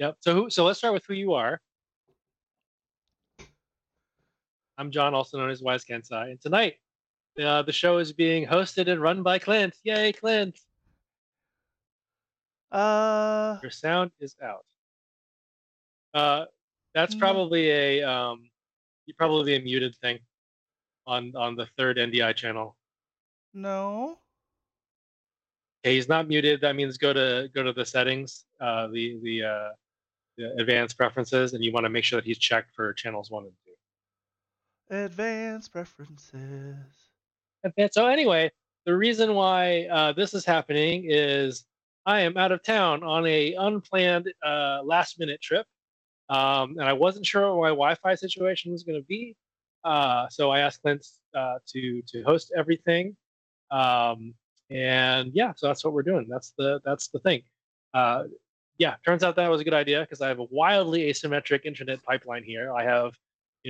Yep. So let's start with who you are. I'm John, also known as Wise Kensai, and tonight the show is being hosted and run by Clint. Yay, Clint! Your sound is out. That's probably a muted thing on the third NDI channel. No. Okay, he's not muted. That means go to the settings, the advanced preferences, and you want to make sure that he's checked for channels 1 and 2. Advanced preferences. And so anyway, the reason why this is happening is I am out of town on a unplanned last minute trip. And I wasn't sure what my Wi-Fi situation was going to be. So I asked Clint to host everything. And yeah, so that's what we're doing. That's the thing. Turns out that was a good idea because I have a wildly asymmetric internet pipeline here. I have,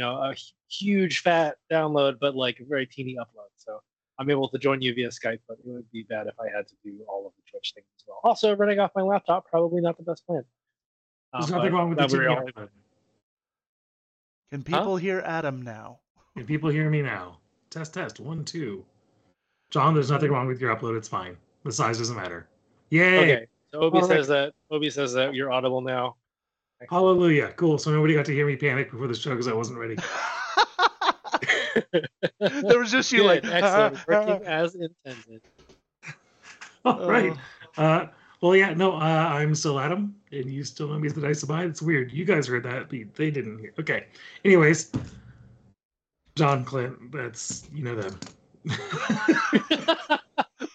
a huge fat download, but like a very teeny upload. So I'm able to join you via Skype, but it would be bad if I had to do all of the Twitch things as well. Also, running off my laptop, probably not the best plan. There's nothing wrong with the TV. Can people hear Adam now? Can people hear me now? Test, 1, 2. John, there's nothing wrong with your upload. It's fine. The size doesn't matter. Yay! Okay, so Obi says that you're audible now. Excellent. Hallelujah! Cool. So nobody got to hear me panic before the show because I wasn't ready. There was just you like excellent, working as intended. All right. I'm still Adam, and you still know me as the Dice Abide. It's weird. You guys heard that, but they didn't hear. Okay. Anyways, John, Clint, that's, them.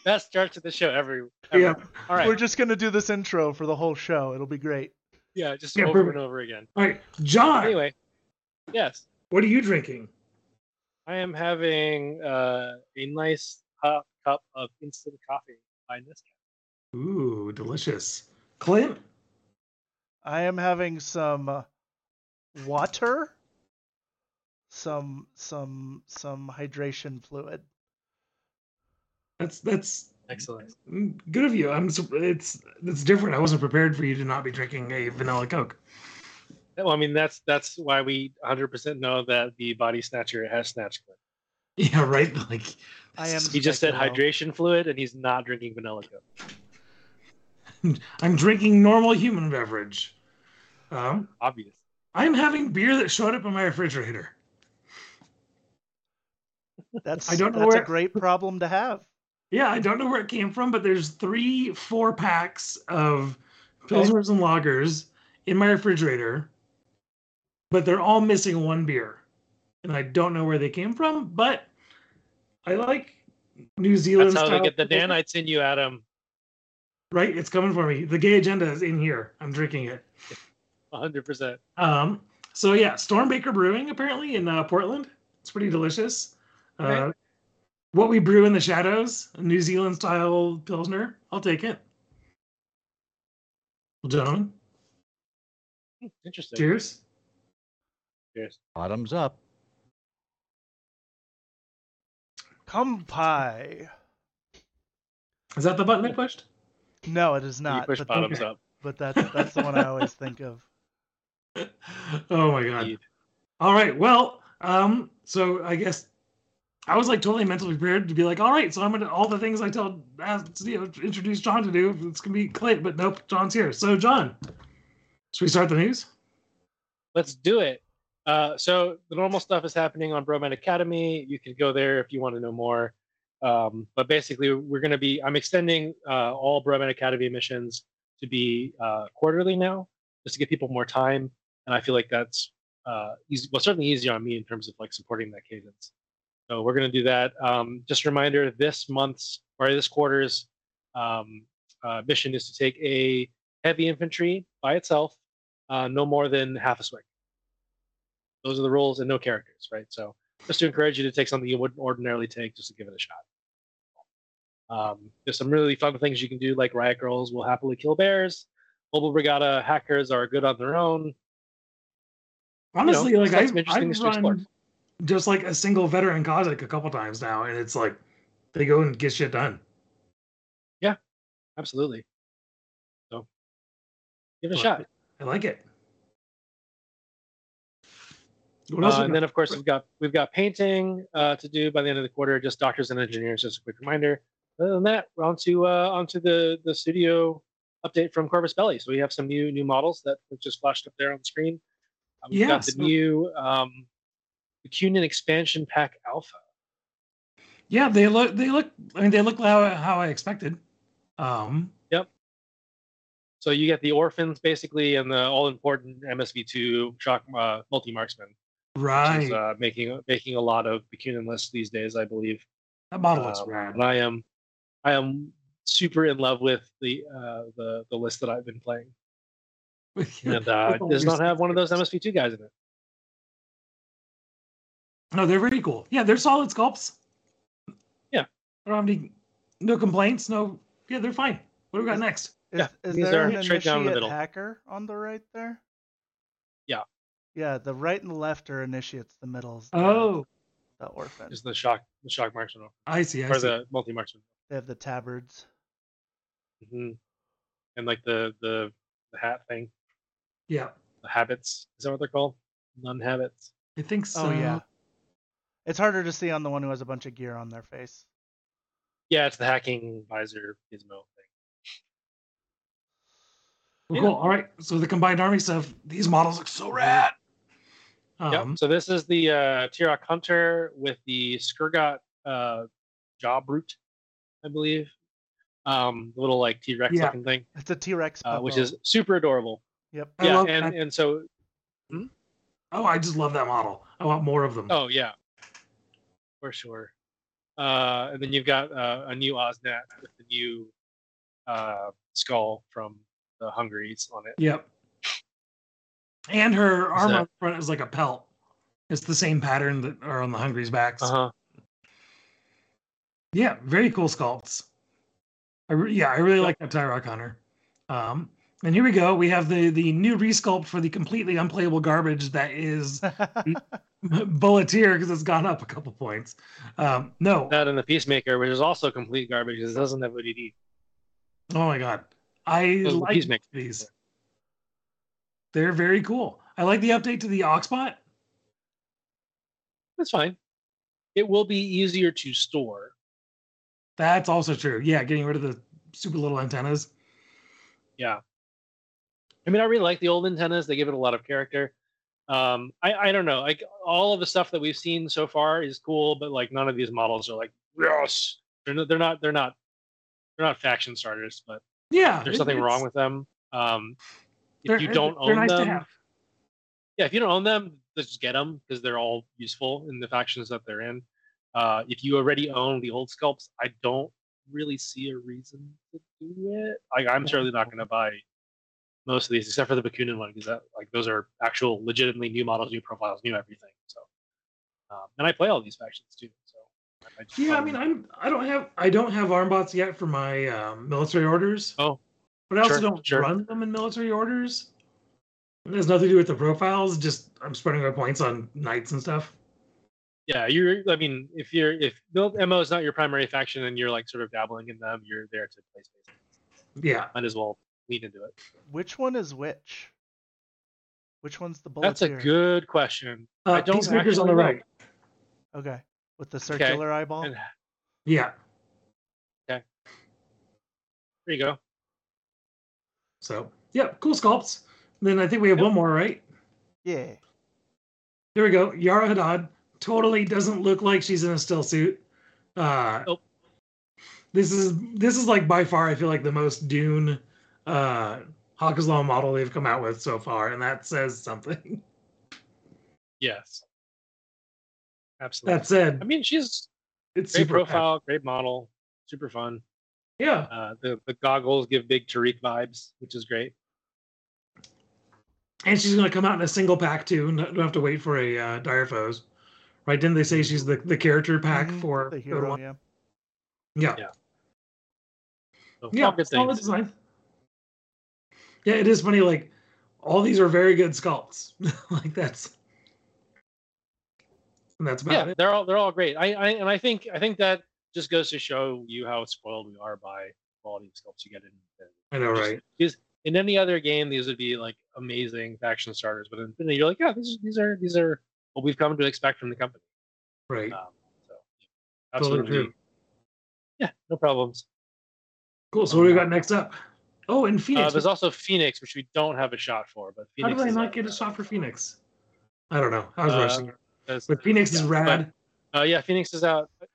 Best start to the show ever. Yeah. All right. We're just going to do this intro for the whole show. It'll be great. Yeah, just over perfect. And over again. All right. John. Anyway. Yes. What are you drinking? I am having a nice hot cup of instant coffee by Nescafe. Ooh, delicious. Clint? I am having some water, some hydration fluid. That's excellent. Good of you. It's different. I wasn't prepared for you to not be drinking a vanilla Coke. Well, that's why we 100% know that the body snatcher has snatched Clint. Yeah, right. Like he just said hydration fluid, and he's not drinking vanilla Coke. I'm drinking normal human beverage. Obvious. I'm having beer that showed up in my refrigerator. That's a great problem to have. Yeah, I don't know where it came from, but there's 3-4 packs of Pilsners and Lagers in my refrigerator, but they're all missing one beer. And I don't know where they came from, but I like New Zealand. That's how they get the Danites in you, Adam. Right, it's coming for me. The gay agenda is in here. I'm drinking it. 100%. So yeah, Stormbaker Brewing apparently in Portland. It's pretty delicious. Okay. What we brew in the shadows, a New Zealand style Pilsner. I'll take it. Well, gentlemen. Interesting. Cheers. Cheers. Bottoms up. Kampai. Is that the button I pushed? No, it is not. You push bottoms up. But that's the one I always think of. Oh my god! Indeed. All right, well, so I guess I was like totally mentally prepared to be like, all right, so I'm gonna all the things I introduce John to do. It's gonna be Clint, but nope, John's here. So John, should we start the news? Let's do it. So the normal stuff is happening on Bromad Academy. You can go there if you want to know more. But basically, I'm extending all Bromad Academy missions to be quarterly now, just to give people more time. And I feel like that's easy. Well, certainly easy on me in terms of like supporting that cadence. So we're going to do that. Just a reminder, this quarter's mission is to take a heavy infantry by itself, no more than half a swing. Those are the rules and no characters, right? So just to encourage you to take something you wouldn't ordinarily take just to give it a shot. There's some really fun things you can do, like Riot Girls will happily kill bears. Mobile Brigada hackers are good on their own. Honestly, I've run just like a single veteran Kazakh a couple times now, and it's like they go and get shit done. Yeah, absolutely. So Give it a shot. I like it. And then, of course, we've got painting to do by the end of the quarter. Just doctors and engineers, just a quick reminder. Other than that, we're onto the studio update from Corvus Belli. So we have some new models that just flashed up there on the screen. We've got the new Bakunin expansion pack alpha. Yeah, they look. I mean, they look how I expected. Yep. So you get the orphans basically, and the all important MSV2 shock multi marksman. Right. Which is, making a lot of Bakunin lists these days, I believe. That model looks rad. And I am super in love with the list that I've been playing. And it does not have one of those MSV2 guys in it. No, they're very cool. Yeah, they're solid sculpts. Yeah. I don't have no complaints. No, yeah, they're fine. What do we got next? Is there an initiate down the middle. Hacker on the right there? Yeah. Yeah, the right and left are initiates. The middle's the orphan. Is the shock marksman? I see. Or the multi marksman. They have the tabards. Mm-hmm. And like the hat thing. Yeah. The habits. Is that what they're called? Nun habits. I think so. Oh, yeah. It's harder to see on the one who has a bunch of gear on their face. Yeah, it's the hacking visor gizmo thing. Well, yeah. Cool. All right. So the combined army stuff, these models look so rad. Yep. So this is the Tirok Hunter with the Skurgot job root, I believe. Little like T-Rex looking thing. It's a T-Rex, which is super adorable. Yep. Yeah, and so. Hmm? Oh, I just love that model. I want more of them. Oh yeah, for sure. And then you've got a new Osnat with the new skull from the Hungaries on it. Yep. And her armor on the front is like a pelt. It's the same pattern that are on the Hungaries' backs. Uh-huh. Yeah, very cool sculpts. I really like that Tirok Hunter. And here we go. We have the new resculpt for the completely unplayable garbage that is Bulleteer, because it's gone up a couple points. No. That and the Peacemaker, which is also complete garbage because it doesn't have ODD. Oh my God. I like these. They're very cool. I like the update to the Oxbot. That's fine. It will be easier to store. That's also true. Yeah, getting rid of the super little antennas. Yeah. I mean, I really like the old antennas. They give it a lot of character. I don't know. Like, all of the stuff that we've seen so far is cool, but like none of these models are like, yes. They're not faction starters, but yeah, there's nothing wrong with them. If you don't own them, yeah, if you don't own them, just get them because they're all useful in the factions that they're in. If you already own the old sculpts, I don't really see a reason to do it. I'm certainly not going to buy most of these, except for the Bakunin one, because those are actual, legitimately new models, new profiles, new everything. So, and I play all these factions too. So, I don't have armbots yet for my military orders. Oh, but I also don't run them in military orders. It has nothing to do with the profiles. Just I'm spreading my points on knights and stuff. Yeah, if MO is not your primary faction and you're like sort of dabbling in them, you're there to play space. Yeah, might as well lean into it. Which one is which? Which one's the bullet? That's a good question. I don't. Peacemaker's on the right. Okay, with the circular eyeball. And, yeah. Okay. There you go. So yeah, cool sculpts. And then I think we have one more, right? Yeah. There we go. Yara Haddad. Totally doesn't look like she's in a still suit. Nope. This is like by far I feel like the most Dune Hawker's Law model they've come out with so far, and that says something. Yes, absolutely. That said, I mean it's great profile, great model, super fun. Yeah, the goggles give big Tariq vibes, which is great. And she's going to come out in a single pack too. Don't have to wait for a Dire Foes. Right? Didn't they say she's the character pack for the hero? Yeah. So, solid design. Yeah, it is funny. Like, all these are very good sculpts. Like that's about it. They're all great. I think that just goes to show you how spoiled we are by the quality of sculpts you get in. I know, right? Because In any other game, these would be like amazing faction starters, but in Infinity, you're like, yeah, these are what we've come to expect from the company. Right. So absolutely. Totally true. Yeah, no problems. Cool. So what do we got next up? Oh, and Phoenix. There's also Phoenix, which we don't have a shot for. But Phoenix, how do they not get a shot for Phoenix? I don't know. I was rushing it. But Phoenix is rad. But, yeah, Phoenix is out. But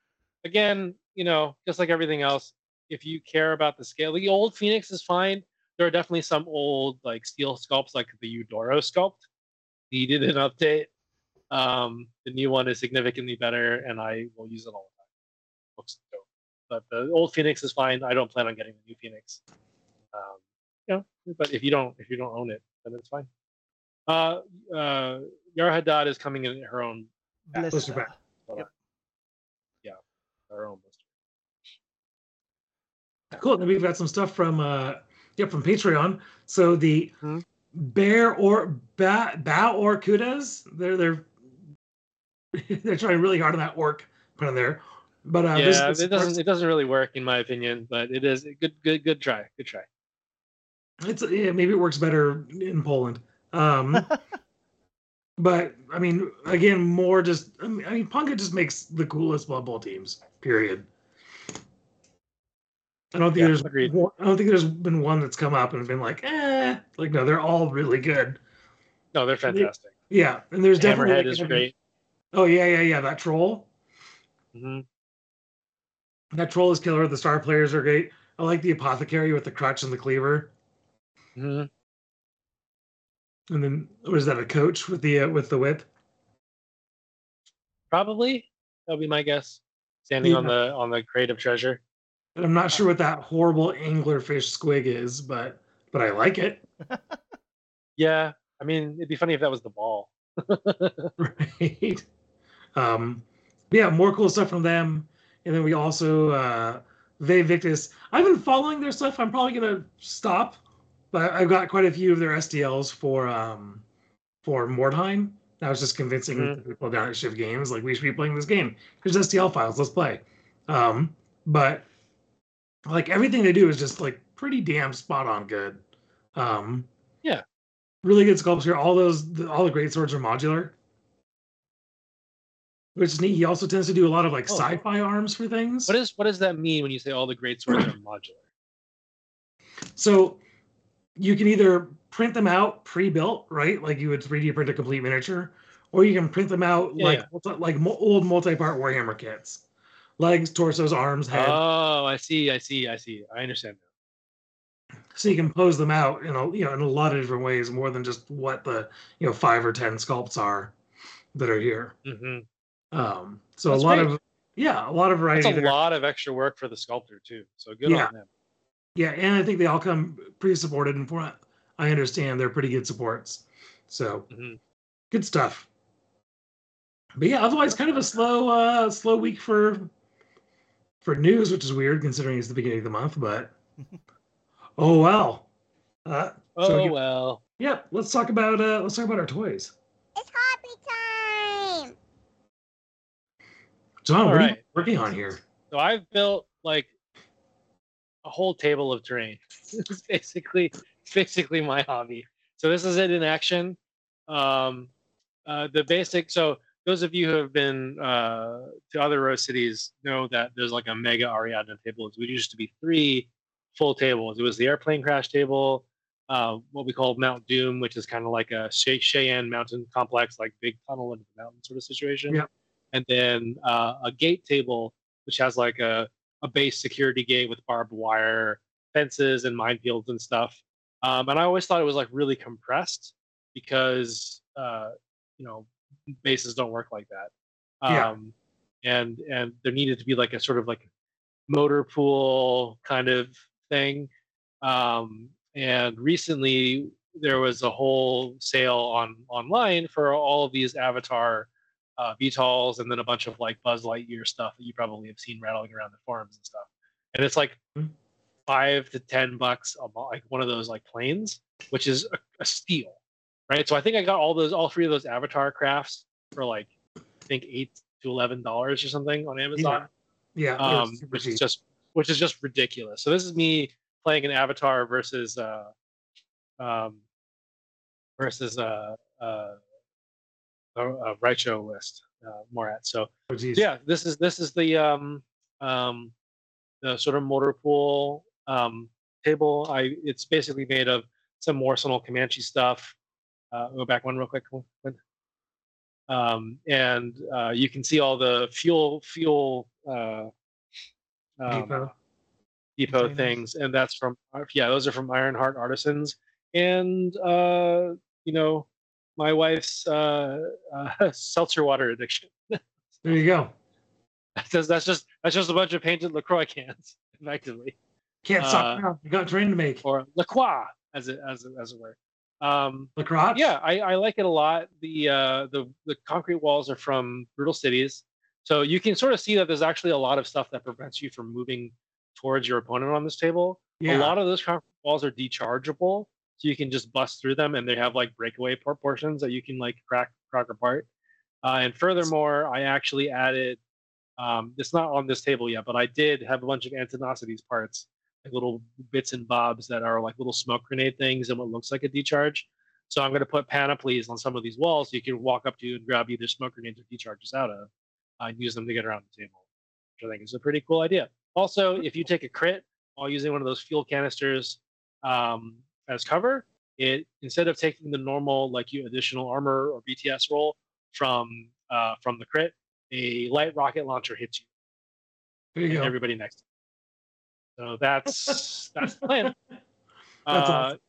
again, you know, just like everything else, if you care about the scale, the old Phoenix is fine. There are definitely some old like steel sculpts, like the Eudoro sculpt, needed an update. The new one is significantly better, and I will use it all the time. Looks dope. But the old Phoenix is fine. I don't plan on getting the new Phoenix. You know, but if you don't own it, then it's fine. Yara Haddad is coming in her own blister pack. Yep. Yeah, her own blister. Cool. Then we've got some stuff from Patreon. So the Bear or Bao or Kudas, they're trying really hard on that orc put on there. But this it doesn't really work in my opinion, but it is a good try. Good try. It's maybe it works better in Poland. But I mean, again, Ponga just makes the coolest Blood Bowl teams, period. I don't think there's been one that's come up and been like, no, they're all really good. No, they're fantastic. Yeah, and there's definitely Hammerhead is great. Oh yeah, that troll. Mm-hmm. That troll is killer. The star players are great. I like the apothecary with the crutch and the cleaver. Mm-hmm. And then was that a coach with the whip? Probably. That'll be my guess. Standing on the crate of treasure. And I'm not sure what that horrible anglerfish squig is, but I like it. Yeah, I mean, it'd be funny if that was the ball. Right. Yeah, more cool stuff from them. And then we also Ve Victus. I've been following their stuff. I'm probably gonna stop, but I've got quite a few of their SDLs for Mordheim. And I was just convincing people down at Shift Games like we should be playing this game. Here's SDL files. Let's play. But like everything they do is just like pretty damn spot on good. Yeah, really good sculpture. All the great swords are modular. Which is neat. He also tends to do a lot of like sci-fi arms for things. What does that mean when you say all the great swords are modular? So you can either print them out pre-built, right? Like you would 3D print a complete miniature, or you can print them out old multi-part Warhammer kits. Legs, torsos, arms, head. Oh, I see. I understand now. So you can pose them out in a lot of different ways, more than just what the 5 or 10 sculpts are that are here. Mm-hmm. So that's a lot of variety. That's a lot of extra work for the sculptor too. So good on them. Yeah, and I think they all come pretty supported, and from what I understand, they're pretty good supports. So good stuff. But yeah, otherwise, kind of a slow week for news, which is weird considering it's the beginning of the month. But oh well. Yeah, let's talk about our toys. It's hobby time. John, what are you working on here? So I've built like a whole table of terrain. It's basically my hobby. So this is it in action. So those of you who have been to other Rose Cities know that there's like a mega Ariadna table. We used to be 3 full tables. It was the airplane crash table, what we call Mount Doom, which is kind of like a Cheyenne mountain complex, like big tunnel into the mountain sort of situation. Yeah. And then a gate table, which has like a base security gate with barbed wire fences and minefields and stuff. And I always thought it was like really compressed because, bases don't work like that. And there needed to be like a sort of like motor pool kind of thing. And recently there was a whole sale online for all of these Avatar VTOLs, and then a bunch of like Buzz Lightyear stuff that you probably have seen rattling around the forums and stuff. And it's like $5 to $10 like one of those like planes, which is a steal, right? So I think I got all three of those Avatar crafts for like I think $8 to $11 or something on Amazon. Yeah, which is just ridiculous. So this is me playing an Avatar versus versus a Raicho list, Morat. So yeah, this is the sort of motor pool table. It's basically made of some Morsenal Comanche stuff. Go back one real quick. And you can see all the fuel depot things, and that's from those are from Ironheart Artisans, and my wife's seltzer water addiction. There you go. That's just a bunch of painted LaCroix cans, effectively. Can't suck now. You got a drink to make, or LaCroix as it were. LaCroix. Yeah, I like it a lot. The concrete walls are from Brutal Cities, so you can sort of see that there's actually a lot of stuff that prevents you from moving towards your opponent on this table. Yeah. A lot of those concrete walls are dechargeable, so you can just bust through them, and they have like breakaway portions that you can like crack apart. And furthermore, I actually added. It's not on this table yet, but I did have a bunch of Antinosities parts, like little bits and bobs that are like little smoke grenade things and what looks like a decharge. So I'm going to put panoplies on some of these walls so you can walk up to and grab either smoke grenades or decharges out of and use them to get around the table, which I think is a pretty cool idea. Also, if you take a crit while using one of those fuel canisters as cover, it instead of taking the normal like you additional armor or BTS roll from the crit, a light rocket launcher hits you. There you go. Everybody next. So that's the plan. That's awesome.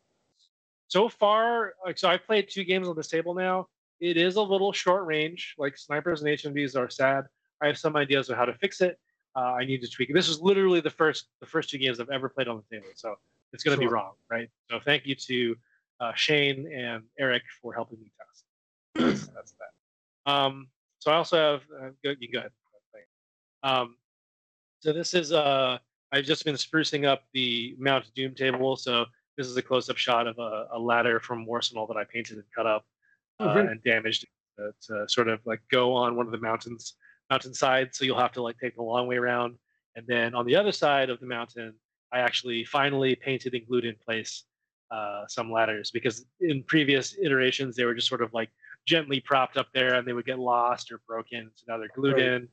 So far, I've played 2 games on this table now. It is a little short range. Like snipers and HMVs are sad. I have some ideas of how to fix it. I need to tweak it. This is literally the first 2 games I've ever played on the table, so it's going to be wrong, right? So thank you to Shane and Eric for helping me test. That's that. So I also have. You can go ahead. So this is I've just been sprucing up the Mount Doom table. So this is a close-up shot of a ladder from Warsenal that I painted and cut up and damaged to sort of like go on one of the mountain sides. So you'll have to like take the long way around. And then on the other side of the mountain, I actually finally painted and glued in place some ladders, because in previous iterations they were just sort of like gently propped up there and they would get lost or broken. So now they're glued in.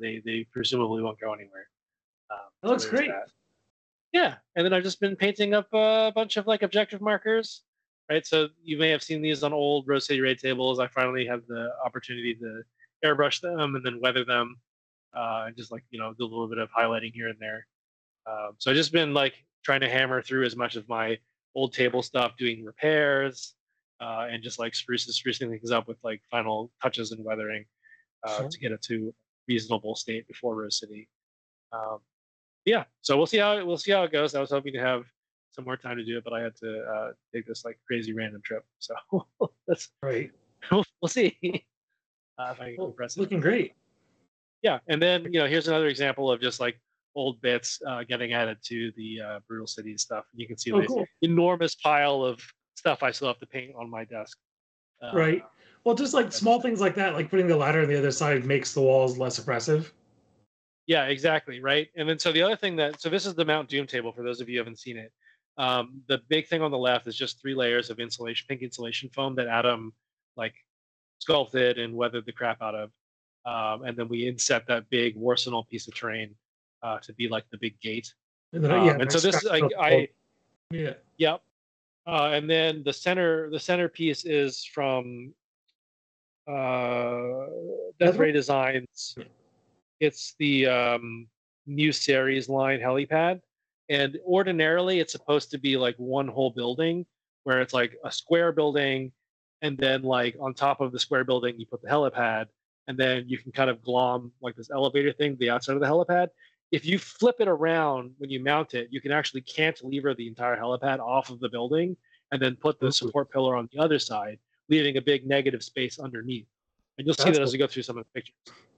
They presumably won't go anywhere. That looks great. That. Yeah, and then I've just been painting up a bunch of like objective markers, right? So you may have seen these on old Rose City raid tables. I finally had the opportunity to airbrush them and then weather them, and just like do a little bit of highlighting here and there. So I've just been like trying to hammer through as much of my old table stuff, doing repairs, and just like sprucing things up with like final touches and weathering to get it to a reasonable state before Rose City. So we'll see how it goes. I was hoping to have some more time to do it, but I had to take this like crazy random trip. So that's great. We'll see if I can compress it. Looking great. Yeah, and then here's another example of just like old bits getting added to the Brutal City stuff. You can see the enormous pile of stuff I still have to paint on my desk. Right. Well, just like small things like that, like putting the ladder on the other side makes the walls less oppressive. Yeah, exactly, right? And then so the other thing so this is the Mount Doom table, for those of you who haven't seen it. The big thing on the left is just 3 layers of pink insulation foam that Adam like sculpted and weathered the crap out of. And then we inset that big Warsenal piece of terrain to be like the big gate. And, so this is like Yep. And then the center piece is from Death Ray Designs. Yeah. It's the new series line helipad, and ordinarily it's supposed to be like one whole building where it's like a square building, and then like on top of the square building you put the helipad, and then you can kind of glom like this elevator thing to the outside of the helipad. If you flip it around when you mount it, you can actually cantilever the entire helipad off of the building and then put the support pillar on the other side, leaving a big negative space underneath. And you'll see that as we go through some of the pictures.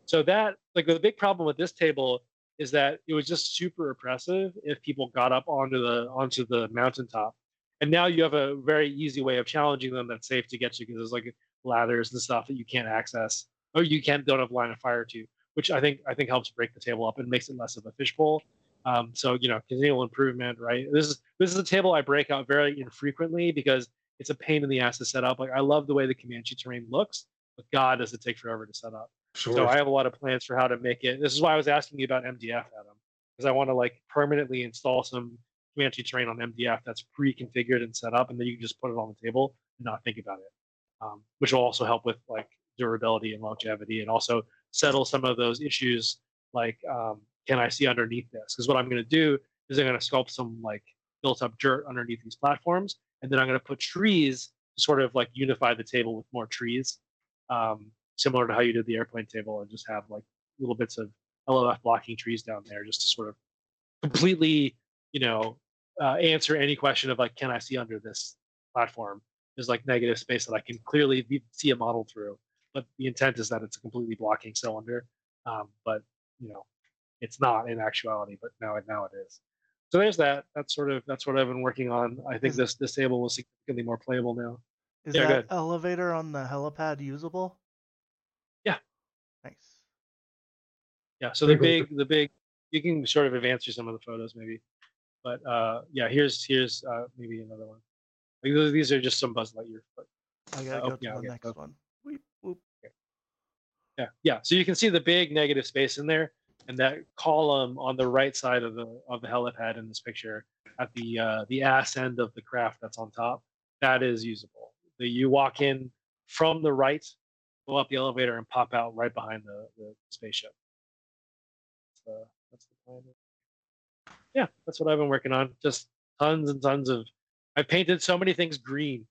So that, like, the big problem with this table is that it was just super oppressive if people got up onto the mountaintop. And now you have a very easy way of challenging them that's safe to get you, because there's like ladders and stuff that you can't access, or you don't have line of fire to, which I think helps break the table up and makes it less of a fishbowl. So, you know, continual improvement, right? This is a table I break out very infrequently because it's a pain in the ass to set up. Like, I love the way the Comanche terrain looks, but God, does it take forever to set up. Sure. So I have a lot of plans for how to make it. This is why I was asking you about MDF, Adam, because I want to like permanently install some Comanche terrain on MDF that's pre-configured and set up, and then you can just put it on the table and not think about it, which will also help with like durability and longevity, and also settle some of those issues like can I see underneath this? Because what I'm going to do is I'm going to sculpt some like built-up dirt underneath these platforms, and then I'm going to put trees to sort of like unify the table with more trees, similar to how you did the airplane table, and just have like little bits of LLF blocking trees down there just to sort of completely, you know, answer any question of like, can I see under this platform? There's like negative space that I can clearly see a model through, but the intent is that it's a completely blocking cylinder. But you know, it's not in actuality, but now it is. So there's that. That's what I've been working on. I think this table was significantly more playable now. Is that elevator on the helipad usable? Yeah. Nice. Yeah. So the big, you can sort of advance through some of the photos maybe, but yeah, here's maybe another one. Like, these are just some Buzz Lightyear. But I gotta go to the next one. Weep, whoop. Okay. Yeah. So you can see the big negative space in there. And that column on the right side of the helipad in this picture, at the ass end of the craft that's on top, that is usable. You walk in from the right, go up the elevator, and pop out right behind the spaceship. So that's the plan. Yeah, that's what I've been working on. Just tons and tons of. I've painted so many things green.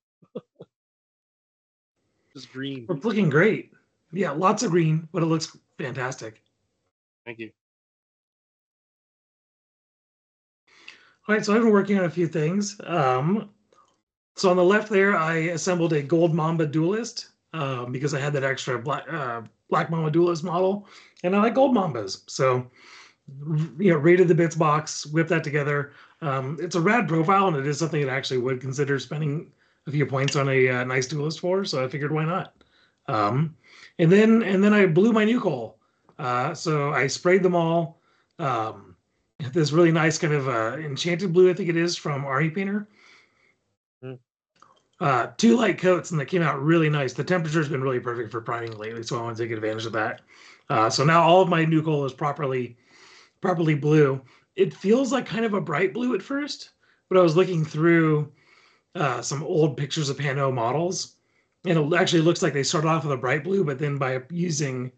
Just green. It's looking great. Yeah, lots of green, but it looks fantastic. Thank you. All right, so I've been working on a few things. So on the left there, I assembled a gold Mamba Duelist because I had that extra black Mamba Duelist model, and I like gold Mambas. So, you know, raided the bits box, whipped that together. It's a rad profile, and it is something that I actually would consider spending a few points on a nice Duelist for. So I figured, why not? And then I blew my new coal. So I sprayed them all. This really nice kind of enchanted blue, I think it is, from RE Painter. Mm. 2 light coats, and they came out really nice. The temperature's been really perfect for priming lately, so I want to take advantage of that. So now all of my nucle is properly blue. It feels like kind of a bright blue at first, but I was looking through some old pictures of Pano models, and it actually looks like they started off with a bright blue, but then by using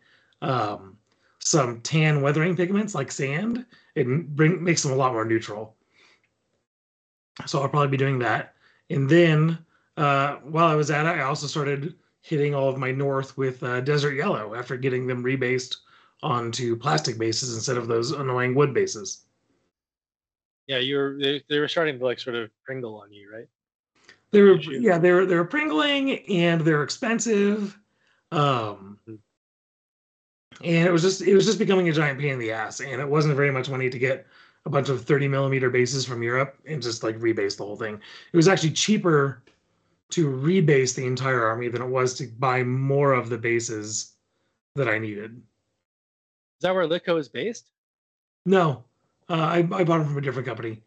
some tan weathering pigments like sand, it makes them a lot more neutral. So I'll probably be doing that. And then while I was at it, I also started hitting all of my north with desert yellow after getting them rebased onto plastic bases instead of those annoying wood bases. Yeah, they were starting to like sort of pringle on you, right? They were pringling, and they're expensive. And it was just becoming a giant pain in the ass, and it wasn't very much money to get a bunch of 30 millimeter bases from Europe and just like rebase the whole thing. It was actually cheaper to rebase the entire army than it was to buy more of the bases that I needed. Is that where Litco is based? No, I bought them from a different company.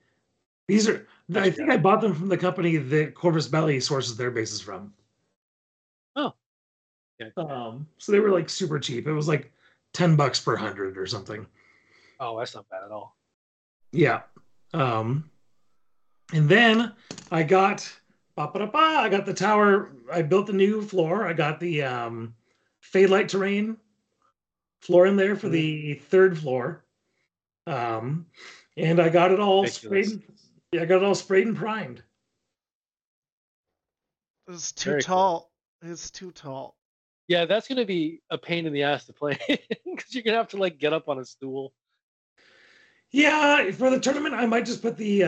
I bought them from the company that Corvus Belli sources their bases from. Oh, okay. So they were like super cheap. It was like $10 per 100 or something. Oh, that's not bad at all. Yeah. And then I got the tower. I built the new floor. I got the Fade Light terrain floor in there for the third floor. And I got it all sprayed. Yeah, I got it all sprayed and primed. It's too tall. Cool. It's too tall. Yeah, that's going to be a pain in the ass to play because you're going to have to like get up on a stool. Yeah, for the tournament, I might just put the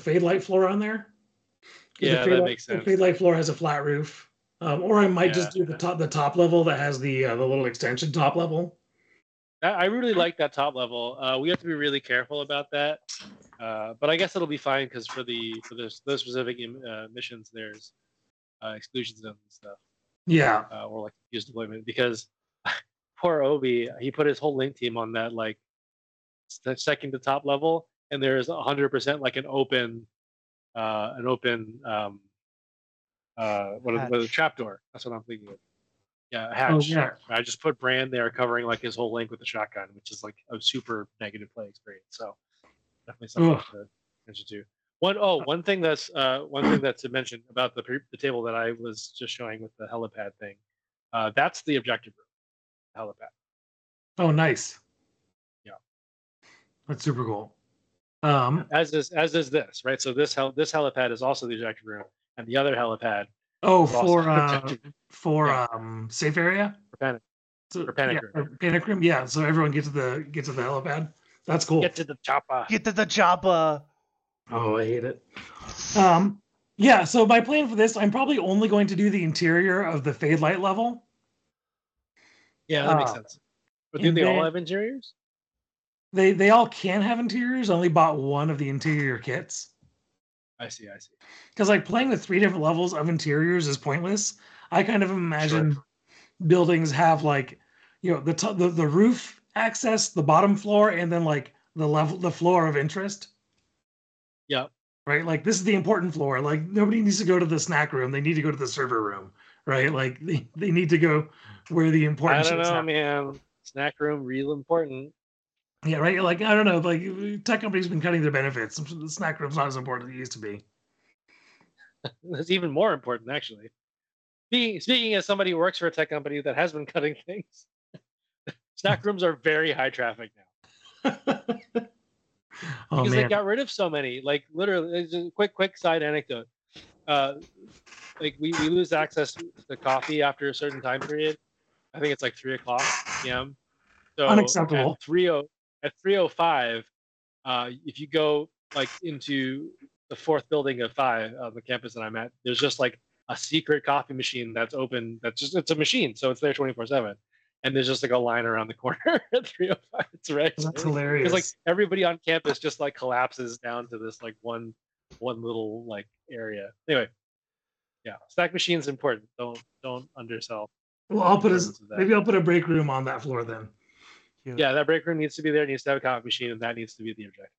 Fade Light floor on there. Yeah, that makes sense. The Fade Light floor has a flat roof, or I might just do the top level that has the little extension top level. I really like that top level. We have to be really careful about that, but I guess it'll be fine because for those specific missions, there's exclusions and stuff. Yeah, or like use deployment because poor Obi, he put his whole link team on that like. The second to top level, and there's 100% like an open trapdoor. That's what I'm thinking of. Yeah, hatch. Oh, yeah. I just put Brand there covering like his whole length with the shotgun, which is like a super negative play experience. So definitely something to mention too. One thing to mention about the table that I was just showing with the helipad thing. That's the objective room, helipad. Oh, nice. Yeah, that's super cool. As is this, right? So this helipad is also the objective room, and the other helipad. Oh, for safe area. For panic room. Yeah. So everyone get to the helipad. That's cool. Get to the chopper. Oh, I hate it. Yeah, so my plan for this, I'm probably only going to do the interior of the Fade Light level. Yeah, that makes sense. But do they all have interiors? They all can have interiors. I only bought one of the interior kits. I see. Because like playing with 3 different levels of interiors is pointless. I kind of imagine buildings have like, you know, the roof access, the bottom floor, and then like the floor of interest. Yeah. Right? Like, this is the important floor. Like, nobody needs to go to the snack room. They need to go to the server room. Right? Like, they need to go where the important shit is happening. I don't know, man. Snack room, real important. Yeah, right? Like, I don't know. Like, tech companies have been cutting their benefits. The snack room's not as important as it used to be. It's even more important, actually. Speaking as somebody who works for a tech company that has been cutting things, snack rooms are very high traffic now. Because they got rid of so many, like literally. Just a quick side anecdote. Like we lose access to coffee after a certain time period. I think it's like 3:00 p.m. So unacceptable. At 3:05, if you go like into the 4th building of 5 of the campus that I'm at, there's just like a secret coffee machine that's open. It's a machine, so it's there 24/7. And there's just like a line around the corner at 3:05. It's right. That's hilarious. Like everybody on campus just like collapses down to this like one little like area. Anyway, yeah, snack machine's important. Don't undersell. Well, I'll put a break room on that floor then. Yeah, that break room needs to be there. It needs to have a coffee machine, and that needs to be the objective.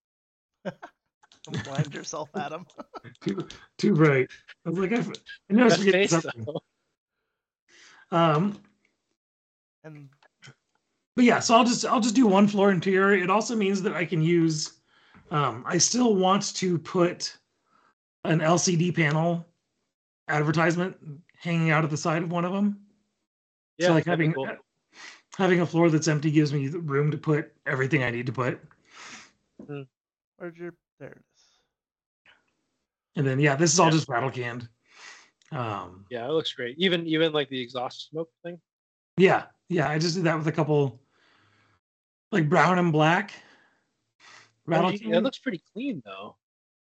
Don't blind yourself, Adam. Too bright. I was like, I know I forget something. But yeah, so I'll just do one floor interior. It also means that I can use. I still want to put an LCD panel advertisement hanging out at the side of one of them. Yeah, so like having a floor that's empty gives me the room to put everything I need to put. There it is. And then yeah, this is all just rattle canned. Yeah, it looks great. Even like the exhaust smoke thing. Yeah, I just did that with a couple, like brown and black. That looks pretty clean, though.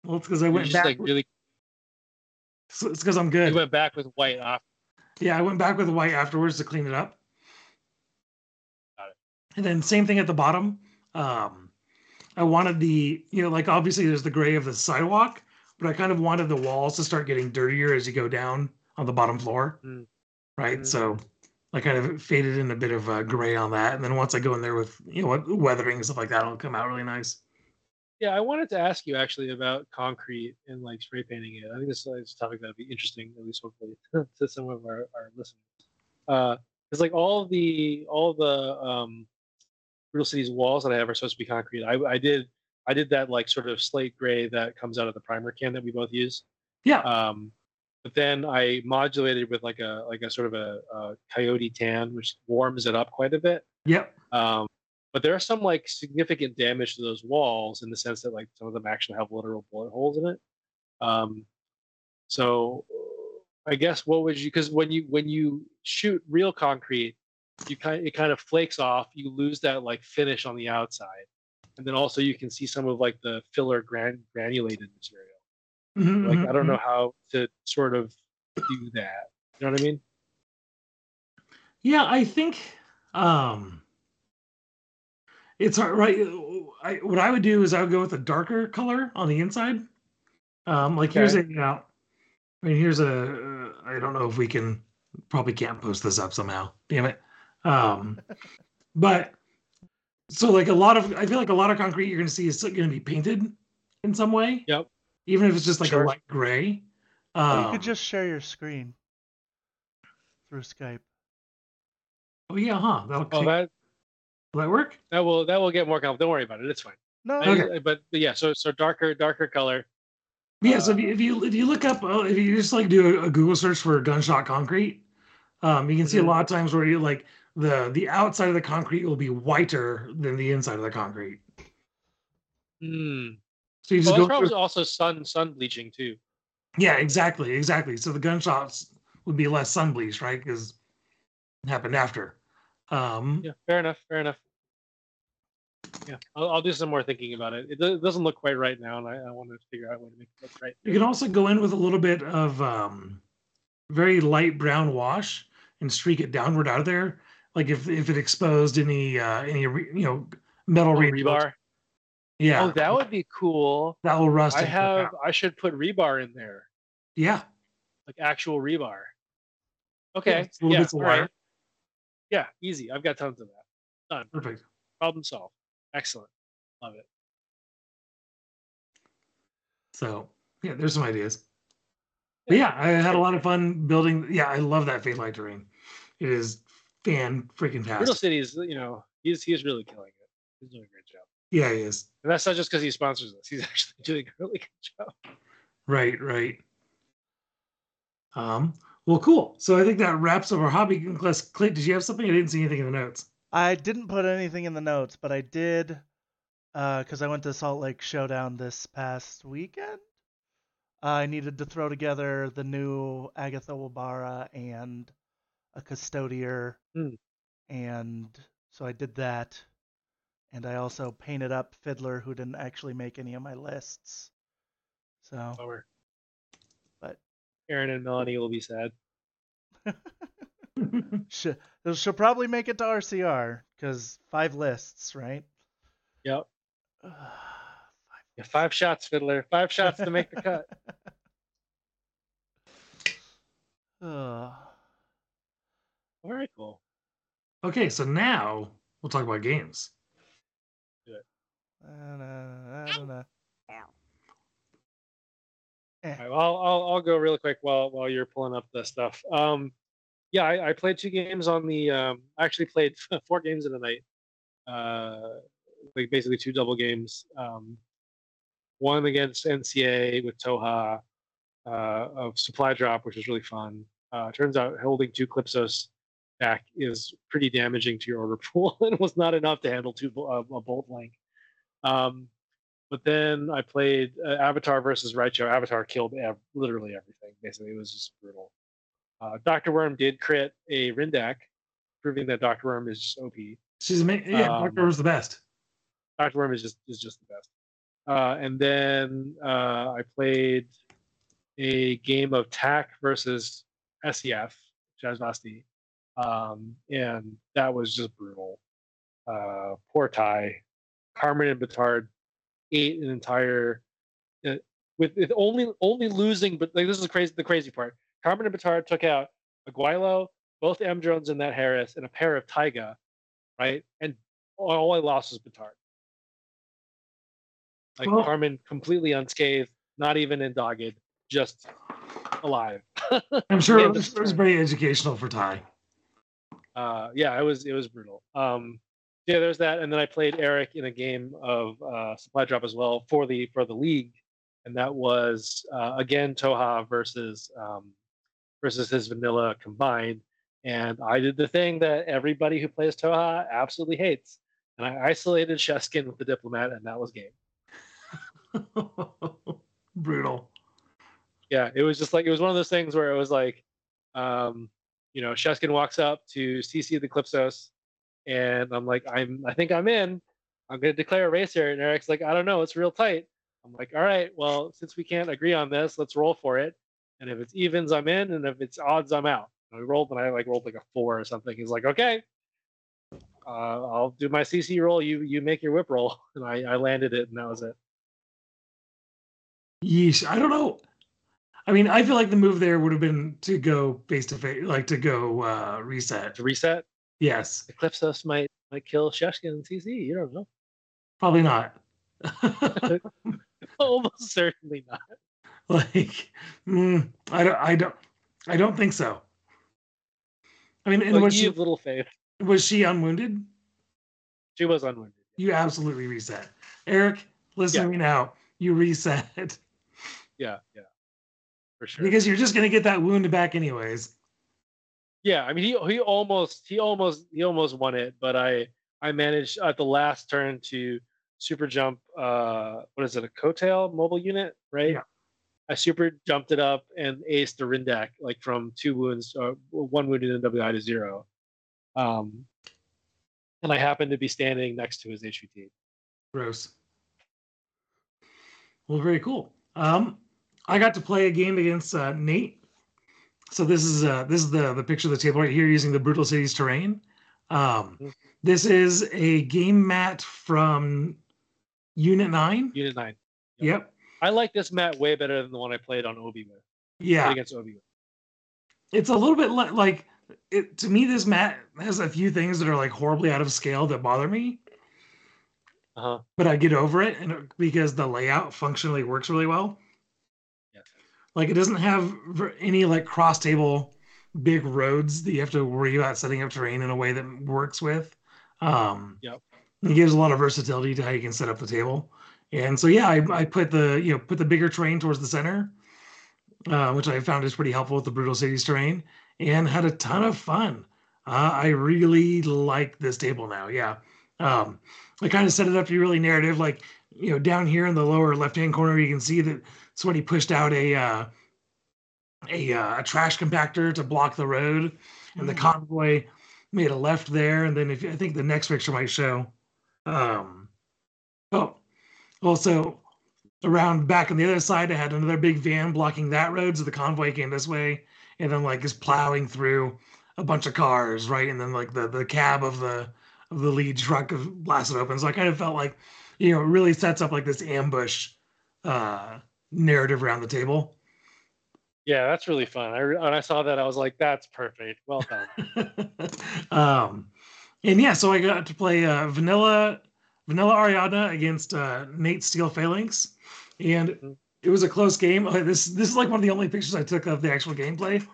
Well, it's because I went back. Like really... It's because I'm good. You went back with white off. Yeah, I went back with white afterwards to clean it up. Got it. And then same thing at the bottom. I wanted the, you know, like obviously there's the gray of the sidewalk, but I kind of wanted the walls to start getting dirtier as you go down on the bottom floor, right? So. I kind of faded in a bit of gray on that. And then once I go in there with, you know, weathering and stuff like that, it'll come out really nice. Yeah, I wanted to ask you actually about concrete and like spray painting it. I think this is a topic that would be interesting, at least hopefully, to some of our listeners. It's like all the Brutal Cities walls that I have are supposed to be concrete. I did that like sort of slate gray that comes out of the primer can that we both use. Yeah. But then I modulated with like a sort of a coyote tan, which warms it up quite a bit. Yep. But there are some like significant damage to those walls in the sense that like some of them actually have literal bullet holes in it. So I guess because when you shoot real concrete, it kind of flakes off. You lose that like finish on the outside, and then also you can see some of like the filler granulated material. Like, I don't know how to sort of do that. You know what I mean? Yeah, I think it's hard, right? What I would do is I would go with a darker color on the inside. Here's a, you know, I mean, here's a, I don't know if we can, probably can't post this up somehow. Damn it. But So like I feel like a lot of concrete you're going to see is going to be painted in some way. Yep. Even if it's just like a light gray. You could just share your screen through Skype. Oh yeah, huh? Will that work? That will get more comfortable. Don't worry about it. It's fine. No. Okay. But yeah, so darker color. Yeah. So if you look up, if you just like do a Google search for gunshot concrete, you can see a lot of times where you like the outside of the concrete will be whiter than the inside of the concrete. Hmm. So you just go. That's probably also sun bleaching too. Yeah. Exactly. So the gunshots would be less sun bleached, right? Because it happened after. Yeah, fair enough. Yeah, I'll do some more thinking about it. It doesn't look quite right now, and I want to figure out a way to make it look right. You can also go in with a little bit of very light brown wash and streak it downward out of there. Like if it exposed any metal rebar. Yeah. Oh, that would be cool. That will rust. I should put rebar in there. Yeah. Like actual rebar. Okay. Yeah, little bits of water. Right. Yeah, easy. I've got tons of that. Done. Perfect. Problem solved. Excellent. Love it. So, yeah, there's some ideas. But yeah, I had a lot of fun building. Yeah, I love that Fade Light terrain. It is fan-freaking-tastic. Brutal Cities, he's really killing it. He's doing a great job. Yeah, he is. And that's not just because he sponsors us. He's actually doing a really good job. Right. Well, cool. So I think that wraps up our hobby class. Clint, did you have something? I didn't see anything in the notes. I didn't put anything in the notes, but I did because I went to Salt Lake Showdown this past weekend. I needed to throw together the new Agatha Wabara and a Custodier. Mm. And so I did that. And I also painted up Fiddler, who didn't actually make any of my lists. So... Lower. Aaron and Melanie will be sad. She'll probably make it to RCR because 5 lists, right? Yep. 5 shots, Fiddler. 5 shots to make the cut. Very cool. Okay, so now we'll talk about games. Good. I don't know. Right, well, I'll go really quick while you're pulling up the stuff. I played 2 games on the. I actually played 4 games in a night, like basically 2 double games. One against NCA with Toha of Supply Drop, which was really fun. Turns out holding 2 Calypsos back is pretty damaging to your order pool, and was not enough to handle 2 a bolt link. But then I played Avatar versus Raicho. Avatar killed literally everything. Basically, it was just brutal. Dr. Worm did crit a Rindak, proving that Dr. Worm is just OP. She's amazing. Yeah, Dr. Worm's the best. Dr. Worm is just the best. And then I played a game of TAC versus SEF, Shazvasti, and that was just brutal. Poor Ty. Carmen and Batard ate an entire with only losing, but like this is crazy. The crazy part: Carmen and Batard took out Aguilo, both M drones in that Harris, and a pair of Taiga, right? And all I lost was Batard. Like Carmen completely unscathed, not even indogged, just alive. I'm sure it was very educational for Ty. It was brutal. Yeah, there's that, and then I played Eric in a game of Supply Drop as well for the league, and that was again Toha versus his Vanilla combined, and I did the thing that everybody who plays Toha absolutely hates, and I isolated Sheskin with the Diplomat, and that was game. Brutal. Yeah, it was just like it was one of those things where it was like, Sheskin walks up to CC the Calypsos. And I'm like, I think I'm in. I'm going to declare a race here. And Eric's like, I don't know. It's real tight. I'm like, all right, well, since we can't agree on this, let's roll for it. And if it's evens, I'm in. And if it's odds, I'm out. And I rolled like a 4 or something. He's like, okay, I'll do my CC roll. You make your whip roll. And I landed it. And that was it. Yeesh. I don't know. I mean, I feel like the move there would have been to go face to face, like to go reset. Yes. Eclipsos might kill Sheskin and TC. You don't know. Probably not. Almost certainly not. Like, I don't think so. I mean, and well, was she unwounded? She was unwounded. You absolutely reset, Eric. Listen to me now. You reset. Yeah, for sure. Because you're just gonna get that wound back anyways. Yeah, I mean, he almost won it, but I managed at the last turn to super jump. What is it? A Coattail mobile unit, right? Yeah. I super jumped it up and aced the Rindak, like from two wounds, one wounded in WI to 0. And I happened to be standing next to his HVT. Gross. Well, very cool. I got to play a game against Nate. So this is the picture of the table right here using the Brutal Cities terrain. This is a game mat from Unit 9. Unit 9. Yep. I like this mat way better than the one I played on Obi-Wan. Yeah. Against Obi-Wan. It's a little bit to me, this mat has a few things that are like horribly out of scale that bother me. Uh-huh. But I get over it because the layout functionally works really well. Yeah. Like, it doesn't have any like cross table big roads that you have to worry about setting up terrain in a way that works with. Yep. It gives a lot of versatility to how you can set up the table. And so, yeah, I put the bigger terrain towards the center, which I found is pretty helpful with the Brutal Cities terrain, and had a ton of fun. I really like this table now. Yeah, I kind of set it up to be really narrative. Like, you know, down here in the lower left-hand corner, you can see that somebody pushed out a trash compactor to block the road, and the convoy made a left there. And then I think the next picture might show. Also, around back on the other side, I had another big van blocking that road, so the convoy came this way, and then like is plowing through a bunch of cars, right? And then like the cab of the lead truck blasted open. So I kind of felt like, you know, it really sets up like this ambush narrative around the table. Yeah, that's really fun. When I saw that, I was like, that's perfect. Well done. So I got to play Vanilla Ariadna against Nate Steel Phalanx, and it was a close game. This is like one of the only pictures I took of the actual gameplay,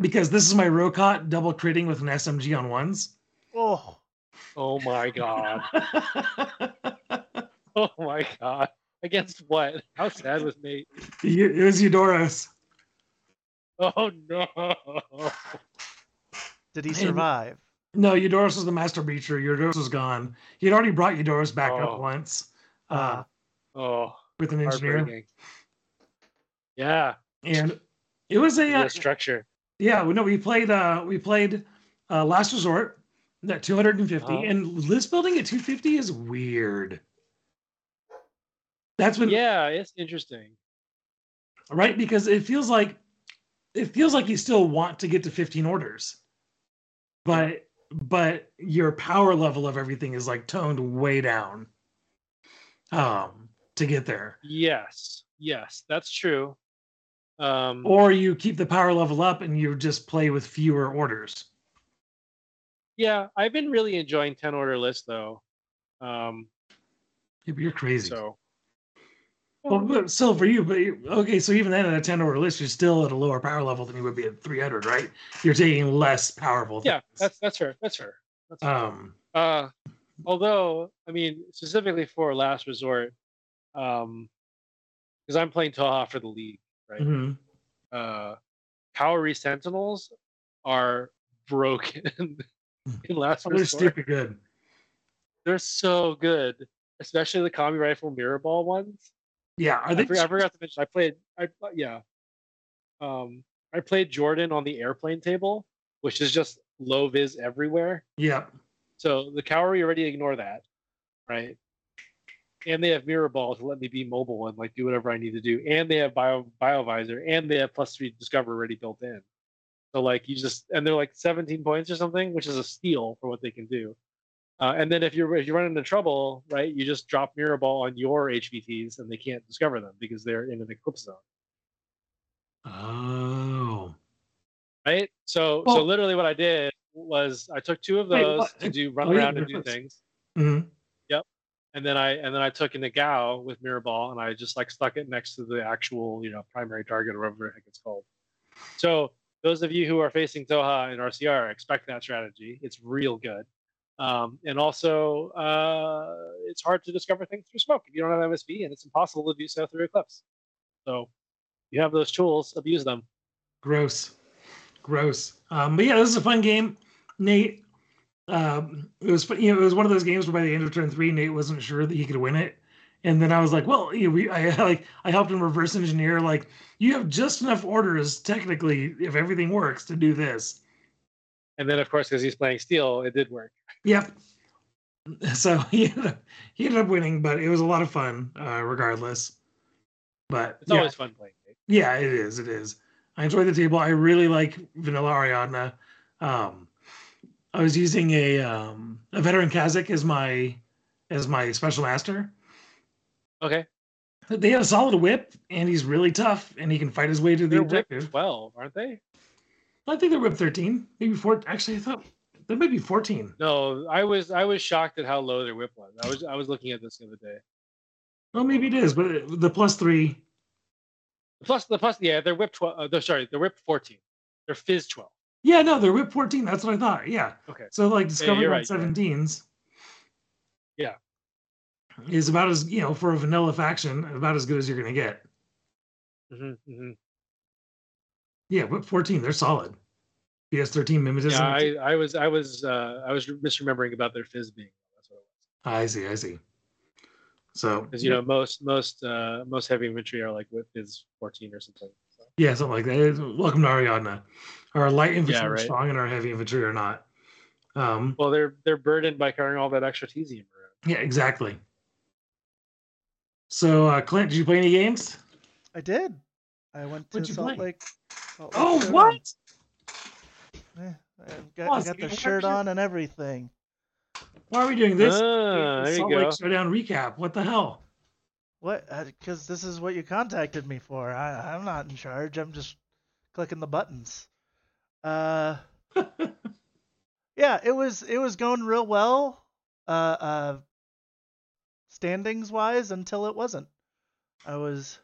because this is my Rokot double critting with an SMG on ones. Oh my god! Oh my god! Against what? How sad was Nate? It was Eudoros. Oh no! Did he survive? No, Eudoros was the master breacher. Eudoros was gone. He had already brought Eudoros back up once. With an engineer. Yeah, and it was a structure. Yeah, we played Last Resort at 250, and list building at 250 is weird. That's when. Yeah, it's interesting. Right, because it feels like you still want to get to 15 orders, but your power level of everything is like toned way down to get there. Yes, that's true. Or you keep the power level up and you just play with fewer orders. Yeah, I've been really enjoying 10 order lists though. Yeah, but you're crazy. So, but still for you, so even then at a 10 order list, you're still at a lower power level than you would be at 300, right? You're taking less powerful things. Yeah, that's fair. Although, I mean, specifically for Last Resort, because I'm playing Toha for the league, right? Mm-hmm. Kaori Sentinels are broken in Last Resort. They're stupid good. They're so good, especially the Kami Rifle Mirror Ball ones. Yeah, I forgot to mention. I played Jordan on the airplane table, which is just low viz everywhere. Yeah. So the Kaori already ignore that, right? And they have Mirror Ball to let me be mobile and like do whatever I need to do. And they have Biovisor, and they have +3 Discover already built in. So like they're like 17 points or something, which is a steal for what they can do. And then if you run into trouble, right, you just drop Mirror Ball on your HVTs and they can't discover them because they're in an eclipse zone. Oh. Right? So literally what I did was I took two of those to do run around and do things. Mm-hmm. Yep. And then I took a Nagao with mirror ball and I just like stuck it next to the actual, you know, primary target or whatever the heck it's called. So those of you who are facing Toha in RCR, expect that strategy. It's real good. And also, it's hard to discover things through smoke if you don't have MSV, and it's impossible to do so through Eclipse. So you have those tools, abuse them. Gross. Gross. But yeah, this is a fun game. Nate, it was fun, you know, it was one of those games where by the end of turn 3, Nate wasn't sure that he could win it. And then I was like, well, you know, I helped him reverse engineer. Like, you have just enough orders, technically, if everything works, to do this. And then, of course, because he's playing Steel, it did work. Yep. So he ended up winning, but it was a lot of fun, regardless. But it's always fun playing. Yeah, it is. It is. I enjoy the table. I really like Vanilla Ariadna. I was using a veteran Kazakh as my special master. Okay. They have a solid whip, and he's really tough, and he can fight his way to the objective. Whip 12, aren't they? I think they're whip 13, maybe 4. Actually, I thought there might be 14. No, I was shocked at how low their whip was. I was looking at this the other day. Well, maybe it is, but the +3. The plus, yeah, they're whip 12. Sorry, they're whip 14. They're fizz 12. Yeah, no, they're whip 14. That's what I thought. Yeah. Okay. So like discovering right, 17s. Yeah. Is about as, you know, for a vanilla faction, about as good as you're going to get. Mm-hmm, mm-hmm. Yeah, whip 14, they're solid. BS13 mimetism. Yeah, I was misremembering about their fizz being. That's what it was. I see. So because you know most heavy infantry are like whip fizz 14 or something. So. Yeah, something like that. Welcome to Ariadna. Our light infantry are strong and our heavy infantry are not. Well, they're burdened by carrying all that extra tesium around. Yeah, exactly. So Clint, did you play any games? I did. I went to Salt Lake. Oh, what? Yeah, I got the shirt on and everything. Why are we doing this? Salt Lake Showdown recap. What the hell? What? Because this is what you contacted me for. I'm not in charge. I'm just clicking the buttons. Yeah, it was going real well, standings wise, until it wasn't. I was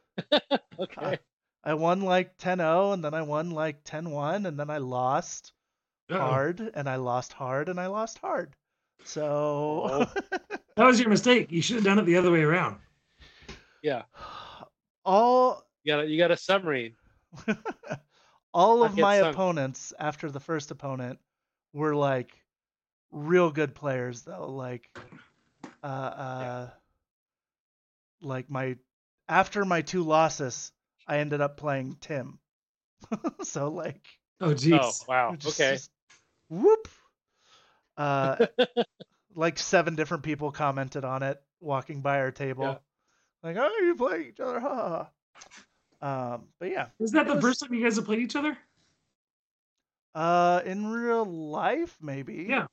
okay. I won like 10-0, and then I won like 10-1, and then I lost hard, and I lost hard, and I lost hard. So... That was your mistake. You should have done it the other way around. Yeah. You got a submarine. All of my opponents after the first opponent were like real good players, though. Like after my 2 losses... I ended up playing Tim. So like, oh geez, oh, wow, just, okay, just, whoop. Like 7 different people commented on it walking by our table, like, oh, you play each other, ha. But yeah, is that the first time you guys have played each other? In real life, maybe. Yeah,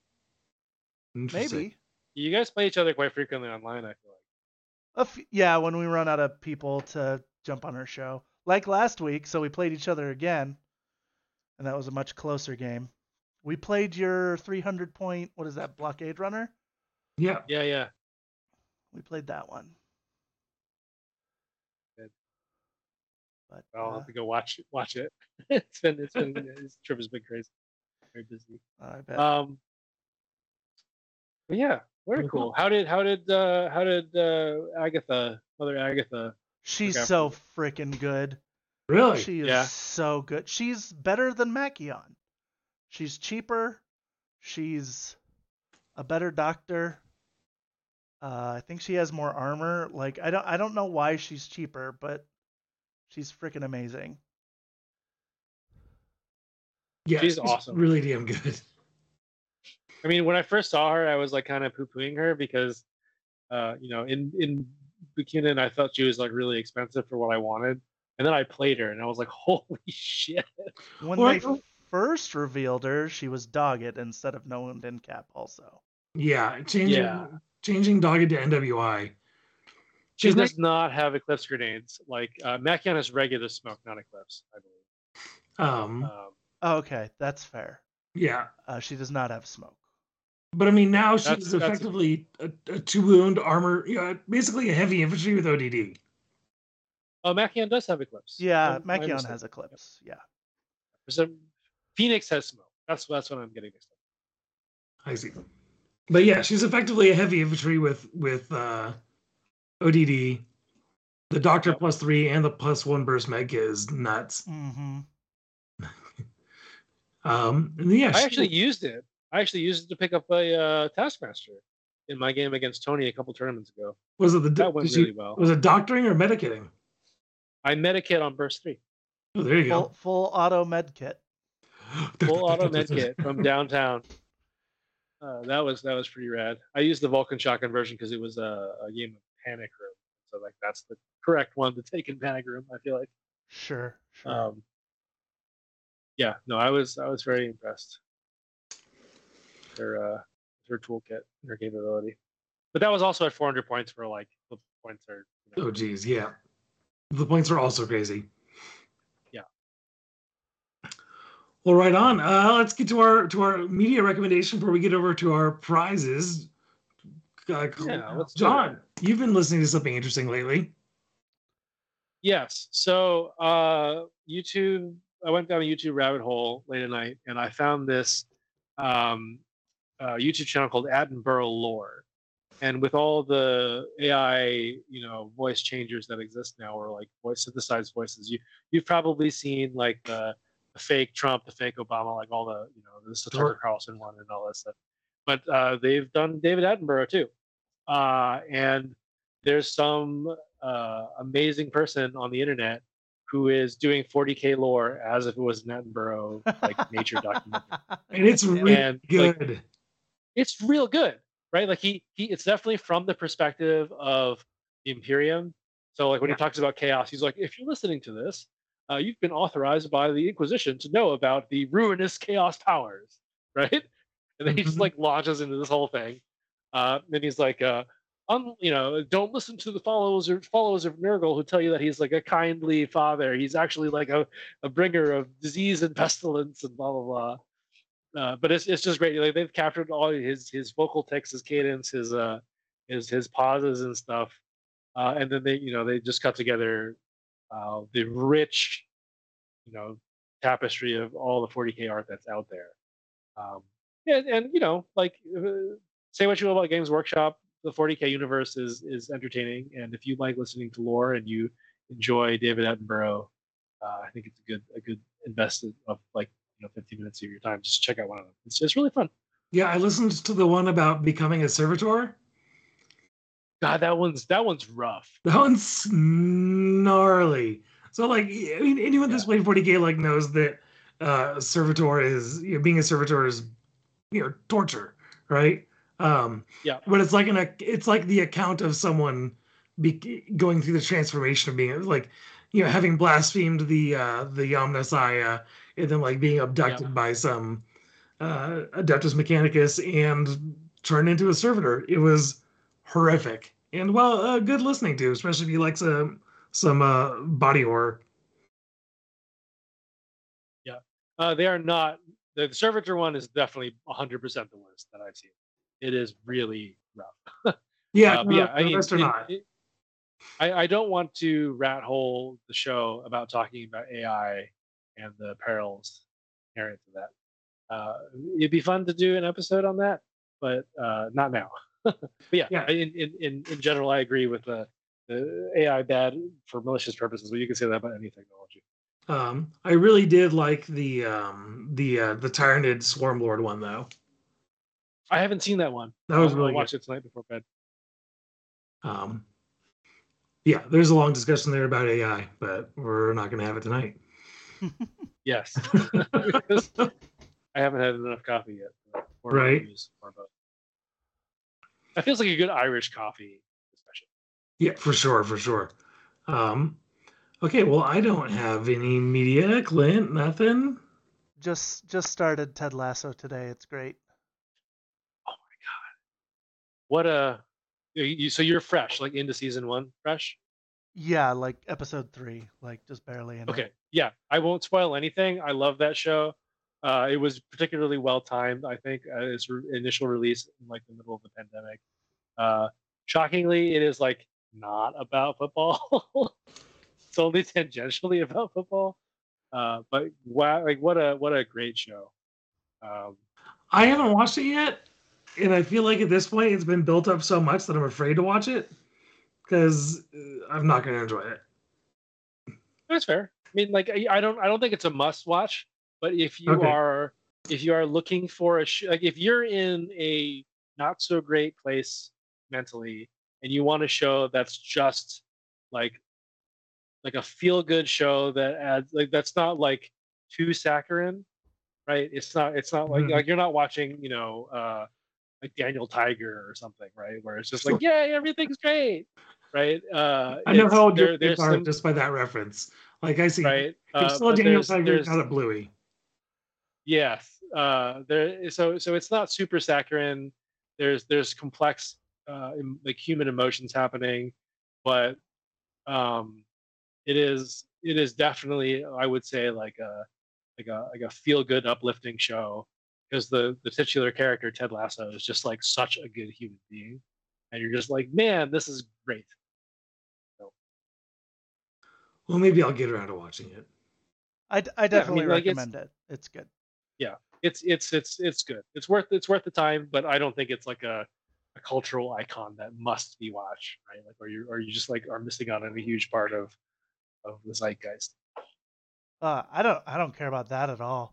maybe. You guys play each other quite frequently online, I feel like. Yeah, when we run out of people to jump on our show, like last week, so we played each other again, and that was a much closer game. We played your 300-point, what is that, blockade runner? Yeah. We played that one. Good. But I'll have to go watch it. It's been this trip has been crazy, very busy. I bet. But yeah, very cool. How did Agatha, Mother Agatha? She's so freaking good. Really? She is so good. She's better than Machion. She's cheaper. She's a better doctor. I think she has more armor. Like I don't know why she's cheaper, but she's freaking amazing. Yeah, she's awesome. Really damn good. I mean, when I first saw her, I was like kind of poo-pooing her because, you know, in Bakunin, I thought she was like really expensive for what I wanted, and then I played her and I was like, holy shit. When they first revealed her, she was Dogged instead of No Wound End Cap also. Yeah, changing Dogged to NWI. She does not have Eclipse grenades. Like Machion is regular smoke, not Eclipse, I believe. Okay, that's fair. Yeah. She does not have smoke. But I mean, now she's effectively a two wound armor, you know, basically a heavy infantry with ODD. Oh, Machion does have Eclipse. Yeah, Machion has Eclipse. Yeah. So Phoenix has smoke. That's what I'm getting mixed up. I see. But yeah, she's effectively a heavy infantry with ODD. The Doctor plus 3 and the plus 1 burst mech is nuts. Mm-hmm. I actually used it to pick up a Taskmaster in my game against Tony a couple tournaments ago. Was it that went really well? Was it doctoring or medicating? I medikit on burst 3. Oh, there you go. Full auto medkit. Full auto medkit from downtown. That was pretty rad. I used the Vulcan shotgun version because it was a game of Panic Room, so like that's the correct one to take in Panic Room. I feel like. Sure. Yeah. No, I was very impressed. Their toolkit, their capability, but that was also at 400 points. Where like the points are. You know, oh geez, yeah. The points are also crazy. Yeah. Well, right on. Let's get to our media recommendation before we get over to our prizes. John, you've been listening to something interesting lately. Yes. So YouTube, I went down a YouTube rabbit hole late at night, and I found this YouTube channel called Attenborough Lore. And with all the AI, you know, voice changers that exist now, or like voice synthesized voices, you've probably seen like the fake Trump, the fake Obama, like all the, you know, the Tucker Carlson one and all that stuff. But they've done David Attenborough too, and there's some amazing person on the internet who is doing 40K lore as if it was an Attenborough like nature documentary, and it's really good. Like, it's real good. Right, like it's definitely from the perspective of the Imperium. So, like when he talks about chaos, he's like, "If you're listening to this, you've been authorized by the Inquisition to know about the ruinous Chaos Towers." Right, and then he just like launches into this whole thing. Then he's like, don't listen to the followers of Nurgle who tell you that he's like a kindly father. He's actually like a bringer of disease and pestilence and blah blah blah." But it's just great. Like they've captured all his vocal tics, his cadence, his pauses and stuff, and then they just cut together the rich, tapestry of all the 40K art that's out there. Say what you will about Games Workshop, the 40K universe is entertaining, and if you like listening to lore and you enjoy David Attenborough, I think it's a good investment of 15 minutes of your time. Just check out one of them. It's just really fun. Yeah, I listened to the one about becoming a servitor. God, that one's rough. That one's gnarly. So like, I mean, anyone that's played 40K knows that servitor is being a servitor is torture, right? But it's like the account of someone going through the transformation of being like, having blasphemed the Yamnasiah, and then being abducted by some Adeptus Mechanicus and turned into a servitor. It was horrific and good listening to, especially if you like some body horror. Yeah, they are not. The servitor one is definitely 100% the worst that I've seen. It is really rough. I don't want to rat hole the show about talking about AI and the perils inherent to that. It'd be fun to do an episode on that, but not now. But in general, I agree with the AI bad for malicious purposes, but you can say that about any technology. I really did like the Tyranid Swarmlord one, though. I haven't seen that one. That was really good. I watched it tonight before bed. Yeah, there's a long discussion there about AI, but we're not going to have it tonight. Yes. I haven't had enough coffee yet. Right. That feels like a good Irish coffee discussion. Yeah, for sure. Okay, well, I don't have any media, Clint, nothing. Just started Ted Lasso today. It's great. Oh, my God. What a... So you're fresh, like into season one, fresh? Yeah, like episode 3, like just barely in. Okay, yeah. I won't spoil anything. I love that show. It was particularly well timed, I think, its initial release in like the middle of the pandemic. Shockingly, it is like not about football. It's only tangentially about football. But wow, like what a great show. I haven't watched it yet, and I feel like at this point it's been built up so much that I'm afraid to watch it because I'm not going to enjoy it. That's fair. I mean, like I don't think it's a must watch, but if you are looking for like if you're in a not so great place mentally and you want a show that's just like a feel good show that adds like that's not like too saccharine, right? It's not like mm-hmm. like you're not watching, you know, like Daniel Tiger or something, right? Where it's just like, yay, everything's great. Right? I know how old you are just by that reference. Like I see, right? It's still Daniel Tiger, kind of bluey. Yes. So it's not super saccharine. There's complex like human emotions happening, but it is definitely, I would say, like a feel good uplifting show, because the titular character Ted Lasso is just like such a good human being, and you're just like, man, this is great. Well, maybe I'll get around to watching it. I definitely recommend it. It's good. Yeah, it's good. It's worth the time, but I don't think it's like a cultural icon that must be watched, right? Like, or you just like are missing out on a huge part of the zeitgeist. I don't care about that at all.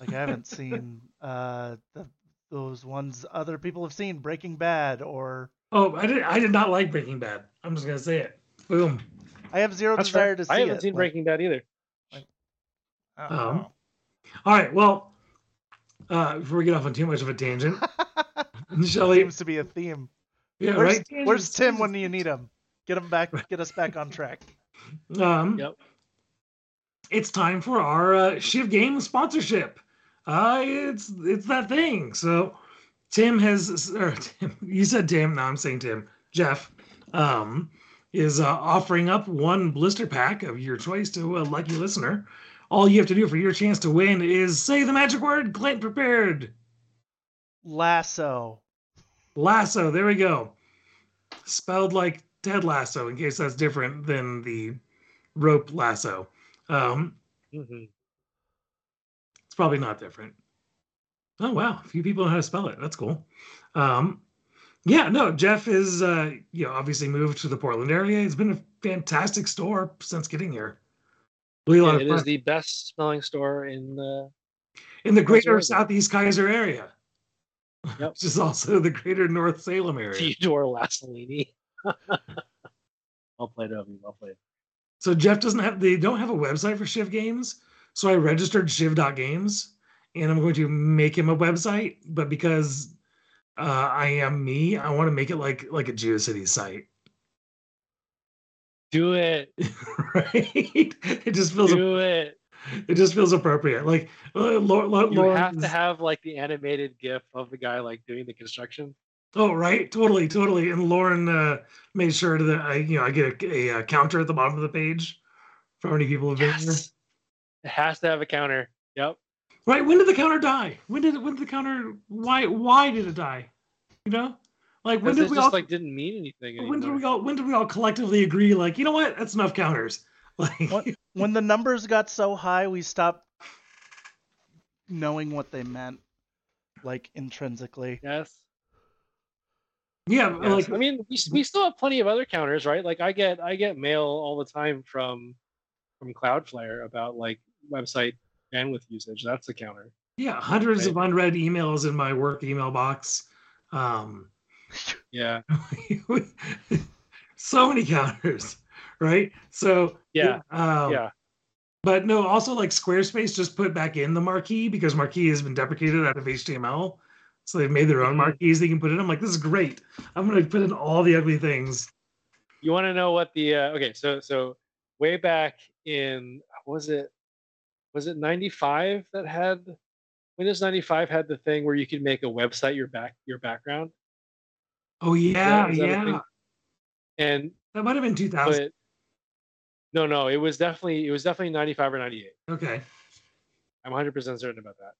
Like I haven't seen those ones other people have seen, Breaking Bad or. Oh, I did not like Breaking Bad. I'm just gonna say it. Boom. I have zero desire to see it. I haven't seen Breaking Bad either. All right. Well, before we get off on too much of a tangent, Shelly seems to be a theme. Yeah, right. Where's Tim when you need him? Get him back. Get us back on track. Yep. It's time for our Shiv Game sponsorship. It's that thing. So, you said Tim. No, I'm saying Tim. Jeff. Is offering up one blister pack of your choice to a lucky listener. All you have to do for your chance to win is say the magic word Clint prepared. Lasso. There we go. Spelled like Ted Lasso, in case that's different than the rope lasso. It's probably not different. Oh, wow. A few people know how to spell it. That's cool. Yeah, no, Jeff is obviously moved to the Portland area. It's been a fantastic store since getting here. Really a lot of fun. It is the best smelling store in the greater Southeast Kaiser area. Yep. Which is also the greater North Salem area. Theodore Lassalini. Well played. So Jeff they don't have a website for Shiv Games, so I registered shiv.games and I'm going to make him a website, but because I am me, I want to make it like a GeoCities site. Do it. Right? It just feels appropriate. Like Lauren have to have like the animated GIF of the guy like doing the construction. Oh, right. Totally. And Lauren made sure that I get a counter at the bottom of the page for how many people have been here. It has to have a counter. Yep. Right, when did the counter die? Why did it die? You know? Like when did it didn't mean anything anymore. When did we all collectively agree like, you know what? That's enough counters. Like when the numbers got so high, we stopped knowing what they meant like intrinsically. Yes. Yeah, yes. Like I mean, we still have plenty of other counters, right? Like I get mail all the time from Cloudflare about like website bandwidth usage. That's the counter. Yeah, hundreds of unread emails in my work email box. Yeah. So many counters, right? So yeah. But no, also like Squarespace just put back in the marquee because marquee has been deprecated out of HTML. So they've made their own marquees they can put in. I'm like, this is great. I'm going to put in all the ugly things. You want to know what the so way back in was it 95 that had Windows 95 had the thing where you could make a website your background? Oh yeah, yeah. And that might have been 2000. No, it was definitely 95 or 98. Okay. I'm 100% certain about that.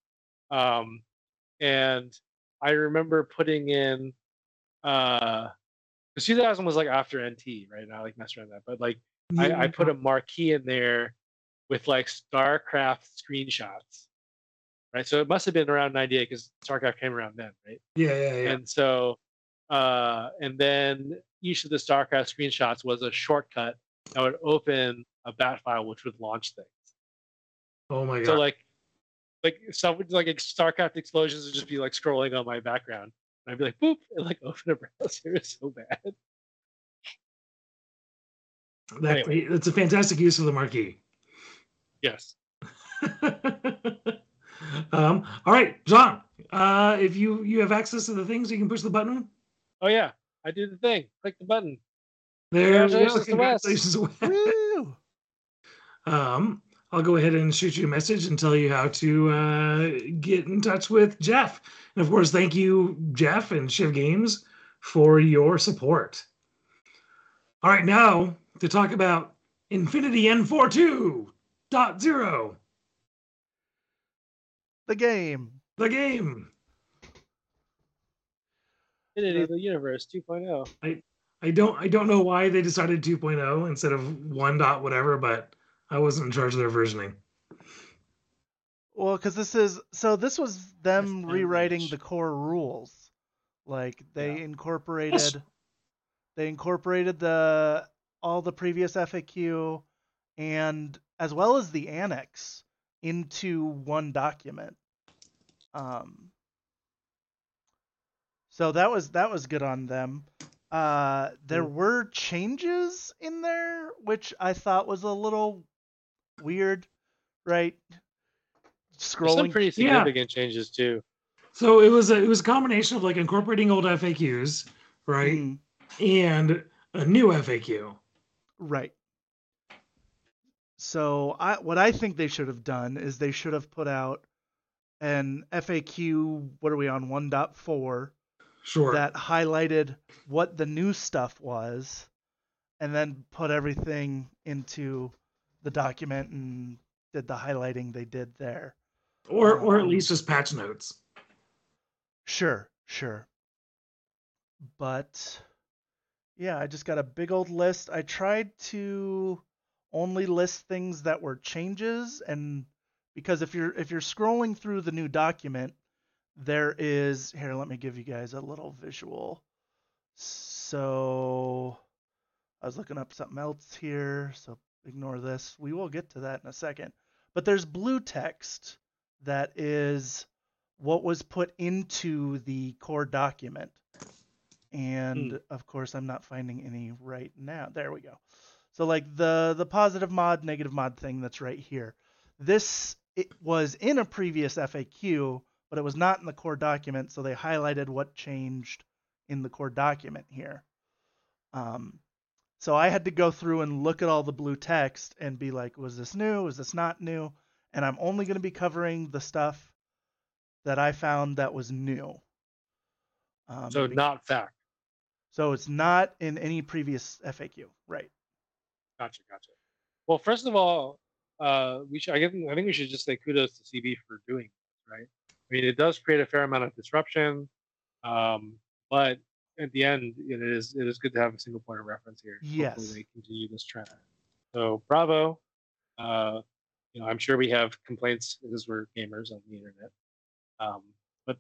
And I remember putting in, because 2000 was like after NT, right? And I like messed around that, but like I put a marquee in there with like StarCraft screenshots, right? So it must have been around 98 because StarCraft came around then, right? Yeah. And so, and then each of the StarCraft screenshots was a shortcut that would open a bat file, which would launch things. Oh my god! So like stuff like StarCraft explosions would just be like scrolling on my background, and I'd be like, boop, and like open a browser. It's so bad. Anyway. That's a fantastic use of the marquee. Yes. All right, John. If you have access to the things, you can push the button. Oh yeah, I do the thing. Click the button. There we go. Congratulations, Woo! I'll go ahead and shoot you a message and tell you how to get in touch with Jeff. And of course, thank you, Jeff and Shiv Games, for your support. All right, now to talk about Infinity N42.0. The game. Infinity the Universe 2.0. I don't know why they decided 2.0 instead of 1.whatever, but I wasn't in charge of their versioning. Well, because this was them rewriting the core rules. Like they incorporated all the previous FAQ and as well as the annex into one document. So that was good on them. There were changes in there, which I thought was a little weird, right? Scrolling. Some pretty significant changes too. So it was a combination of like incorporating old FAQs, right, and a new FAQ, right. So what I think they should have done is they should have put out an FAQ. What are we on 1.4? Sure. That highlighted what the new stuff was, and then put everything into the document and did the highlighting they did there. Or at least just patch notes. Sure. But yeah, I just got a big old list. I tried to only list things that were changes, and because if you're scrolling through the new document, there is, here, let me give you guys a little visual. So I was looking up something else here, so ignore this. We will get to that in a second. But there's blue text that is what was put into the core document. And of course, I'm not finding any right now. There we go. So like the positive mod, negative mod thing that's right here. It was in a previous FAQ, but it was not in the core document, so they highlighted what changed in the core document here. So I had to go through and look at all the blue text and be like, was this new? Was this not new? And I'm only going to be covering the stuff that I found that was new. So not fact. So it's not in any previous FAQ, right? Gotcha. Well, first of all, I think we should just say kudos to CB for doing this, right? I mean, it does create a fair amount of disruption, but at the end, it is good to have a single point of reference here. Yes. Hopefully they continue this trend. So, bravo. I'm sure we have complaints because we're gamers on the internet. But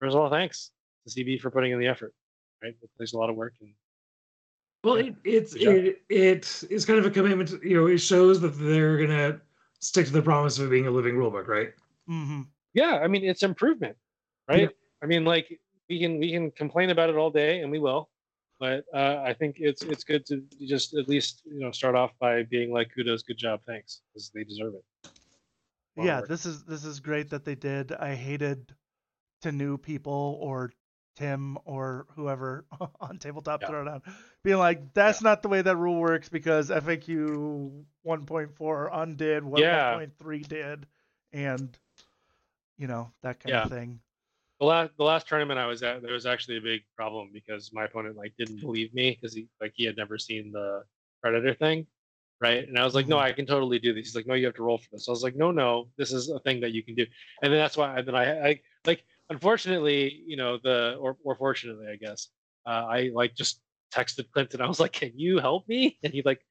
first of all, thanks to CB for putting in the effort. Right, it takes a lot of work. It's kind of a commitment. It shows that they're gonna stick to the promise of it being a living rulebook, right? Mm-hmm. Yeah, I mean, it's improvement, right? Yeah. I mean, like we can complain about it all day, and we will, but I think it's good to just at least start off by being like, kudos, good job, thanks, because they deserve it. This is great that they did. I hated to new people or Tim or whoever on Tabletop Throwdown being like, that's not the way that rule works because FAQ 1.4 undid what 1.3 did, and that kind of thing. The last tournament I was at, there was actually a big problem because my opponent didn't believe me because he had never seen the Predator thing. right? And I was like, no, I can totally do this. He's like, no, you have to roll for this. I was like, no, this is a thing that you can do. And then that's why. And then I like, unfortunately, you know, or fortunately, I guess, I like just texted Clinton. I was like, can you help me? And he like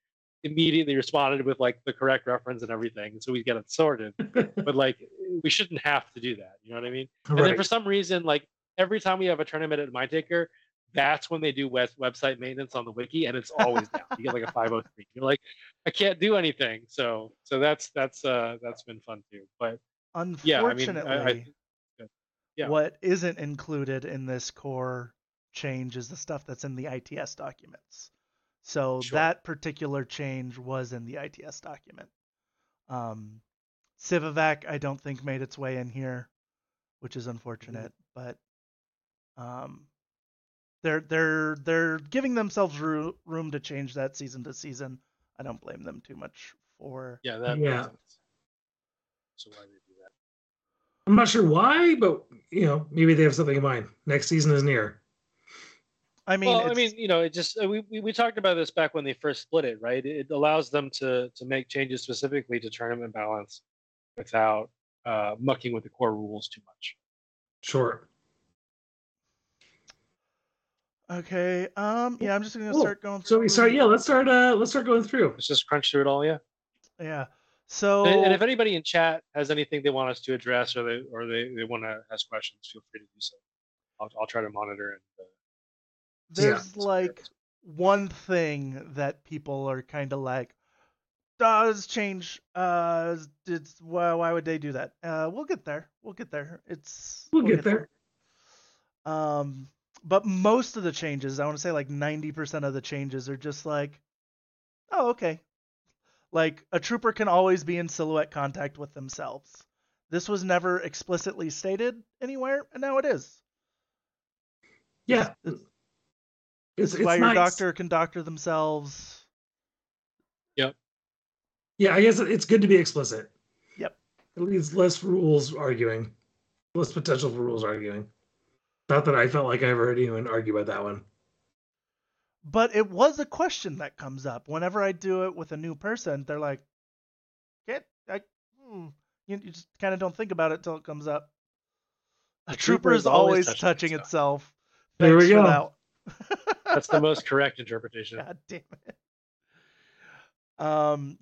immediately responded with like the correct reference and everything. So we get it sorted. But like, we shouldn't have to do that. You know what I mean? Right. And then for some reason, like every time we have a tournament at MindTaker, that's when they do website maintenance on the wiki, and it's always down. You get like a 503. You're like, I can't do anything. So that's been fun too. But unfortunately, yeah, I mean, yeah. What isn't included in this core change is the stuff that's in the ITS documents. So sure. That particular change was in the ITS document. Civivac, I don't think made its way in here, which is unfortunate. Mm-hmm. But They're giving themselves room to change that season to season. I don't blame them too much for that. So why they do that? I'm not sure why, but you know, maybe they have something in mind. Next season is near. I mean, it just we talked about this back when they first split it, right? It allows them to make changes specifically to tournament balance without mucking with the core rules too much. Sure. Okay. I'm just gonna start going through. So let's start going through. Let's just crunch through it all. Yeah. So and if anybody in chat has anything they want us to address, or they want to ask questions, feel free to do so. I'll try to monitor it. There's like one thing that people are kind of like, does change? Why would they do that? We'll get there. We'll get there. But most of the changes, I want to say like 90% of the changes are just like, oh, okay. Like a trooper can always be in silhouette contact with themselves. This was never explicitly stated anywhere, and now it is. Yeah. It's why your doctor can doctor themselves. Yep. Yeah, I guess it's good to be explicit. Yep. It leaves less rules arguing. Less potential for rules arguing. Not that I felt like I ever heard anyone argue about that one. But it was a question that comes up. Whenever I do it with a new person, they're like, you just kind of don't think about it till it comes up. A trooper is always touching itself. There we go. That's the most correct interpretation. God damn it.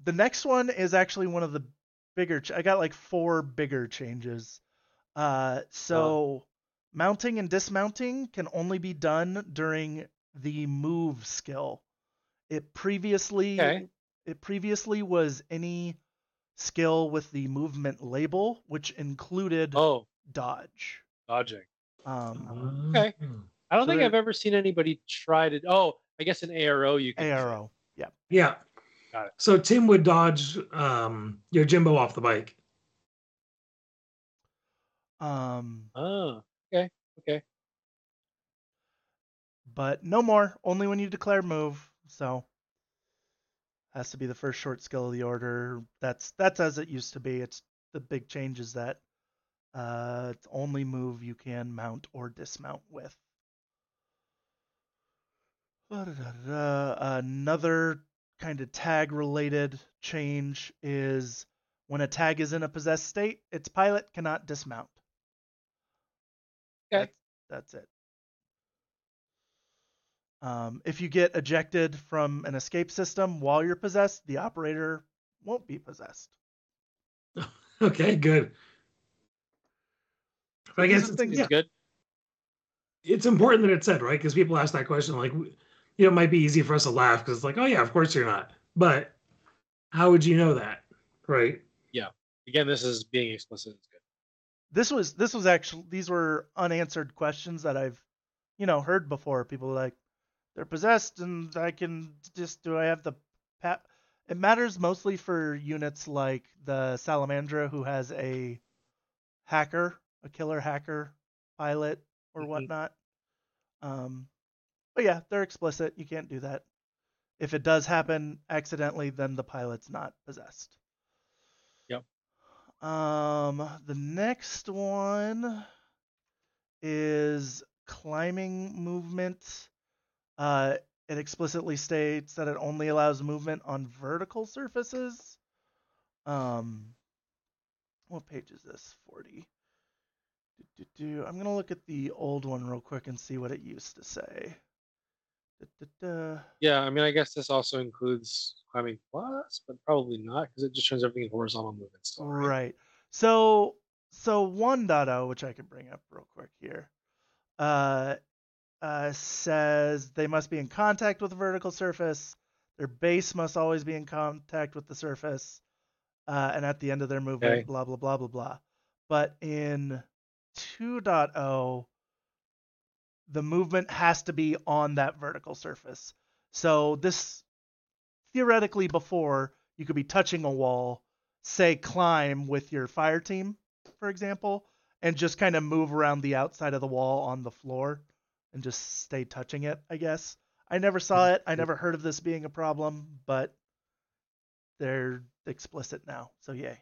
The next one is actually one of the bigger... I got like 4 bigger changes. Mounting and dismounting can only be done during the move skill. It previously was any skill with the movement label, which included dodge. Dodging. Okay. I don't think I've ever seen anybody try to. Oh, I guess an ARO you can. ARO. Yeah. Yeah. Got it. So Tim would dodge your Yojimbo off the bike. Okay. But no more. Only when you declare move. So has to be the first short skill of the order. That's as it used to be. It's the big change is that it's only move you can mount or dismount with. Another kind of tag related change is when a tag is in a possessed state, its pilot cannot dismount. That's it. If you get ejected from an escape system while you're possessed, the operator won't be possessed. Okay, good. I guess it's good. It's important that it's said, right? Because people ask that question, like, you know, it might be easy for us to laugh because it's like, oh yeah, of course you're not. But how would you know that, right? Yeah. Again, this is being explicit. This was actually, these were unanswered questions that I've, you know, heard before. People are like, they're possessed and I can just, do I have the, it matters mostly for units like the Salamandra who has a hacker, a killer hacker pilot or whatnot. But yeah, they're explicit. You can't do that. If it does happen accidentally, then the pilot's not possessed. The next one is climbing movement. it explicitly states that it only allows movement on vertical surfaces. What page is this? 40. I'm going to look at the old one real quick and see what it used to say. Yeah, I mean, I guess this also includes climbing plus, but probably not, because it just turns everything into horizontal movement still. Right. So 1.0, which I can bring up real quick here, says they must be in contact with the vertical surface. Their base must always be in contact with the surface. And at the end of their movement, okay, blah, blah, blah, blah, blah. But in 2.0, the movement has to be on that vertical surface. So this, theoretically, before, you could be touching a wall, say climb with your fire team, for example, and just kind of move around the outside of the wall on the floor and just stay touching it, I guess. I never saw it. I never heard of this being a problem, but they're explicit now, so yay.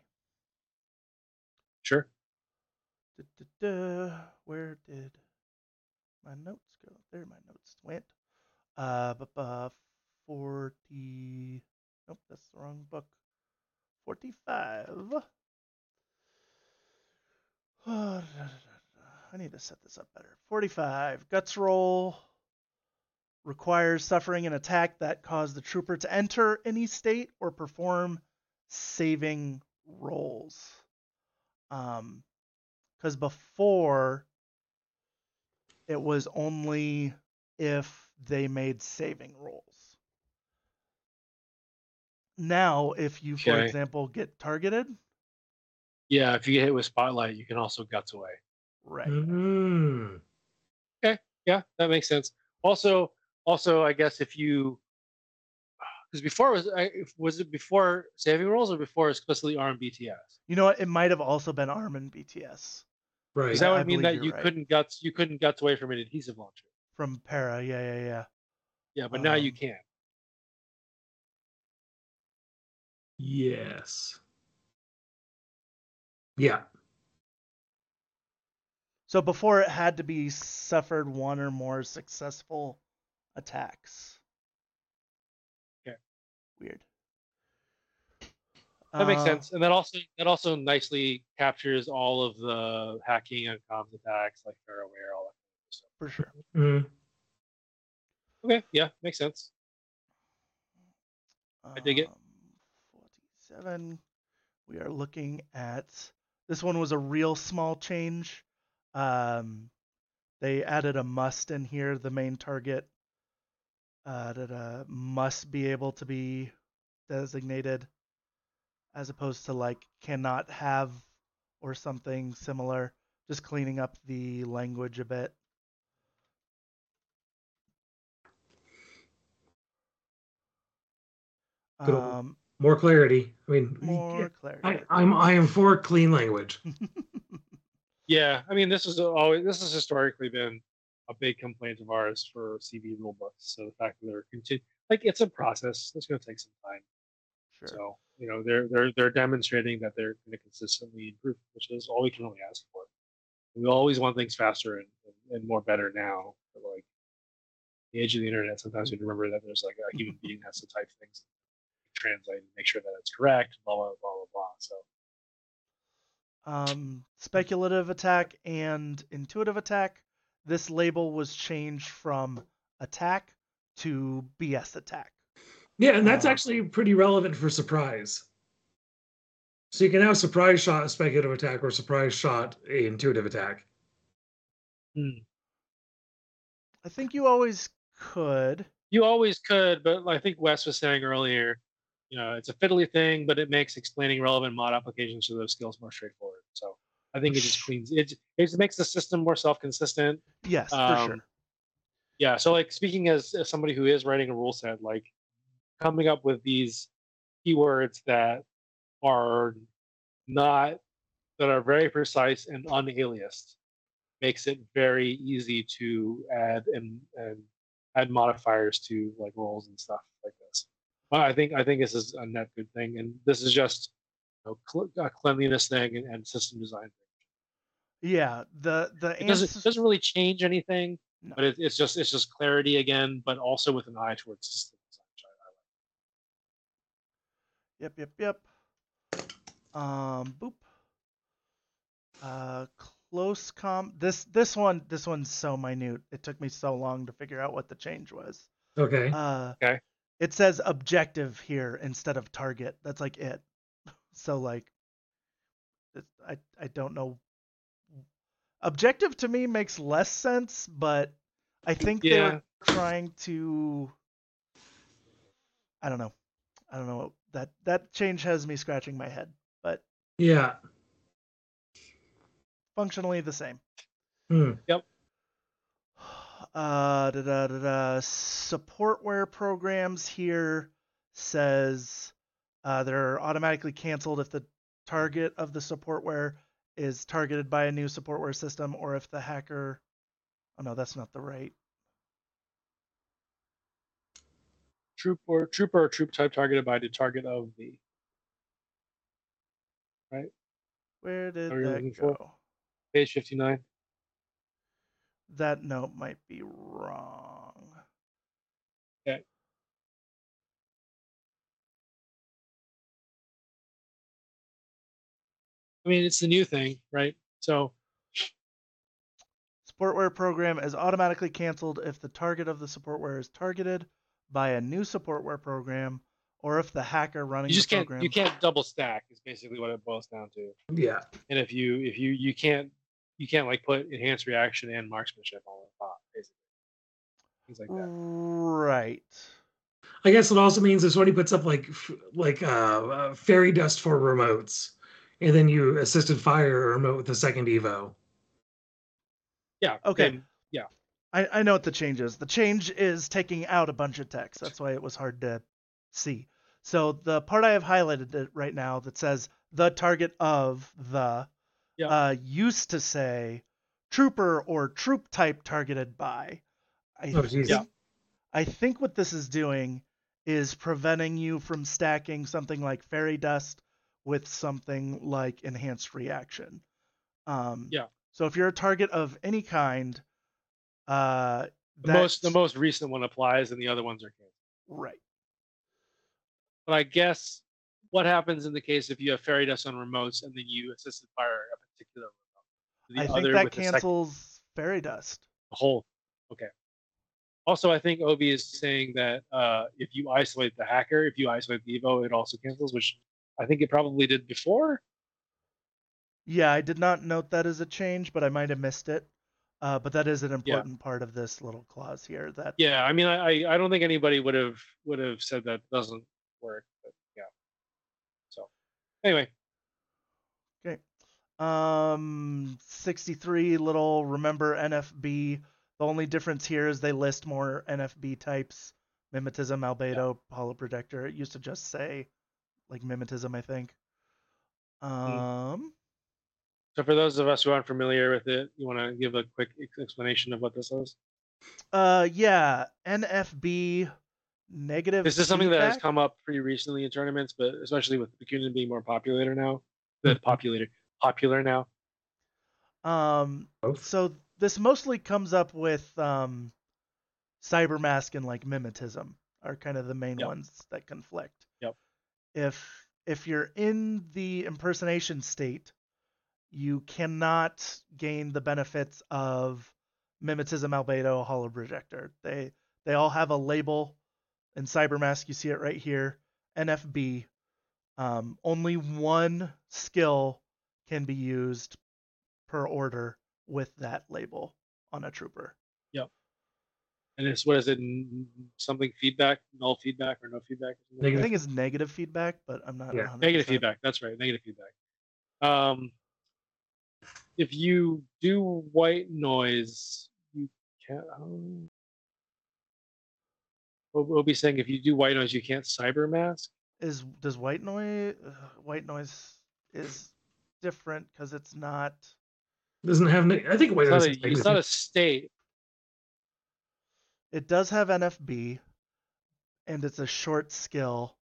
Sure. Where did my notes go? There my notes went. 40. Nope, that's the wrong book. 45. I need to set this up better. 45. Guts roll requires suffering an attack that caused the trooper to enter any state or perform saving rolls. Because before, it was only if they made saving rolls. Now, if you, for example, get targeted. Yeah, if you get hit with spotlight, you can also guts away. Right. Mm-hmm. Okay, yeah, that makes sense. Also, I guess if you, because before was it before saving rolls or before explicitly arm BTS? You know what? It might have also been arm and BTS. Right. That would mean that you couldn't guts away from an adhesive launcher. From para, yeah. Yeah, but now you can. Yes. Yeah. So before it had to be suffered one or more successful attacks. Okay. Weird. That makes sense, and that also nicely captures all of the hacking and comms attacks, like they're aware, all that stuff. For sure. Mm-hmm. Okay, yeah, makes sense. I dig it. 47. We are looking at this one was a real small change. They added a must in here. The main target must be able to be designated, as opposed to like cannot have or something similar, just cleaning up the language a bit. More clarity. I mean, more clarity. I am for clean language. Yeah, I mean, this has historically been a big complaint of ours for CV rule books. So the fact that they're it's a process. It's going to take some time. Sure. So, you know, they're demonstrating that they're going to consistently improve, which is all we can really ask for. We always want things faster and more better now. But like the age of the internet, sometimes we remember that there's like a human being has to type things, translate, and make sure that it's correct. Blah blah blah blah blah. So, speculative attack and intuitive attack. This label was changed from attack to BS attack. Yeah, and that's actually pretty relevant for surprise. So you can have surprise shot a speculative attack or surprise shot a intuitive attack. Hmm. I think you always could. But I think Wes was saying earlier, you know, it's a fiddly thing, but it makes explaining relevant mod applications to those skills more straightforward. So I think it just cleans it. It just makes the system more self-consistent. Yes, for sure. Yeah. So like speaking as somebody who is writing a rule set, like, coming up with these keywords that are very precise and unaliased makes it very easy to add and add modifiers to like roles and stuff like this. But I think this is a net good thing, and this is just, you know, a cleanliness thing and system design thing. Yeah, it doesn't really change anything. No. But it's just clarity again, but also with an eye towards system design. Yep. Boop. Close comp. This one's so minute. It took me so long to figure out what the change was. Okay. Okay. It says objective here instead of target. That's like it. So like, I don't know. Objective to me makes less sense, but I think they're trying to. I don't know. That change has me scratching my head, but yeah. Functionally the same. Yep. Supportware programs here says they're automatically canceled if the target of the supportware is targeted by a new supportware system or if the hacker. Oh no, that's not the right. Trooper or troop type targeted by the target of the. Right. Where did that go? For? Page 59. That note might be wrong. Okay. I mean, it's the new thing, right? So, supportware program is automatically canceled if the target of the supportware is targeted by a new supportware program, or if the hacker running the program. You can't double stack. Is basically what it boils down to. Yeah. And if you can't. You can't like put enhanced reaction and marksmanship on the top, basically. Things like that. Right. I guess it also means if somebody puts up like fairy dust for remotes, and then you assisted fire a remote with a second Evo. Yeah. Okay. Then, yeah. I know what the change is. The change is taking out a bunch of text. That's why it was hard to see. So the part I have highlighted it right now that says the target of the. Used to say trooper or troop type targeted by. I think what this is doing is preventing you from stacking something like fairy dust with something like enhanced reaction. So if you're a target of any kind, the most recent one applies and the other ones are canceled. Right. But I guess what happens in the case if you have fairy dust on remotes and then you assisted fire a particular remote? I think that cancels fairy dust. The whole. Okay. Also, I think Obi is saying that if you isolate the Evo, it also cancels, which I think it probably did before. Yeah, I did not note that as a change, but I might have missed it. But that is an important part of this little clause here. That. Yeah, I mean, I don't think anybody would have said that doesn't work. Anyway. Okay. 63 little remember NFB. The only difference here is they list more NFB types. Mimetism, albedo, holoprojector. It used to just say like mimetism, I think. So for those of us who aren't familiar with it, you want to give a quick explanation of what this is? NFB negative. This is something feedback? That has come up pretty recently in tournaments, but especially with Bakunin being more popular now. Popular now. So this mostly comes up with Cybermask and like mimetism are kind of the main ones that conflict. Yep. If you're in the impersonation state, you cannot gain the benefits of mimetism, albedo, holoprojector. They all have a label. In Cybermask, you see it right here, NFB. Only one skill can be used per order with that label on a trooper. Yep. And it's, what is it, something feedback, null feedback or no feedback? I think it's negative feedback, but I'm not 100%. Negative feedback, that's right, negative feedback. If you do white noise, you can't... We'll be saying if you do white noise, you can't cybermask. Does white noise? White noise is different because it's not. Doesn't have. I think white noise. It's not a state. It does have NFB, and it's a short skill.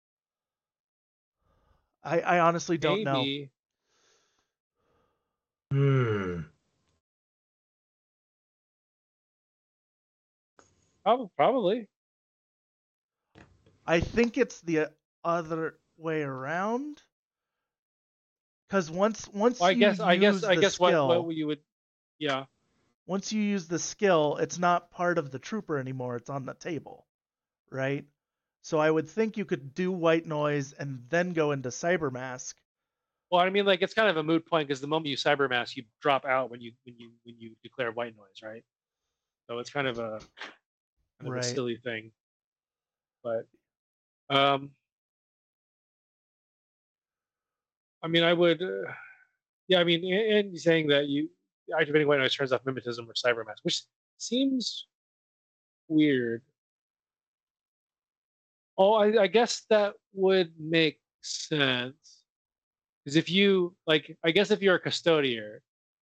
I honestly don't know. Probably. I think it's the other way around. Because once well, I guess what you would, yeah. Once you use the skill, it's not part of the trooper anymore. It's on the table, right? So I would think you could do white noise and then go into cybermask. Well, I mean, like, it's kind of a moot point because the moment you cybermask, you drop out when you declare white noise, right? So it's kind of a silly thing, but I mean, I would, yeah, I mean, and saying that you activating white noise turns off mimetism or cybermask, which seems weird. Oh, I guess that would make sense. Because if you, like, I guess if you're a custodian,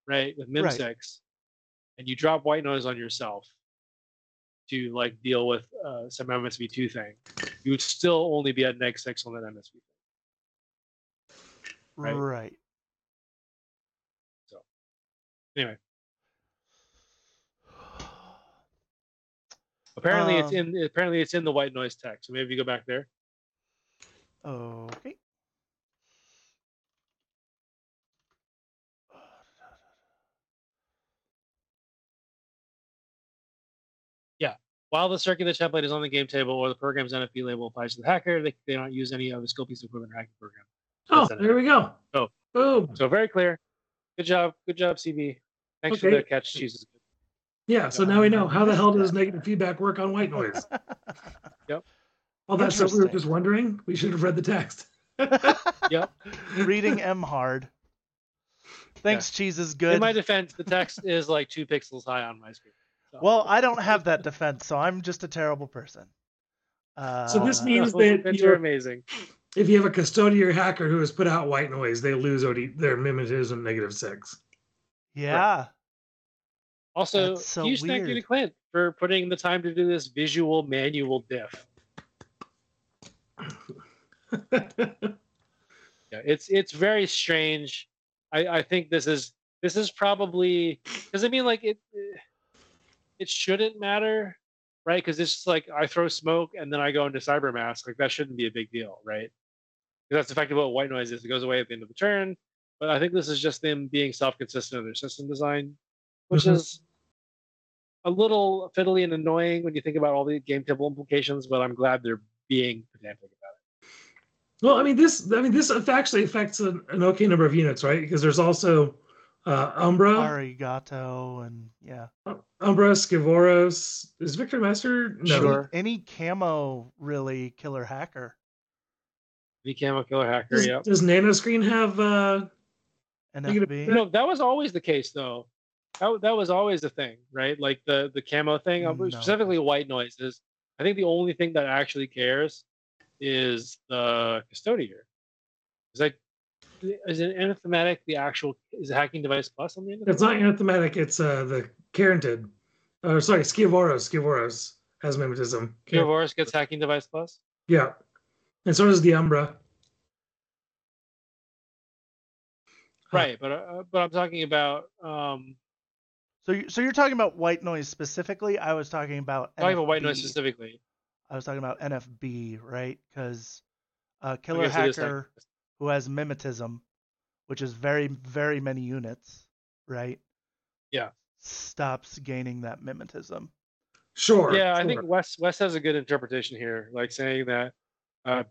right, with Mimsex, right, and you drop white noise on yourself to, like, deal with some MSV2 thing, you would still only be at -6 on that MSV thing. Right. So, anyway. Apparently it's in the white noise text. So maybe you go back there. Okay. Yeah. While the circular template is on the game table or the program's NFP label applies to the hacker, they don't use any of the skill piece of equipment or hacking program. So there we go. Oh, boom. So very clear. Good job, CB. Thanks for the catch. Jesus. Yeah, so now we know how the hell does negative feedback work on white noise. Yep. All that stuff we were just wondering. We should have read the text. Yep. Reading M hard. Thanks, cheese is good. In my defense, the text is like 2 pixels high on my screen. So. Well, I don't have that defense, so I'm just a terrible person. So this means that you're amazing. If you have a custodian or hacker who has put out white noise, they lose their mimetism -6. Yeah. Right. Also, huge thank you to Clint for putting the time to do this visual manual diff. Yeah, it's very strange. I think this is probably, because I mean, like, it shouldn't matter, right? Because it's just like I throw smoke and then I go into cybermask. Like, that shouldn't be a big deal, right? Because that's effectively what white noise is. It goes away at the end of the turn. But I think this is just them being self-consistent in their system design, which is a little fiddly and annoying when you think about all the game table implications, but I'm glad they're being pedantic about it. Well, I mean, this actually affects an okay number of units, right? Because there's also Umbra, Arigato, and yeah, Umbra, Skivoros. Is Victor Master? No. Sure. Any camo really killer hacker. The camo killer hacker. Yeah. Does Nanoscreen have NFB? No, that was always the case, though. That was always the thing, right? Like the camo thing, specifically white noises. I think the only thing that actually cares is the custodian. Is it anathematic? The actual is hacking device plus on the end? It's not anathematic. It's the Carantid. Sorry, Skivoros. Skivoros has mimetism. Skivoros gets hacking device plus. Yeah, and so does the Umbra. Right, but I'm talking about. So you're talking about white noise specifically. I was talking about white noise specifically. I was talking about NFB, right? Because killer hacker who has mimetism, which is very, very many units, right? Yeah. Stops gaining that mimetism. Sure. Yeah, sure. I think Wes has a good interpretation here, like saying that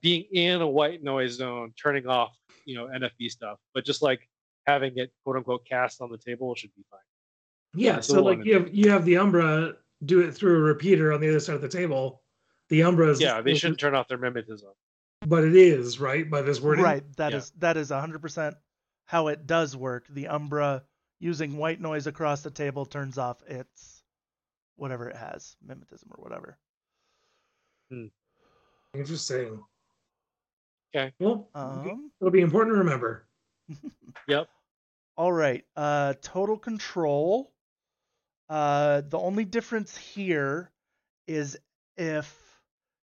being in a white noise zone, turning off, NFB stuff, but just like having it quote unquote cast on the table should be fine. Yeah, so like you have the Umbra do it through a repeater on the other side of the table. The Umbra is... Yeah, they shouldn't turn off their mimetism. But it is, right? By this wording? Right, that is 100% how it does work. The Umbra, using white noise across the table, turns off its... whatever it has, mimetism or whatever. Hmm. Interesting. Okay. Well, it'll be important to remember. Yep. All right. Total control. The only difference here is if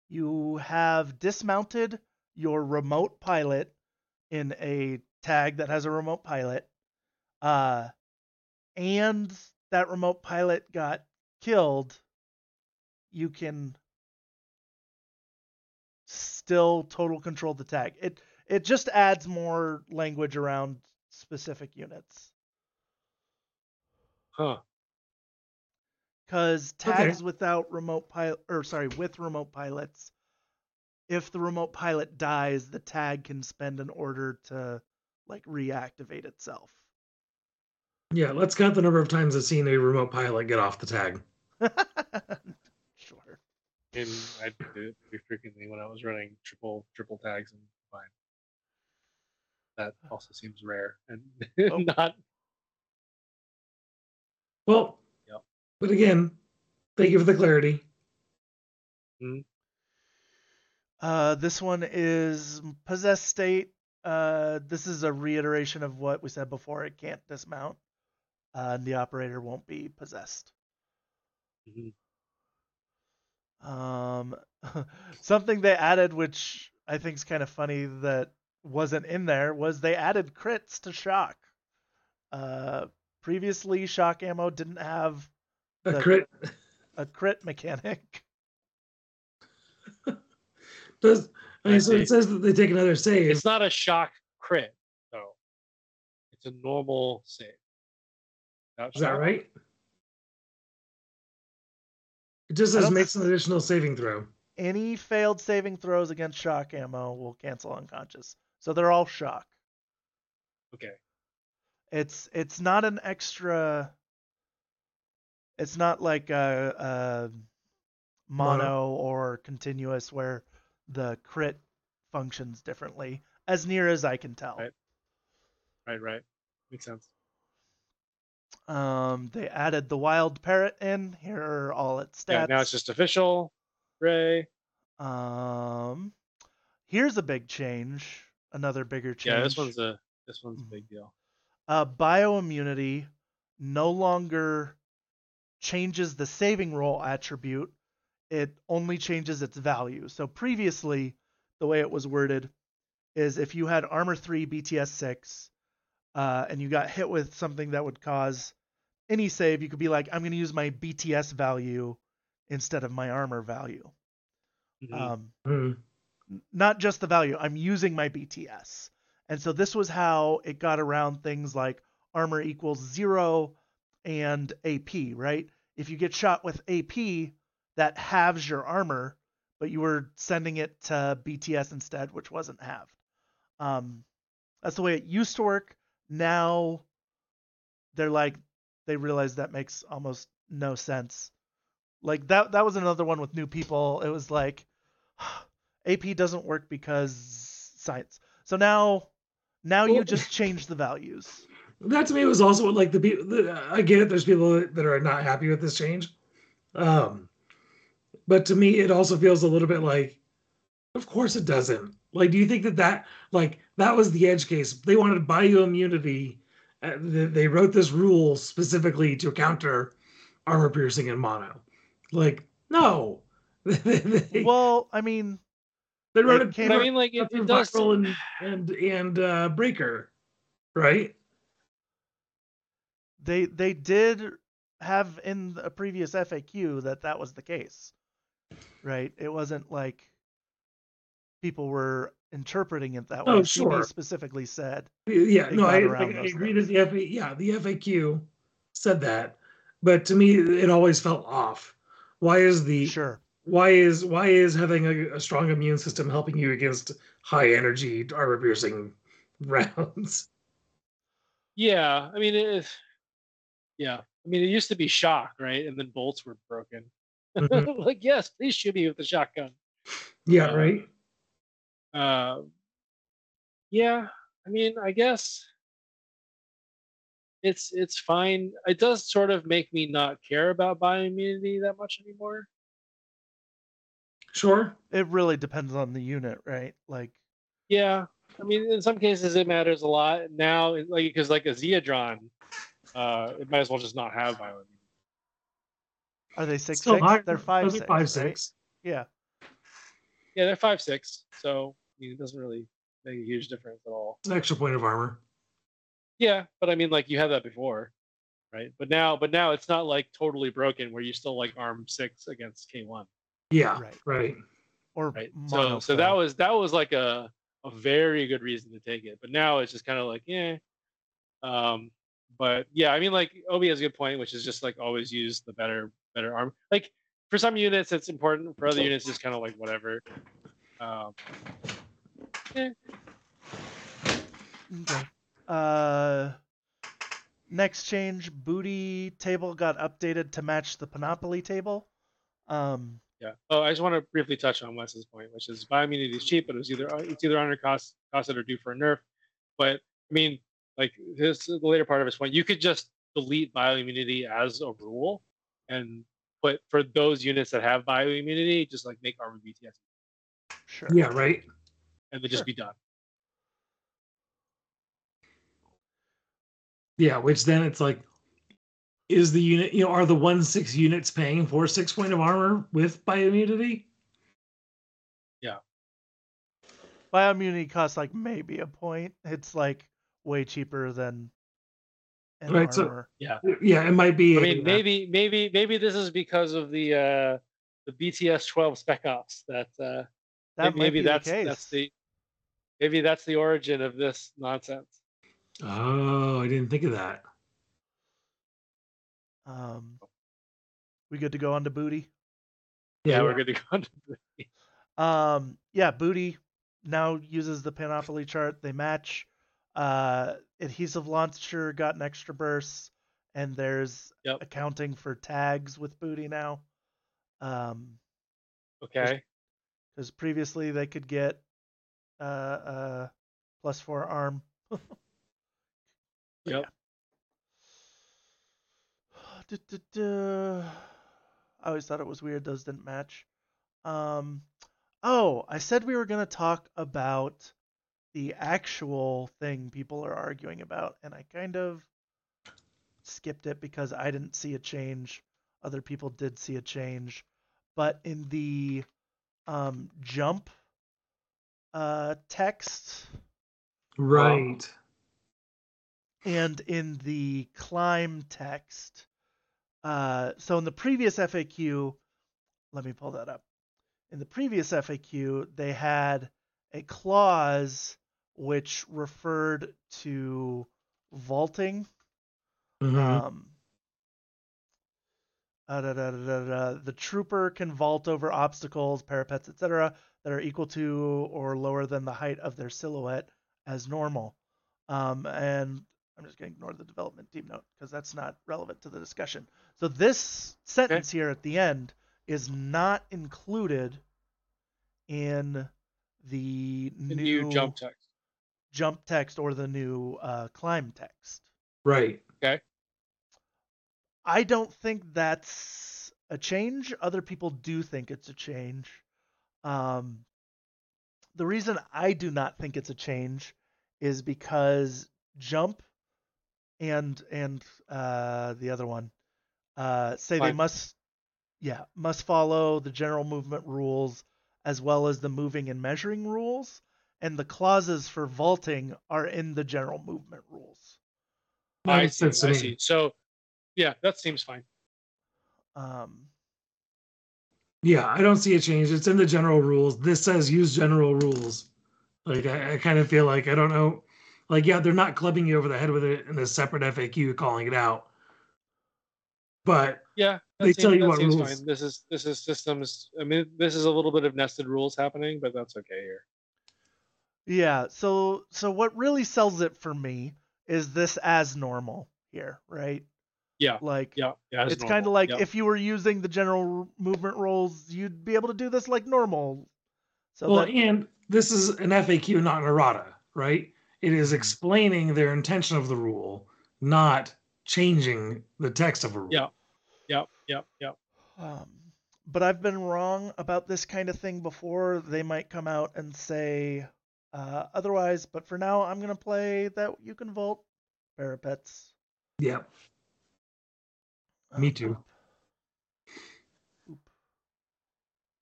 you have dismounted your remote pilot in a tag that has a remote pilot, and that remote pilot got killed, you can still total control the tag. It just adds more language around specific units. Huh. Because tags with remote pilots, if the remote pilot dies, the tag can spend an order to like reactivate itself. Yeah, let's count the number of times I've seen a remote pilot get off the tag. Sure. And I did it frequently when I was running triple tags and fine. That also seems rare and not. Well, yep. But again, thank you for the clarity. Mm-hmm. This one is possessed state. This is a reiteration of what we said before. It can't dismount. And the operator won't be possessed. Mm-hmm. Something they added, which I think is kind of funny that wasn't in there, was they added crits to shock. Previously, shock ammo didn't have a crit mechanic. It says that they take another save. It's not a shock crit, though. It's a normal save. Is that right? It just says makes an additional saving throw. Any failed saving throws against shock ammo will cancel unconscious. So they're all shock. Okay. It's not an extra. It's not like a mono or continuous where the crit functions differently, as near as I can tell. Right. Makes sense. They added the wild parrot in. Here are all its stats. Yeah, now it's just official. Hooray. Here's a big change. Another bigger change. Yeah, this one's a big deal. Bioimmunity no longer changes the saving roll attribute. It only changes its value. So previously, the way it was worded is if you had armor 3, BTS 6, and you got hit with something that would cause any save, you could be like, I'm going to use my BTS value instead of my armor value. Not just the value. I'm using my BTS. And so this was how it got around things like armor equals 0 and AP, right? If you get shot with AP, that halves your armor, but you were sending it to BTS instead, which wasn't halved. That's the way it used to work. Now they're like, they realize that makes almost no sense. Like that was another one with new people. It was like, AP doesn't work because science. So now you just change the values. That to me was also like I get it. There's people that are not happy with this change. But to me, it also feels a little bit like, of course it doesn't. Like, do you think that was the edge case? They wanted bioimmunity. They wrote this rule specifically to counter armor piercing and mono. Like, no. Well, I mean, they wrote it. I mean, like it does. And breaker, right? They did have in a previous FAQ that was the case, right? It wasn't like people were interpreting it that way. Oh, sure. She specifically said, yeah, no, I agreed with the FAQ. Yeah, the FAQ said that, but to me, it always felt off. Why is having a strong immune system helping you against high energy armor piercing rounds? Yeah, I mean, it used to be shock, right? And then bolts were broken. Mm-hmm. Like, yes, please shoot me with the shotgun. Yeah, right. Yeah, I mean, I guess it's fine. It does sort of make me not care about bioimmunity that much anymore. Sure. It really depends on the unit, right? Like, yeah, I mean, in some cases it matters a lot now, like because like a Zeodron. It might as well just not have bioimmunity. Are they 6'6"? They're 5'6". 5'6". Right? Yeah. Yeah, they're 5'6", so it doesn't really make a huge difference at all. It's an extra point of armor. Yeah, but I mean, like, you had that before, right? But now it's not like totally broken where you still like arm 6 against K1. Yeah, right. Or right. So that was like a very good reason to take it. But now it's just kind of like, yeah. But yeah, I mean, like Obi has a good point, which is just like always use the better arm. Like for some units it's important, for other units it's kind of like whatever. Yeah. Okay. Next change, booty table got updated to match the Panoply table. Yeah. Oh, I just want to briefly touch on Wes's point, which is bioimmunity is cheap, but it's either undercosted or due for a nerf. But I mean, like the later part of his point, you could just delete bioimmunity as a rule, and but for those units that have bioimmunity, just like make armor BTS. Sure. Yeah. Right. And they just be done. Yeah, which then it's like, is the unit, you know, are the 1-6 units paying for 6 points of armor with bioimmunity? Yeah. Bioimmunity costs like maybe a point. It's like way cheaper than an right, armor. So, yeah, it might be. I mean, maybe this is because of the BTS 12 Spec Ops that maybe that's the origin of this nonsense. Oh, I didn't think of that. We good to go on to booty? Yeah, we're good to go on to booty. Booty now uses the Panoply chart. They match. Adhesive launcher got an extra burst, and there's accounting for tags with booty now. Okay. Because previously they could get a +4 arm. Yep. Yeah. I always thought it was weird those didn't match. I said we were going to talk about the actual thing people are arguing about, and I kind of skipped it because I didn't see a change. Other people did see a change. But in the jump text... Right. And in the climb text, so in the previous FAQ, let me pull that up. In the previous FAQ, they had a clause which referred to vaulting. Mm-hmm. The trooper can vault over obstacles, parapets, etc., that are equal to or lower than the height of their silhouette as normal. And I'm just going to ignore the development team note because that's not relevant to the discussion. So this sentence here at the end is not included in the new jump text or the new climb text. Right. Okay. I don't think that's a change. Other people do think it's a change. The reason I do not think it's a change is because jump and the other one say Fine. They must follow the general movement rules as well as the moving and measuring rules, and the clauses for vaulting are in the general movement rules. I see. So yeah, that seems fine. Yeah, I don't see a change. It's in the general rules. This says use general rules. Like I kind of feel like I don't know. Like, yeah, they're not clubbing you over the head with it in a separate FAQ calling it out. But yeah, they tell you what rules. Fine. This is systems. I mean, this is a little bit of nested rules happening, but that's okay here. Yeah. So what really sells it for me is this as normal here, right? Yeah. Like, yeah it's kind of like if you were using the general movement rules, you'd be able to do this like normal. So and this is an FAQ, not an errata, right? It is explaining their intention of the rule, not changing the text of a rule. Yeah. But I've been wrong about this kind of thing before. They might come out and say otherwise, but for now, I'm going to play that you can vault parapets. Yeah. Me too. Oop.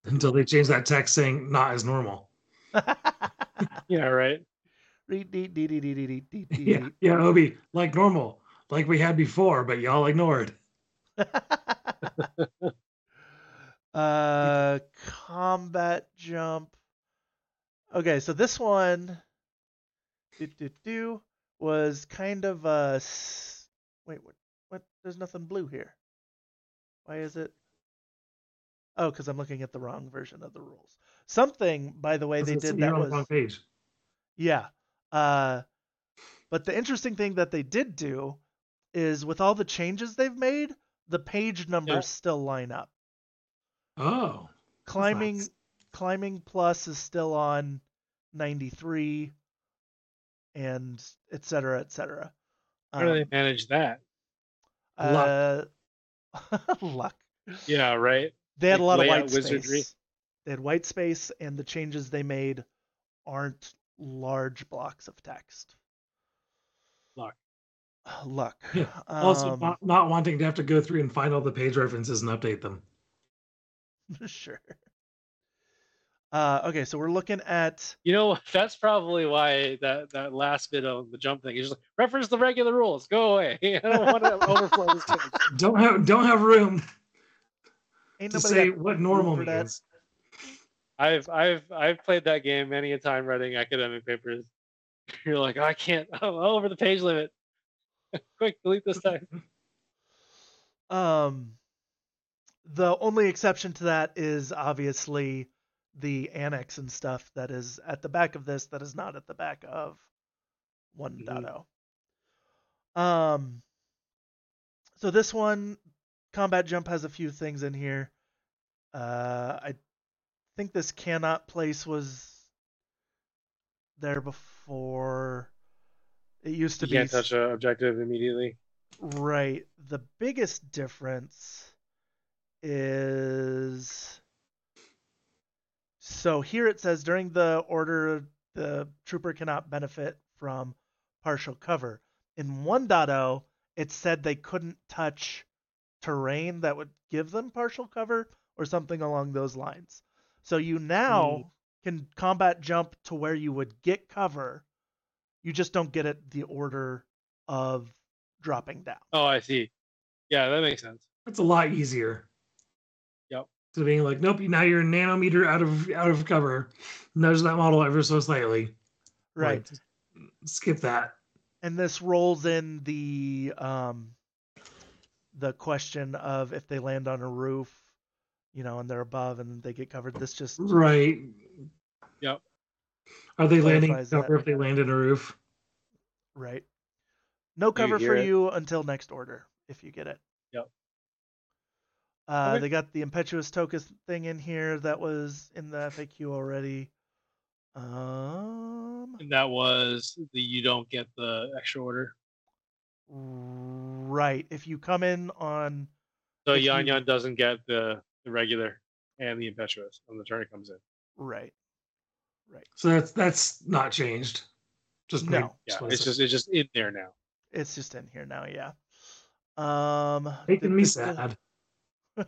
Until they change that text saying not as normal. Yeah, right. Yeah, Obi, like normal, like we had before, but y'all ignored. Combat jump. Okay, so this one was kind of a... Wait, what? There's nothing blue here. Why is it? Oh, because I'm looking at the wrong version of the rules. Something, by the way, they did that was... Wrong page. Yeah. But the interesting thing that they did do is with all the changes they've made, the page numbers still line up. Oh. Climbing Plus is still on 93 and et cetera, et cetera. How do they manage that? Luck. Yeah, right. They had a lot of white space. Wizardry. They had white space, and the changes they made aren't large blocks of text. Luck. Yeah. Also, not wanting to have to go through and find all the page references and update them. Sure. Okay, so we're looking at... You know, that's probably why that last bit of the jump thing is just like, reference the regular rules, go away. I don't want to overflow this text. Don't have room to say what normal means. I've played that game many a time writing academic papers. You're like, oh, I can't. I'm over the page limit. Quick, delete this text. The only exception to that is obviously... the annex and stuff that is at the back of this that is not at the back of 1.0. Mm-hmm. So this one, combat jump, has a few things in here. I think this cannot place was there before. It used to be... You can't touch an objective immediately. Right. The biggest difference is... So here it says during the order, the trooper cannot benefit from partial cover. In 1.0, it said they couldn't touch terrain that would give them partial cover or something along those lines. So you now can combat jump to where you would get cover. You just don't get it the order of dropping down. Oh, I see. Yeah, that makes sense. That's a lot easier. To being like, nope, now you're a nanometer out of cover. Nudge that model ever so slightly. Right. Like, skip that. And this rolls in the question of if they land on a roof, you know, and they're above and they get covered. This just... Right. Yep. Are they landing cover if they land in a roof? Right. No cover for you until next order, if you get it. Yep. They got the impetuous token thing in here that was in the FAQ already. And that was you don't get the extra order. Right. If you come in on... So Yan doesn't get the regular and the impetuous when the turn comes in. Right. Right. So that's not changed. Just no. Yeah, it's just in there now. It's just in here now, yeah. Making me sad. G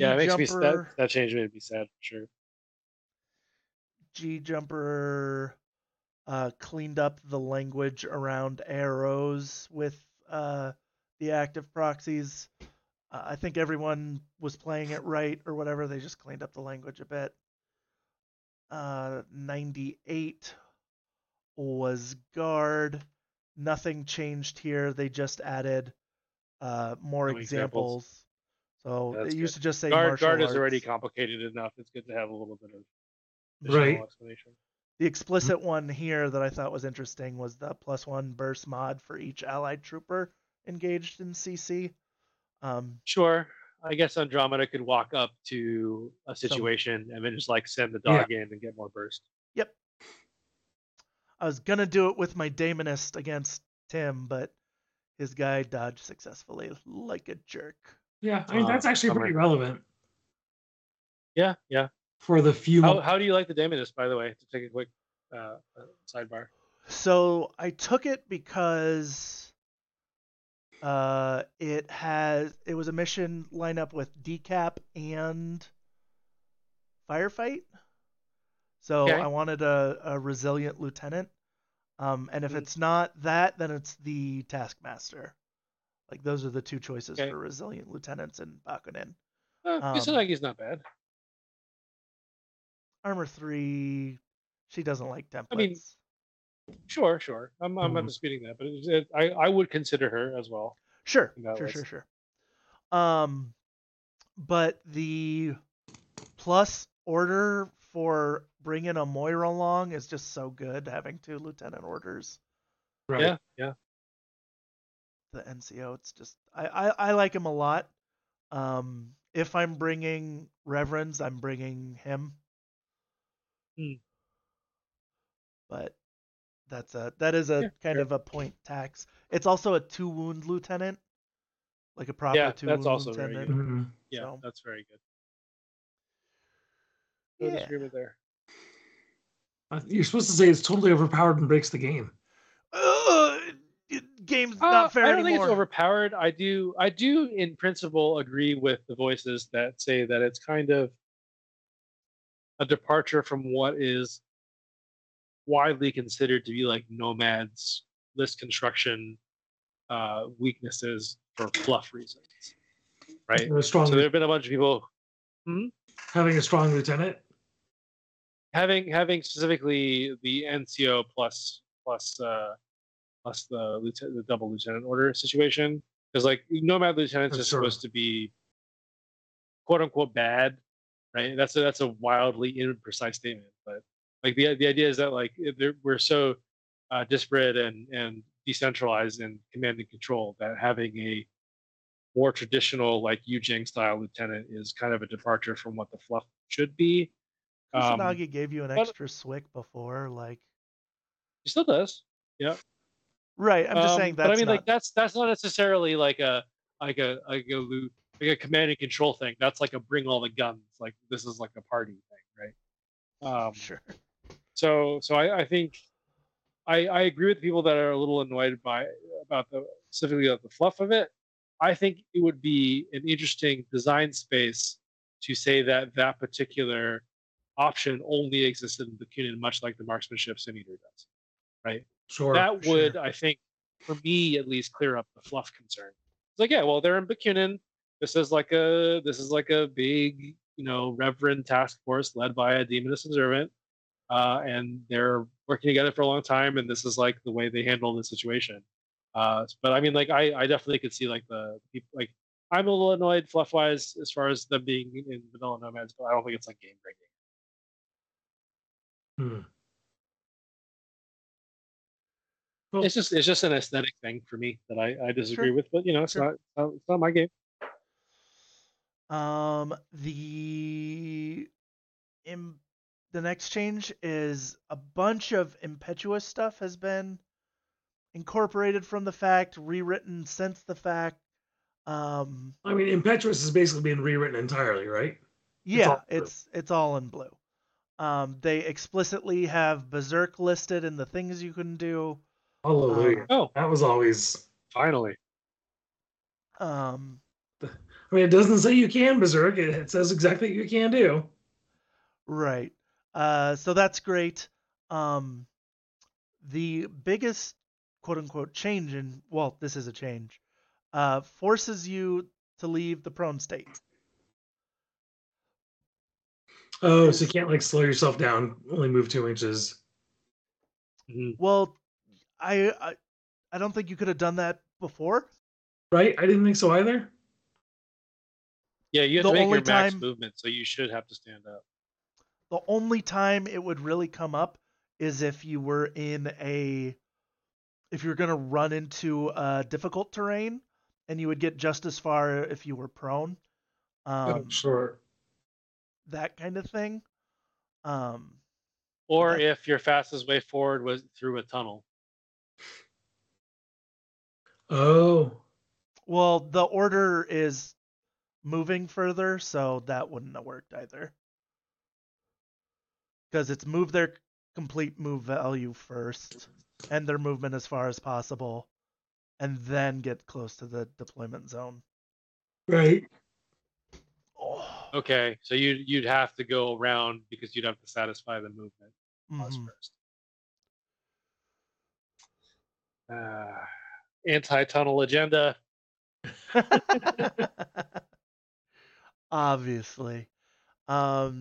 yeah, it makes jumper. Me that change made me sad for sure. G jumper cleaned up the language around arrows with the active proxies. I think everyone was playing it right or whatever. They just cleaned up the language a bit. 98 was guard. Nothing changed here. They just added more examples. So yeah, it used to just say guard is already complicated enough. It's good to have a little bit of explanation. The explicit one here that I thought was interesting was the +1 burst mod for each allied trooper engaged in CC. Sure. I guess Andromeda could walk up to a situation and then just like send the dog in and get more burst. Yep. I was going to do it with my Daemonist against Tim, but his guy dodged successfully like a jerk. Yeah, I mean, that's actually pretty relevant. Yeah, yeah. For the few... How do you like the Daemonist, by the way? To take a quick sidebar. So I took it because it was a mission lineup with Decap and Firefight. So I wanted a resilient lieutenant. And if it's not that, then it's the Taskmaster. Like, those are the two choices for resilient lieutenants in Bakunin. Kusunagi's not bad. Armor 3, she doesn't like templates. I mean, sure. I'm not disputing that, but I would consider her as well. Sure. But the plus order for bringing a Moira along is just so good, having two lieutenant orders. Right. Yeah. The NCO, it's just I like him a lot. If I'm bringing Reverends, I'm bringing him. But that is a kind of a point tax. It's also a 2-wound lieutenant, like a proper 2-wound lieutenant. That's also very good. Yeah, that's very good. No disagreement there. You're supposed to say it's totally overpowered and breaks the game. Game's not fair anymore. I don't think it's overpowered. I do in principle agree with the voices that say that it's kind of a departure from what is widely considered to be like Nomad's list construction weaknesses for fluff reasons, right? So there have been a bunch of people having a strong lieutenant, having specifically the NCO plus the double lieutenant order situation, because like Nomad lieutenants are supposed to be quote unquote bad, right? That's a wildly imprecise statement, but like the idea is that like we're so disparate and decentralized in command and control that having a more traditional like Yu Jing style lieutenant is kind of a departure from what the fluff should be. Kusanagi gave you an extra swick before, like he still does. Yeah, right. I'm just saying that. But I mean, like that's not necessarily like a command and control thing. That's like a bring all the guns. Like this is like a party thing, right? Sure. So I think I agree with people that are a little annoyed about the fluff of it. I think it would be an interesting design space to say that that particular option only existed in Bakunin, much like the marksmanship simulator does, right? Sure. That would, I think, for me at least, clear up the fluff concern. It's like, they're in Bakunin. This is like a big, reverend task force led by a demoness observant. And they're working together for a long time, and this is like the way they handle the situation. But I mean, like I definitely could see like the people. Like I'm a little annoyed fluff-wise as far as them being in Vanilla Nomads, but I don't think it's like game breaking. Well, it's just an aesthetic thing for me that I disagree with, but it's not it's not my game. The next change is a bunch of impetuous stuff has been incorporated from the fact, rewritten since the fact. I mean, impetuous is basically being rewritten entirely, right? Yeah, it's all in blue. They explicitly have Berserk listed in the things you can do. Hallelujah! That was always finally. I mean, it doesn't say you can Berserk; it says exactly what you can do. Right. So that's great. The biggest quote-unquote change this is a change, forces you to leave the prone state. Oh, so you can't like slow yourself down, only move 2 inches. Well, I don't think you could have done that before. Right? I didn't think so either. Yeah, you have to make your max movement, so you should have to stand up. The only time it would really come up is if you're going to run into difficult terrain, and you would get just as far if you were prone. Sure. That kind of thing. Or if your fastest way forward was through a tunnel. Oh. Well, the order is moving further, so that wouldn't have worked either. Because it's move their complete move value first, end their movement as far as possible, and then get close to the deployment zone. Right. Okay, so you'd have to go around because you'd have to satisfy the movement first. anti-tunnel agenda. Obviously. Okay,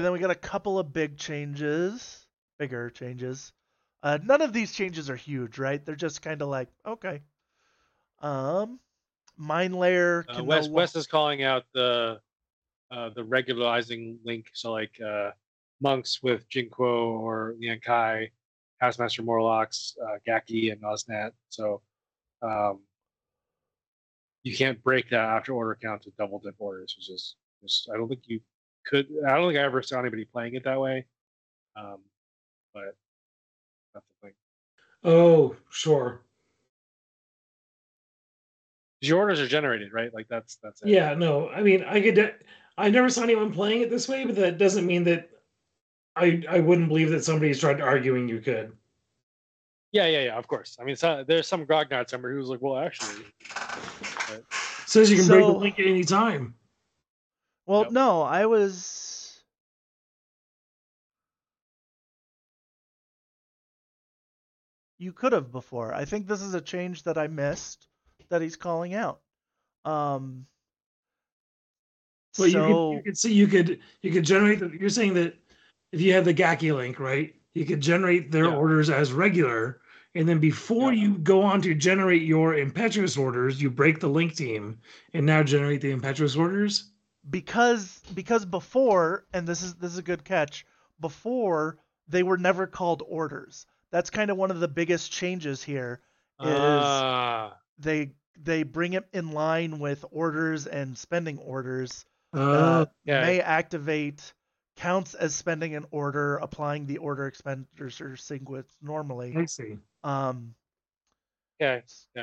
then we got a couple of bigger changes. None of these changes are huge, right? They're just kind of like, okay. Mine layer. Wes is calling out the regularizing link. So like monks with Jinquo or Lian Kai, Housemaster Morlocks, Gaki, and Osnat. So you can't break that after order count to double dip orders, which is just, I don't think you could. I don't think I ever saw anybody playing it that way. But that's the thing. Oh, sure. Your orders are generated, right? Like that's it. Yeah, no, I mean, I never saw anyone playing it this way, but that doesn't mean that I wouldn't believe that somebody's tried arguing you could. Yeah, of course. I mean, there's some grognard somewhere who's like, well, actually, but... says you can break the link at any time. Well, no, I was. You could have before. I think this is a change that I missed. That he's calling out. Well, so you could generate them. You're saying that if you have the Gaki link, right? You could generate their orders as regular, and then before you go on to generate your impetuous orders, you break the link team and now generate the impetuous orders. Because before, and this is a good catch. Before they were never called orders. That's kind of one of the biggest changes here. Is they bring it in line with orders and spending orders. May activate counts as spending an order, applying the order expenditure sequence normally. I see.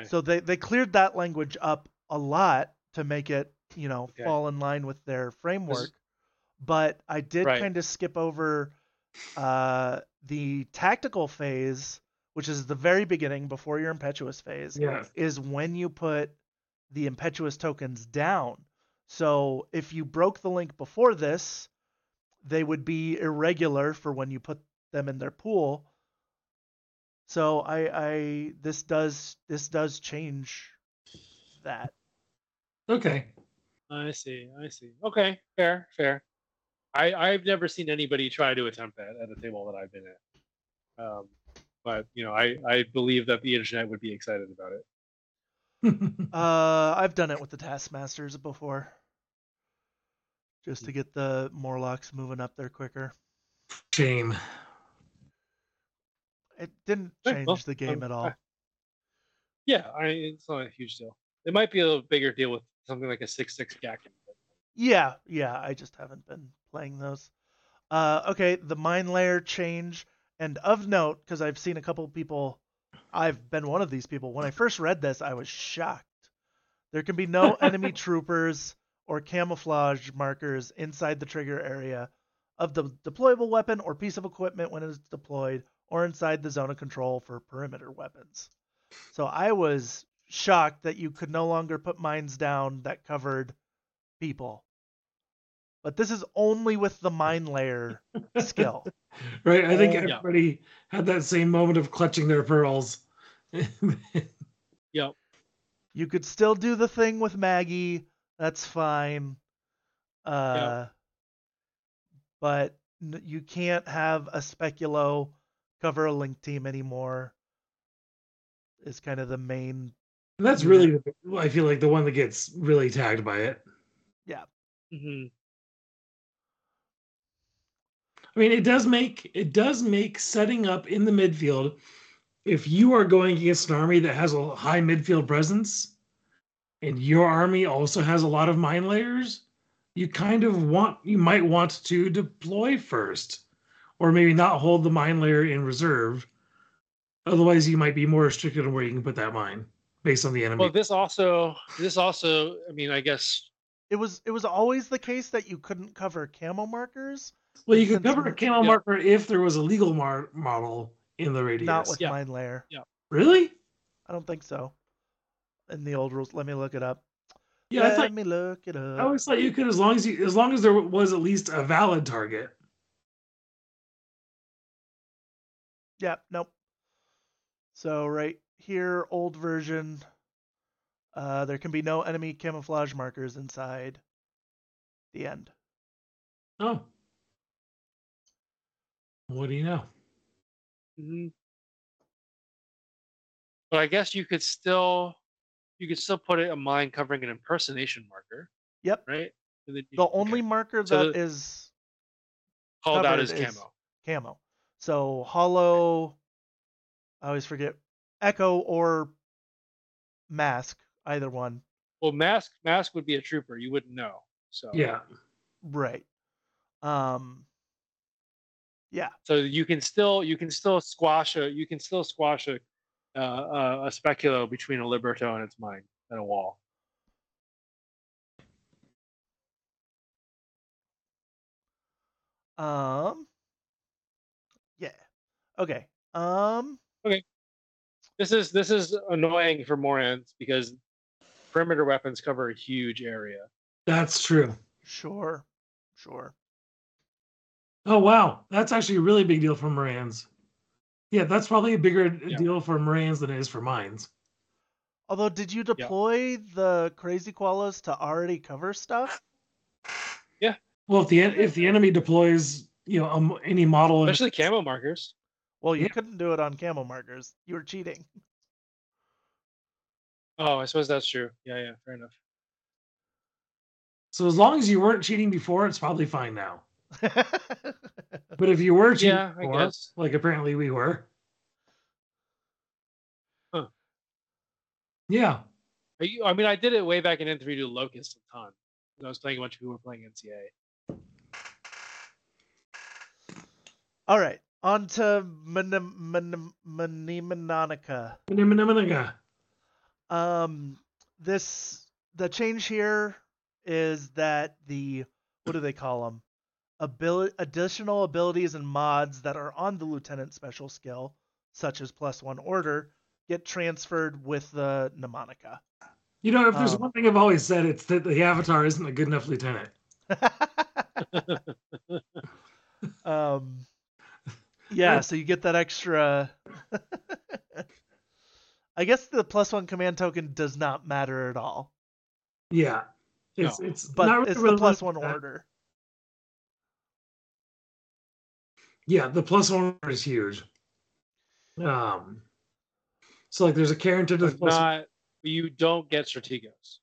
So they cleared that language up a lot to make it, fall in line with their framework. But I did kind of skip over the tactical phase, which is the very beginning before your impetuous phase, is when you put the impetuous tokens down. So if you broke the link before this, they would be irregular for when you put them in their pool. So I this does change that. Okay. I see. Okay, fair. I've never seen anybody try to attempt that at a table that I've been at. But, I believe that the internet would be excited about it. I've done it with the Taskmasters before. Just to get the Morlocks moving up there quicker. Shame. It didn't change the game at all. Yeah, it's not a huge deal. It might be a little bigger deal with something like a 6-6 Gakken. Yeah, I just haven't been playing those. Okay, the Mine Layer change. And of note, because I've seen a couple people, I've been one of these people. When I first read this, I was shocked. There can be no enemy troopers or camouflage markers inside the trigger area of the deployable weapon or piece of equipment when it is deployed or inside the zone of control for perimeter weapons. So I was shocked that you could no longer put mines down that covered people. But this is only with the mine layer skill. Right. I think everybody had that same moment of clutching their pearls. Yep. You could still do the thing with Maggie. That's fine. But you can't have a Speculo cover a link team anymore. Is kind of the main. And that's really, I feel like, the one that gets really tagged by it. Yeah. Mm-hmm. I mean, it does make setting up in the midfield, if you are going against an army that has a high midfield presence, and your army also has a lot of mine layers, you might want to deploy first, or maybe not hold the mine layer in reserve. Otherwise, you might be more restricted on where you can put that mine based on the enemy. Well, this also, I mean, I guess it was always the case that you couldn't cover camo markers. Well, you could cover a camo marker if there was a legal model in the radius. Not with mine layer. Yeah. Really? I don't think so. In the old rules, let me look it up. Yeah, let me look it up. I always thought you could, as long as there was at least a valid target. Yeah. Nope. So right here, old version. There can be no enemy camouflage markers inside. The end. Oh. What do you know? Mm-hmm. But I guess you could still put it in mind covering an impersonation marker. Yep. Right? The only marker that is called out is camo. Camo. So hollow, I always forget, echo or mask, either one. Well, mask would be a trooper. You wouldn't know. So yeah. Right. Yeah. So you can still squash a speculo between a liberto and its mind and a wall. Yeah. Okay. Okay. This is annoying for Morans because perimeter weapons cover a huge area. That's true. Sure. Oh wow, that's actually a really big deal for Morans. Yeah, that's probably a bigger deal for Morans than it is for mines. Although, did you deploy the crazy koalas to already cover stuff? Yeah. Well, if the enemy deploys, any model, especially camo markers. Well, you couldn't do it on camo markers. You were cheating. Oh, I suppose that's true. Yeah, fair enough. So as long as you weren't cheating before, it's probably fine now. But if you were cheating before, I guess. Like apparently we were. Huh. Yeah. I did it way back in N3 to Locust a ton. I was playing a bunch of people who were playing NCA. All right. On to Mnemonica. The change here is that the, what do they call them? Additional abilities and mods that are on the lieutenant special skill, such as +1 order, get transferred with the Mnemonica. If there's one thing I've always said, it's that the Avatar isn't a good enough lieutenant. Yeah, so you get that extra. I guess the +1 command token does not matter at all. Yeah, it's but not really, it's the +1 order. Yeah, the +1 order is huge. So like, there's a character to the +1. You don't get Strategos.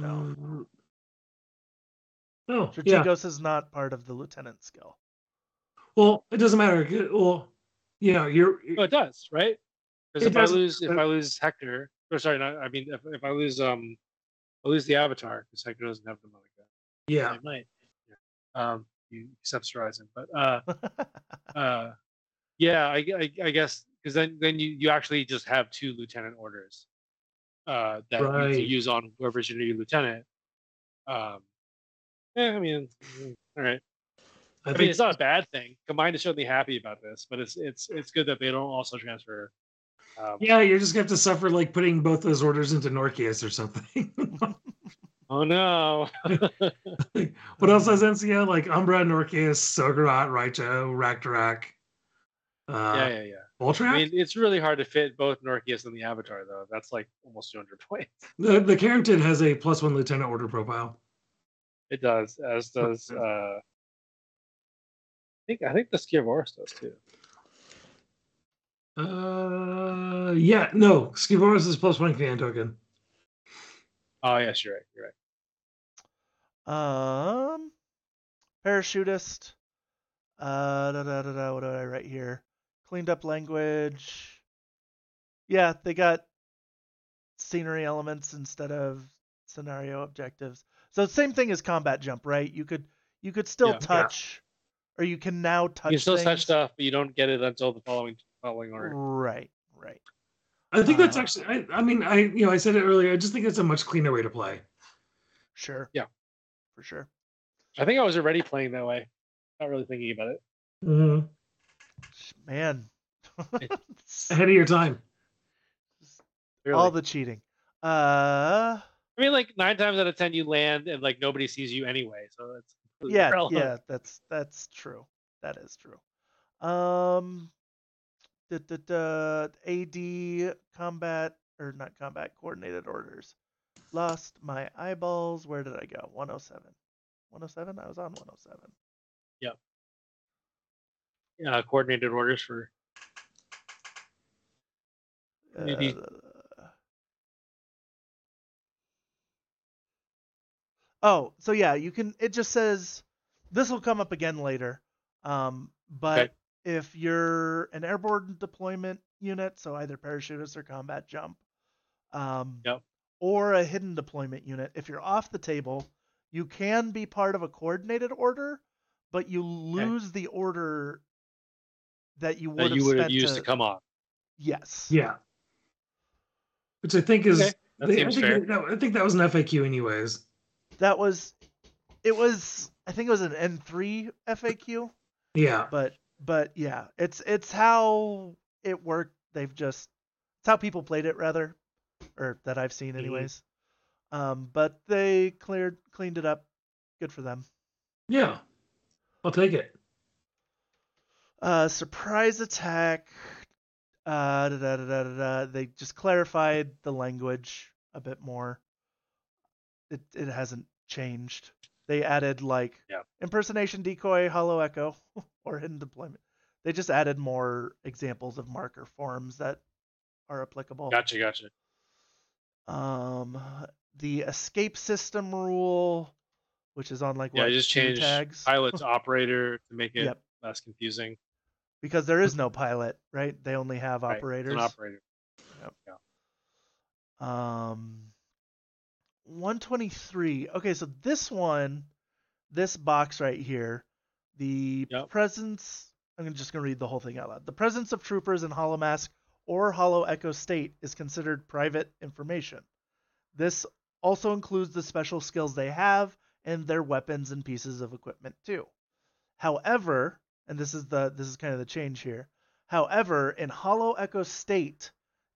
No. Oh, Strategos is not part of the lieutenant skill. Well, it doesn't matter. Well, it does, right? Because if I lose Hector, or sorry, not, I mean, if I lose the Avatar, because Hector doesn't have the Mnemonica. Yeah, I might. Yeah. You accessorize him, but I guess because then you actually just have two lieutenant orders that you can use on whoever's your new lieutenant. All right. I mean, it's not a bad thing. Combined is certainly happy about this, but it's good that they don't also transfer. You're just going to have to suffer like putting both those orders into Norkias or something. Oh, no. Like, what else has NCA? Like Umbra, Norkias, Sogarat, Raicho, Raktarak. Yeah. Voltrak? I mean, it's really hard to fit both Norkias and the Avatar, though. That's like almost 200 points. The Carrington has a +1 lieutenant order profile. It does, as does I think the Skivoris does too. No, Skivoris is +1 command token. Oh yes, you're right. Parachutist. What do I write here? Cleaned up language. Yeah, they got scenery elements instead of scenario objectives. So same thing as combat jump, right? You could still touch, or you can now touch. You still touch stuff, but you don't get it until the following order. Right. I think that's actually. I said it earlier. I just think it's a much cleaner way to play. Sure. Yeah, for sure. I think I was already playing that way. Not really thinking about it. Mm-hmm. Man, ahead of your time. Really. All the cheating. I mean, like 9 times out of 10, you land and like nobody sees you anyway, so that's irrelevant. That's true. That is true. AD combat, or not combat, coordinated orders. Lost my eyeballs. Where did I go? 107. 107? I was on 107. Yep. Yeah, coordinated orders for... maybe... Oh, so yeah, you can... It just says... This will come up again later. But okay. If you're an airborne deployment unit, so either parachutist or combat jump, yep. Or a hidden deployment unit, if you're off the table, you can be part of a coordinated order, but you lose the order that you would have used to come off. Yes. Yeah. Which I think is... Okay. I think that was an FAQ anyways. That was... It was... I think it was an N3 FAQ. Yeah. But yeah, it's how it worked. It's how people played it, rather, or that I've seen anyways. But they cleaned it up. Good for them. Yeah. I'll take it. Surprise attack. They just clarified the language a bit more. It hasn't changed. They added impersonation, decoy, hollow echo, or hidden deployment. They just added more examples of marker forms that are applicable. Gotcha. The escape system rule, which is on I just changed tags. Pilot's operator to make it less confusing. Because there is no pilot, right? They only have operators. It's an operator. Yep. Yeah. 123. Okay, so this box right here, the presence... I'm just going to read the whole thing out loud. The presence of troopers in hollow mask or hollow echo state is considered private information. This also includes the special skills they have and their weapons and pieces of equipment too. However, and this is kind of the change here. However, in hollow echo state,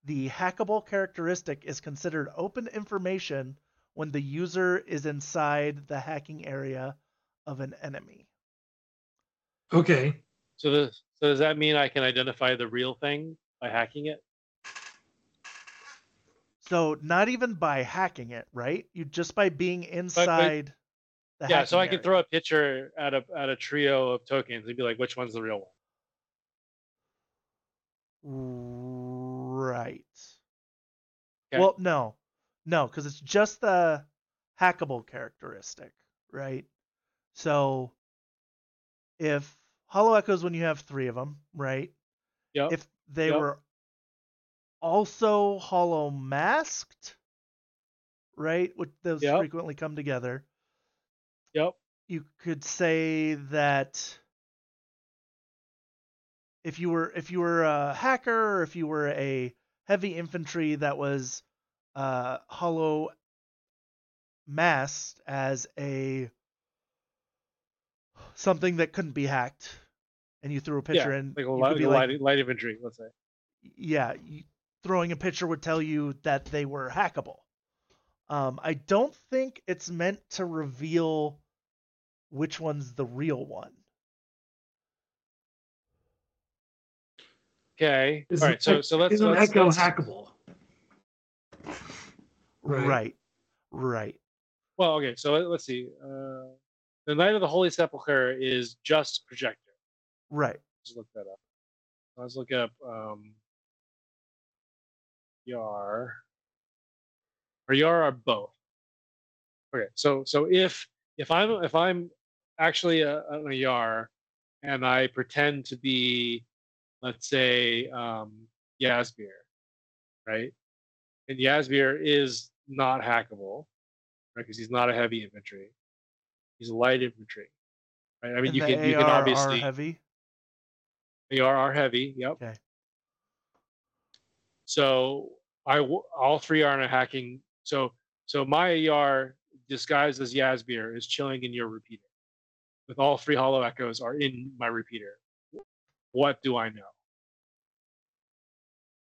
the hackable characteristic is considered open information when the user is inside the hacking area of an enemy. Okay. So does that mean I can identify the real thing by hacking it? So not even by hacking it, right? You just by being inside the hacking area. Yeah, so I can throw a picture at a trio of tokens and be like, which one's the real one? Right. Okay. Well, no, because it's just the hackable characteristic, right? So if hollow echoes, when you have three of them, right? Yeah. If they were also hollow masked, right? Which those frequently come together. Yep. You could say that if you were a hacker, or if you were a heavy infantry that was hollow masked as a something that couldn't be hacked, and you threw a picture in, like light infantry, let's say. Yeah, throwing a picture would tell you that they were hackable. I don't think it's meant to reveal which one's the real one. Okay. All right. So let's. Isn't echo hackable? Right. Well, okay. So let's see. The Knight of the Holy Sepulchre is just projector. Right. Let's look that up. Let's look up Yar. Or Yar are both. Okay, so if I'm actually a Yar, and I pretend to be, let's say, Yazbir, right? And Yazbir is not hackable, right? Because he's not a heavy infantry; he's a light infantry, right? I mean, and you can obviously heavy. AR are heavy. Yep. Okay. So all three are in a hacking. So my AR disguised as Yazbir is chilling in your repeater. With all three hollow echoes are in my repeater. What do I know?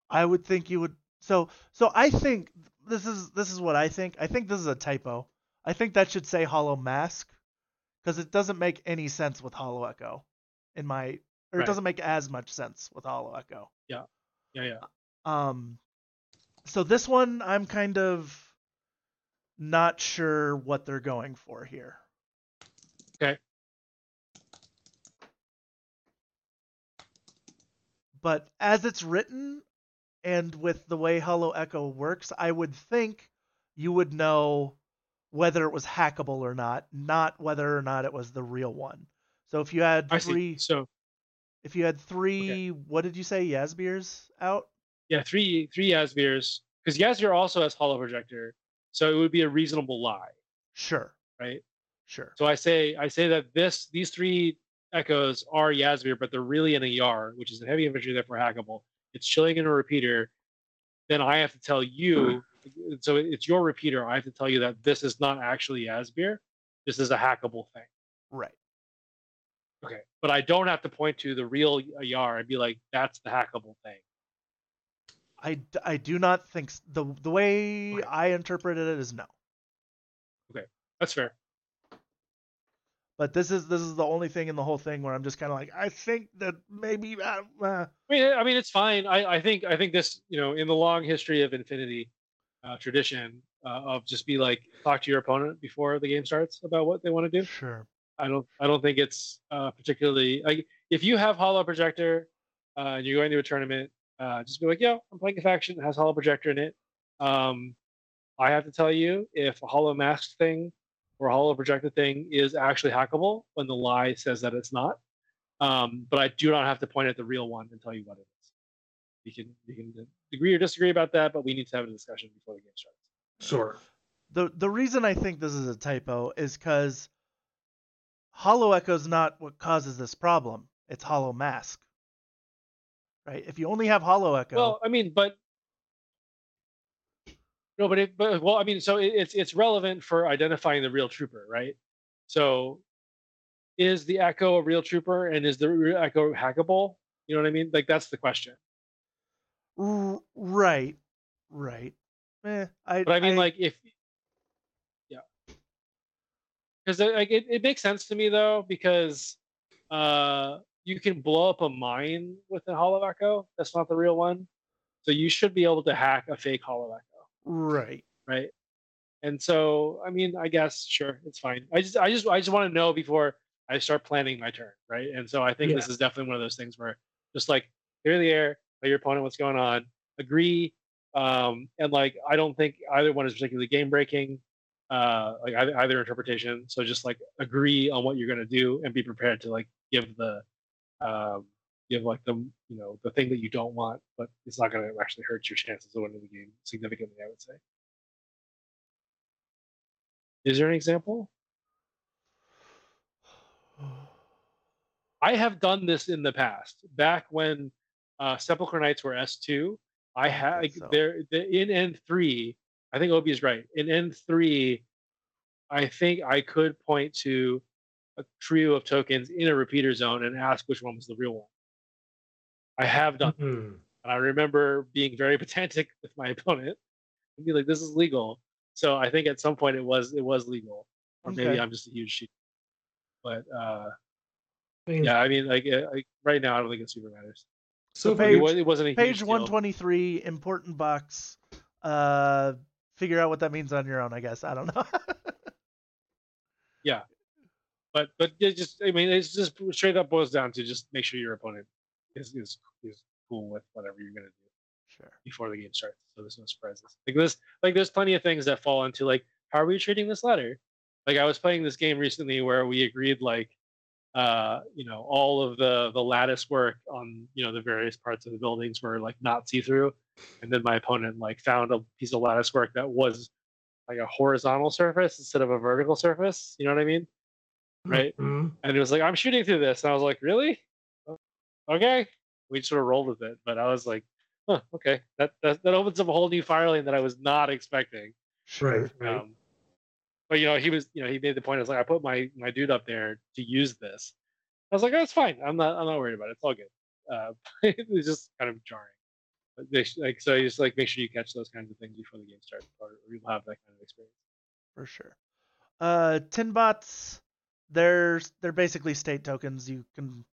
I would think you would. So I think this is what I think. I think this is a typo. I think that should say hollow mask, because it doesn't make any sense with hollow echo in my or right. It doesn't make as much sense with Hollow Echo. Yeah. So this one, I'm kind of not sure what they're going for here. Okay. But as it's written, and with the way Hollow Echo works, I would think you would know whether it was hackable or not, not whether or not it was the real one. So if you had three, what did you say, Yazbeers out? Yeah, three Yazbeers, because Yazbeer also has Hollow Projector, so it would be a reasonable lie. Sure. Right. Sure. So I say that these three Echoes are Yazbeer, but they're really in a Yar, which is a heavy infantry, therefore hackable. It's chilling in a repeater. Then I have to tell you, so it's your repeater. I have to tell you that this is not actually Yazbeer. This is a hackable thing. Right. Okay. But I don't have to point to the real Yar and be like, that's the hackable thing. I do not think the way I interpreted it is no. Okay. That's fair. But this is the only thing in the whole thing where I'm just kind of like, I think that maybe. I mean, it's fine. I think this, you know, in the long history of Infinity tradition of just be like, talk to your opponent before the game starts about what they want to do. Sure. I don't think it's particularly like, if you have Hollow Projector and you're going to a tournament, just be like, yo, I'm playing a faction that has Hollow Projector in it. I have to tell you if a Hollow Mask thing or Hollow Projector thing is actually hackable when the lie says that it's not. But I do not have to point at the real one and tell you what it is. You can agree or disagree about that, but we need to have a discussion before the game starts. Sure. The reason I think this is a typo is because Hollow Echo is not what causes this problem. It's Hollow Mask. Right? If you only have Hollow Echo... Well, I mean, but... No, so it's relevant for identifying the real trooper, right? So, is the Echo a real trooper, and is the real Echo hackable? You know what I mean? Like, that's the question. Right. Because it makes sense to me though, because you can blow up a mine with a Hollow Echo. That's not the real one, so you should be able to hack a fake Hollow Echo. Right. And so, I mean, I guess, sure, it's fine. I just want to know before I start planning my turn, right? And so I think this is definitely one of those things where just like clear the air, tell your opponent what's going on, agree, and like I don't think either one is particularly game breaking, like either interpretation. So just like agree on what you're going to do and be prepared to like give the thing that you don't want, but it's not going to actually hurt your chances of winning the game significantly, I would say. Is there an example? I have done this in the past. Back when Sepulchre Knights were S2, I had in N3, I think Obi is right. In N3, I think I could point to a trio of tokens in a repeater zone and ask which one was the real one. I have done that. And I remember being very pedantic with my opponent and be like, this is legal. So I think at some point it was legal. Or maybe I'm just a huge sheep. But right now I don't think it super matters. So it wasn't page 123 deal. Important box. Figure out what that means on your own, I guess. I don't know. Yeah. But it's just straight up boils down to just make sure your opponent is cool with whatever you're gonna do before the game starts. So there's no surprises. There's plenty of things that fall into like, how are we treating this letter? Like I was playing this game recently where we agreed like all of the lattice work on the various parts of the buildings were like not see-through. And then my opponent like found a piece of lattice work that was like a horizontal surface instead of a vertical surface. You know what I mean? Right? Mm-hmm. And it was like, I'm shooting through this. And I was like, really? Okay, we sort of rolled with it, but I was like, "Huh, okay, that opens up a whole new fire lane that I was not expecting." Right. But he made the point. I was like, I put my dude up there to use this. I was like, oh, it's fine. I'm not worried about it. It's all good. It was just kind of jarring. But so make sure you catch those kinds of things before the game starts, or you'll have that kind of experience for sure. Tinbots, they're basically state tokens. You can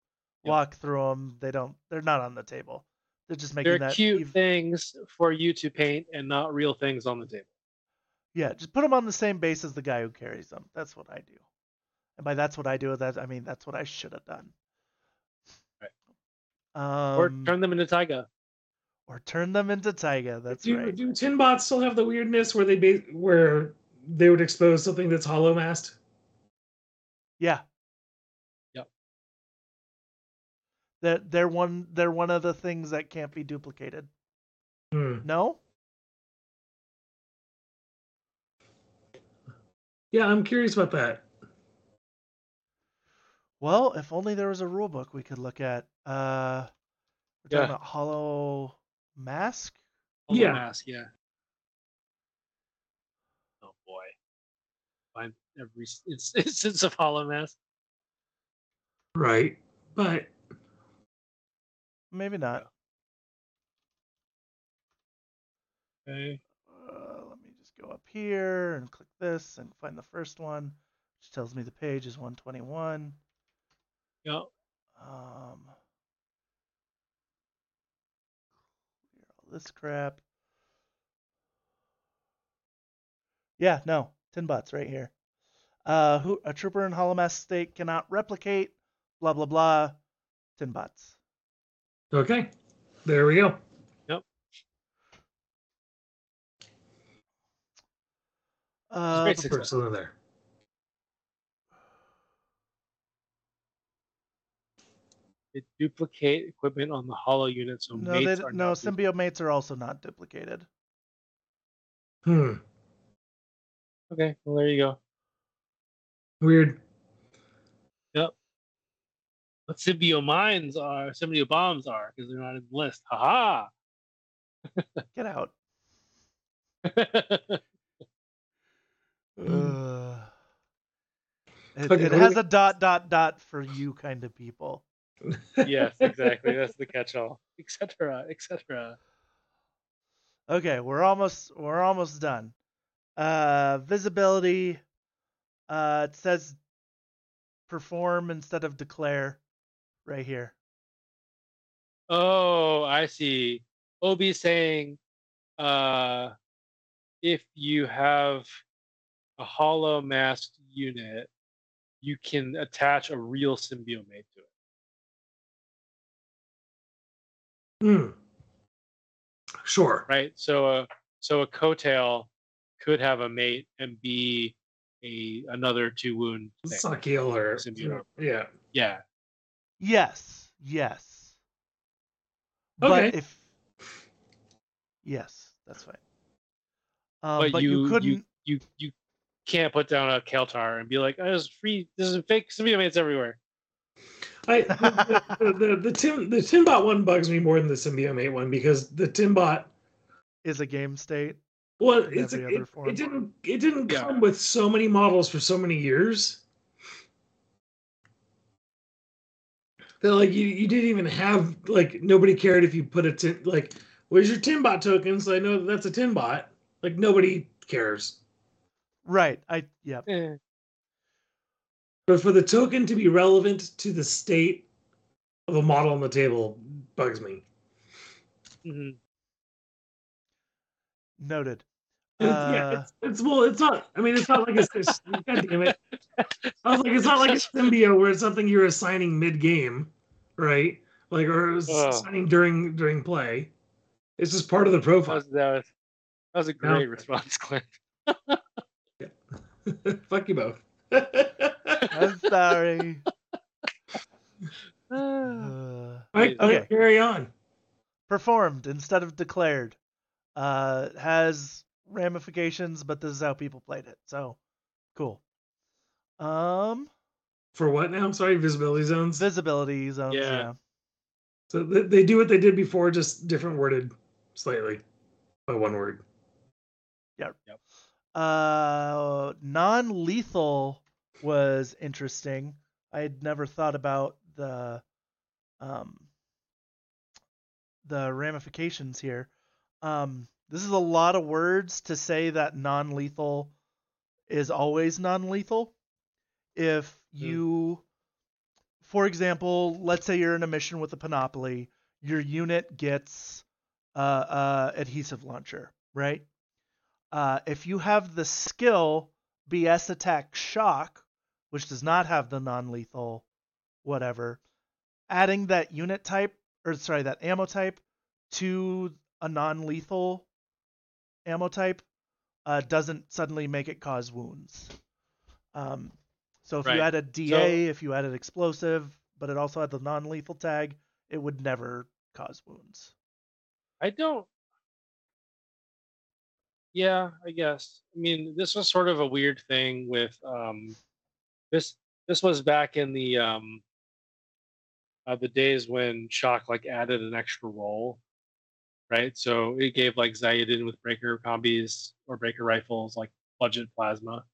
walk through them. They don't. They're not on the table. They're just making they're that cute things for you to paint and not real things on the table. Yeah, just put them on the same base as the guy who carries them. That's what I do. And by that's what I do, that I mean that's what I should have done. Right. Or turn them into Taiga. Or turn them into Taiga. That's right. Do tin bots still have the weirdness where they would expose something that's hollow masked? Yeah. Yep. They're one of the things that can't be duplicated. Hmm. No? Yeah, I'm curious about that. Well, if only there was a rule book we could look at. We're talking about hollow mask? Hollow mask. Oh boy. Find every instance of hollow mask. Right. But maybe not. Yeah. Okay. Let me just go up here and click this and find the first one, which tells me the page is 121. Yep. Clear all this crap. Yeah, no. Tin bots right here. A trooper in Holomask state cannot replicate, blah, blah, blah. Tin bots. Okay. There we go. Yep. Person there. They duplicate equipment on the hollow unit, so no, mates are no, symbiote mates are also not duplicated. Hmm. Okay, well, there you go. Weird. Yep. But symbiote bombs are, because they're not in the list. Haha! Get out. It has a ... for you kind of people. Yes, exactly. That's the catch-all. Etc. Etc. Okay, we're almost done. Visibility. It says perform instead of declare, right here. Oh, I see. Obi saying, if you have a hollow masked unit, you can attach a real symbiote mate to it. Hmm. Sure. Right. So a coattail could have a mate and be another 2-wound Sakil or symbiote. Yeah. Yeah. Yes. Okay. But that's fine. But you couldn't. You can't put down a Keltar and be like, "I was free. This is fake symbiote mates everywhere." The Timbot one bugs me more than the Symbiote one because the Timbot is a game state. Well, it didn't come with so many models for so many years that like you didn't even have like nobody cared if you put a tin like where's your Timbot token so I know that's a Timbot like nobody cares. Right. But for the token to be relevant to the state of a model on the table bugs me. Mm-hmm. Noted. It's not. I mean, it's not like it's. God damn it! I was like, it's not like a symbiote where it's something you're assigning mid-game, right? Like, or assigning during play. It's just part of the profile. That was a great response, Clint. Fuck you both. I'm sorry. Okay. Carry on. Performed instead of declared. Has ramifications, but this is how people played it. So, cool. For what now? I'm sorry, visibility zones? Visibility zones, yeah. So they do what they did before, just different worded slightly by one word. Yep. Non-lethal was interesting. I had never thought about the ramifications here. This is a lot of words to say that non-lethal is always non-lethal. If you for example, let's say you're in a mission with a Panoply. Your unit gets adhesive launcher, right? If you have the skill BS attack shock, which does not have the non-lethal whatever, adding that unit type, or sorry, that ammo type to a non-lethal ammo type doesn't suddenly make it cause wounds. So if you add a DA, if you added explosive, but it also had the non-lethal tag, it would never cause wounds. Yeah, I guess. I mean, this was sort of a weird thing with this was back in the days when shock like added an extra roll, right? So it gave like Zayadin with breaker combis or breaker rifles like budget plasma,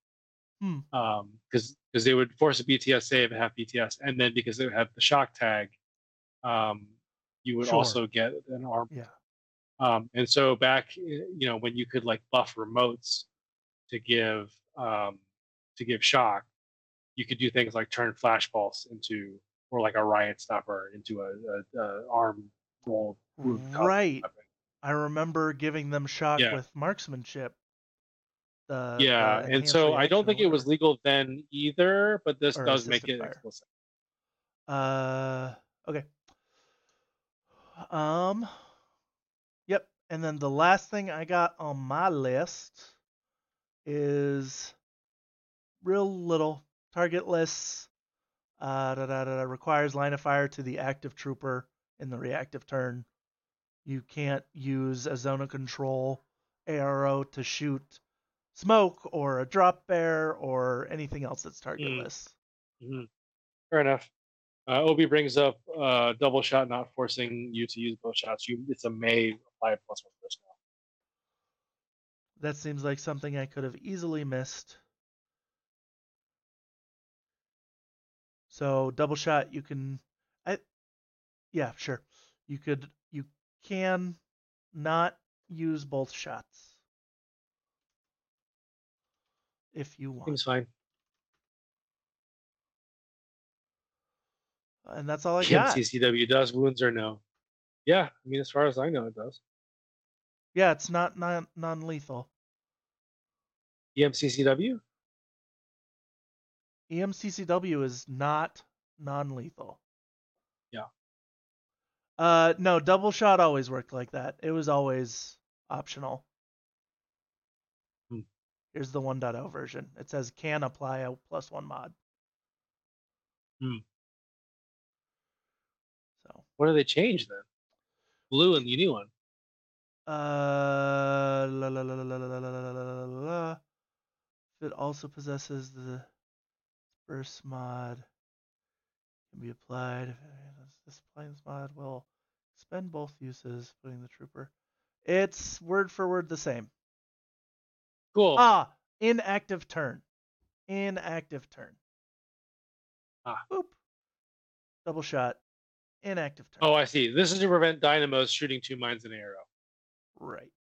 because they would force a BTS save and have BTS, and then because they would have the shock tag, you would also get an arm. Yeah. And so back, you know, when you could like buff remotes to give shock, you could do things like turn Flash Pulse into, or like a Riot Stopper into a arm roll. Right. Weapon. I remember giving them shock with marksmanship. And so I don't think it was legal then either, but this does make it explicit. Okay. Yep. And then the last thing I got on my list is real little, targetless, requires line of fire to the active trooper in the reactive turn. You can't use a zone of control ARO to shoot smoke or a drop bear or anything else that's targetless. Mm-hmm. Fair enough. Obi brings up double shot not forcing you to use both shots. It's a may apply +1 first now. That seems like something I could have easily missed. So double shot, you can, you can not use both shots if you want. Seems fine. And that's all I got. CCW does wounds or no? Yeah, I mean, as far as I know, it does. Yeah, it's not non-lethal. EMCCW? EMCCW is not non-lethal. Yeah. No, double shot always worked like that. It was always optional. Here's the 1.0 version. It says can apply a +1 mod. What do they change then? Blue and the new one. If it also possesses the disperse mod, can be applied. This planes mod will expend both uses, putting the trooper. It's word for word the same. Cool. Inactive turn. Inactive turn. Boop. Double shot. Inactive turn. Oh, I see. This is to prevent dynamos shooting two mines and an arrow. Right.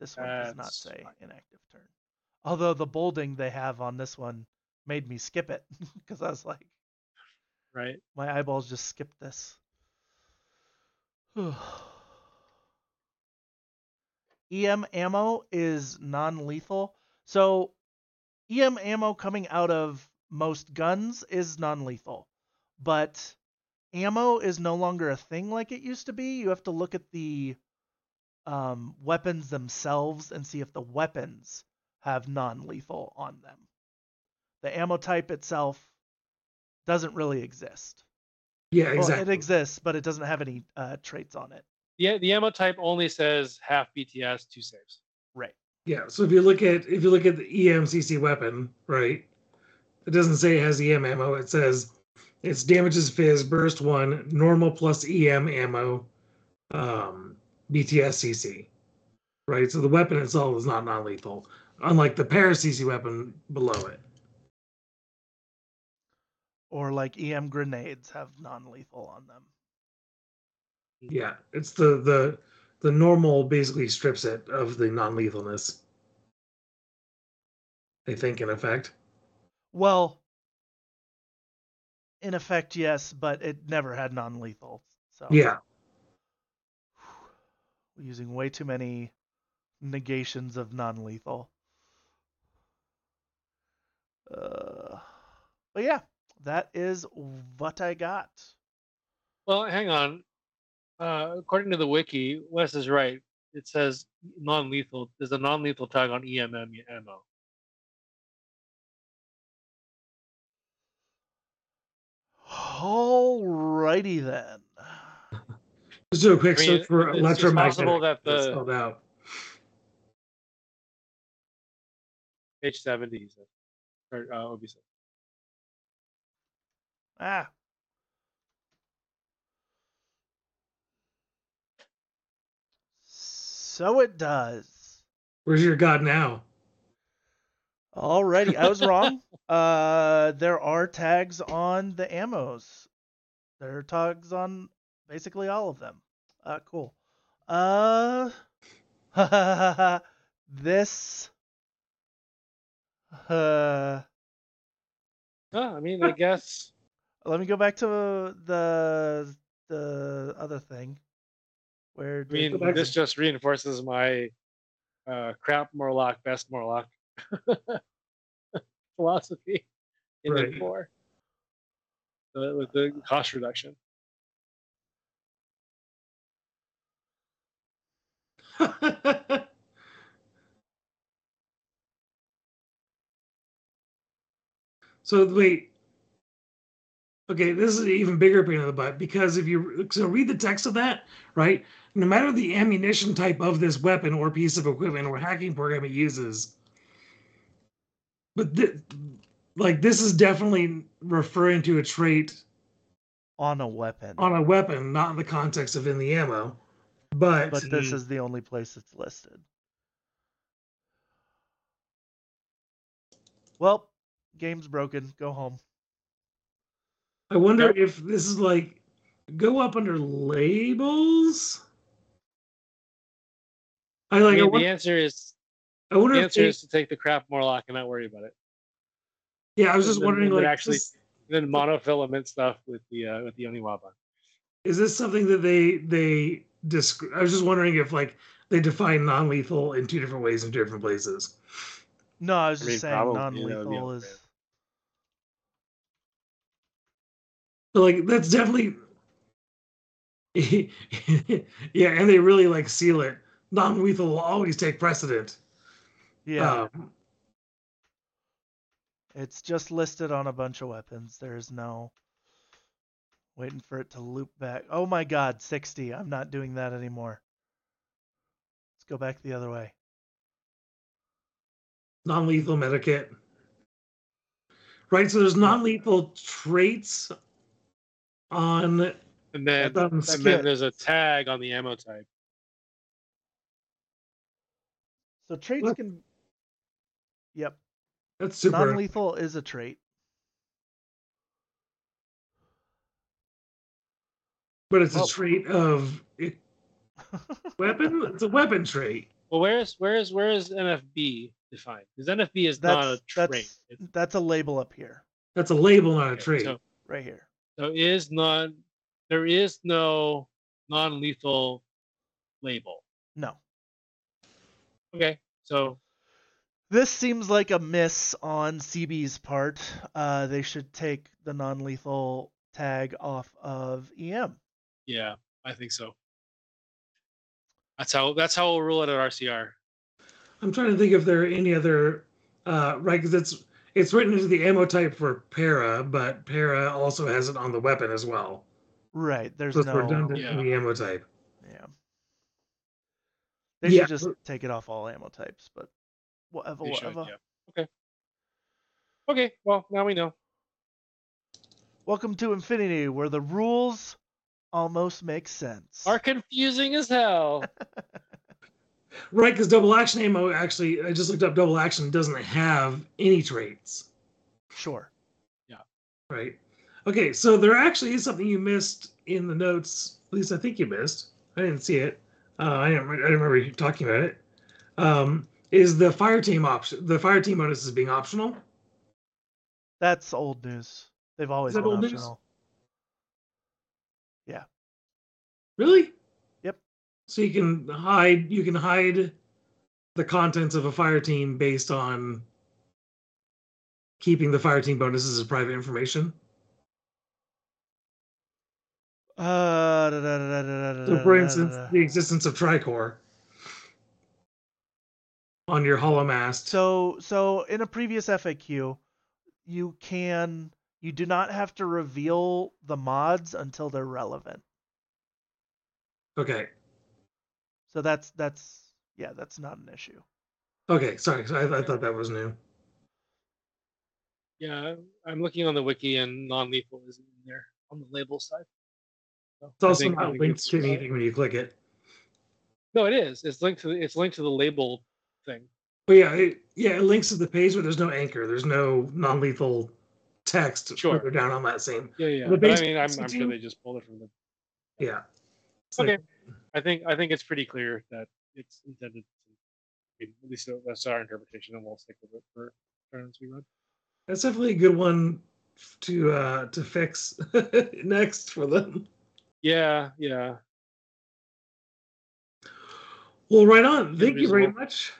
This one does not say inactive turn. Although the bolding they have on this one made me skip it because I was like, right, my eyeballs just skipped this. EM ammo is non-lethal. So EM ammo coming out of most guns is non-lethal. But ammo is no longer a thing like it used to be. You have to look at the weapons themselves and see if the weapons have non-lethal on them. The ammo type itself doesn't really exist. Yeah, exactly. Well, it exists, but it doesn't have any traits on it. Yeah, the ammo type only says half BTS, 2 saves. Right. Yeah. So if you look at the EMCC weapon, right, it doesn't say it has EM ammo. It says its damage is Fizz, burst 1, normal plus EM ammo, BTS CC, right? So the weapon itself is not non-lethal, unlike the para CC weapon below it. Or like EM grenades have non-lethal on them. Yeah, it's the normal basically strips it of the non-lethalness, I think, in effect. Well, in effect, yes, but it never had non-lethal. So yeah. We're using way too many negations of non-lethal. But yeah, that is what I got. Well, hang on. According to the wiki, Wes is right. It says non-lethal. There's a non-lethal tag on EMM ammo. Alrighty then. Let's do a quick search for electromagnetic. It's spelled out. Page 70. Or, Obi-7. Ah. So it does. Where's your god now? Alrighty, I was wrong. There are tags on the ammos. There are tags on basically all of them. Cool. This. I mean, I guess. Let me go back to the other thing. Where I mean, this just reinforces my crap Morlock, best Morlock philosophy in right. the core. With the cost reduction. So wait. Okay, this is an even bigger pain in the butt because if you read the text of that, right? No matter the ammunition type of this weapon or piece of equipment or hacking program it uses, but this is definitely referring to a trait on a weapon. On a weapon, not in the context of in the ammo. But this is the only place it's listed. Well, game's broken. Go home. I wonder if this is like go up under labels. The answer is to take the crap Morlock and not worry about it. Yeah, I was just wondering, like, actually, then monofilament stuff with the Oniwaba. Is this something that they I was just wondering if they define non-lethal in two different ways in two different places. No, I was just saying non-lethal is. But that's definitely. Yeah, and they really seal it. Non-lethal will always take precedent. Yeah. It's just listed on a bunch of weapons. There's no waiting for it to loop back. Oh my god, 60. I'm not doing that anymore. Let's go back the other way. Non-lethal medikit. Right, so there's non-lethal traits on... And then there's a tag on the ammo type. So traits can... Yep. That's super. Non-lethal is a trait. But it's a trait of weapon? It's a weapon trait. Well, where is NFB defined? Because NFB is not a trait. That's a label up here. That's a label, not a trait. So, right here. So there is no non-lethal label. No. Okay, so... This seems like a miss on CB's part. They should take the non-lethal tag off of EM. Yeah, I think so. That's how we'll rule it at RCR. I'm trying to think if there are any other right, because it's written into the ammo type for para, but para also has it on the weapon as well. Right, there's so it's redundant in the ammo type. Yeah. They should just take it off all ammo types, but. Whatever. Yeah. Okay, well, now we know. Welcome to Infinity, where the rules almost make sense. Are confusing as hell. Right, because double action ammo, actually, I just looked up double action, doesn't have any traits. Sure. Yeah. Right. Okay, so there actually is something you missed in the notes. At least I think you missed. I didn't see it. I remember you talking about it. Is the fire team option? The fire team bonus is being optional. That's old news. They've always been optional. News? Yeah. Really? Yep. So you can hide the contents of a fire team based on keeping the fire team bonuses as private information. So for instance, the existence of Tricor on your holomast. So in a previous FAQ, you do not have to reveal the mods until they're relevant. Okay. So that's not an issue. Okay, sorry. I thought that was new. Yeah, I'm looking on the wiki and non-lethal isn't in there on the label side. So it's also not linked to anything when you click it. No, it is. It's linked to the label thing. But yeah, it links to the page where there's no anchor. There's no non-lethal text. Sure. Further down on that same. Yeah. But I mean, I'm sure they just pulled it from the. Yeah. Okay. Like, I think it's pretty clear that it's intended to. At least that's our interpretation, and we'll stick with it for turns we run. That's definitely a good one to fix next for them. Yeah. Well, right on. Thank you very much,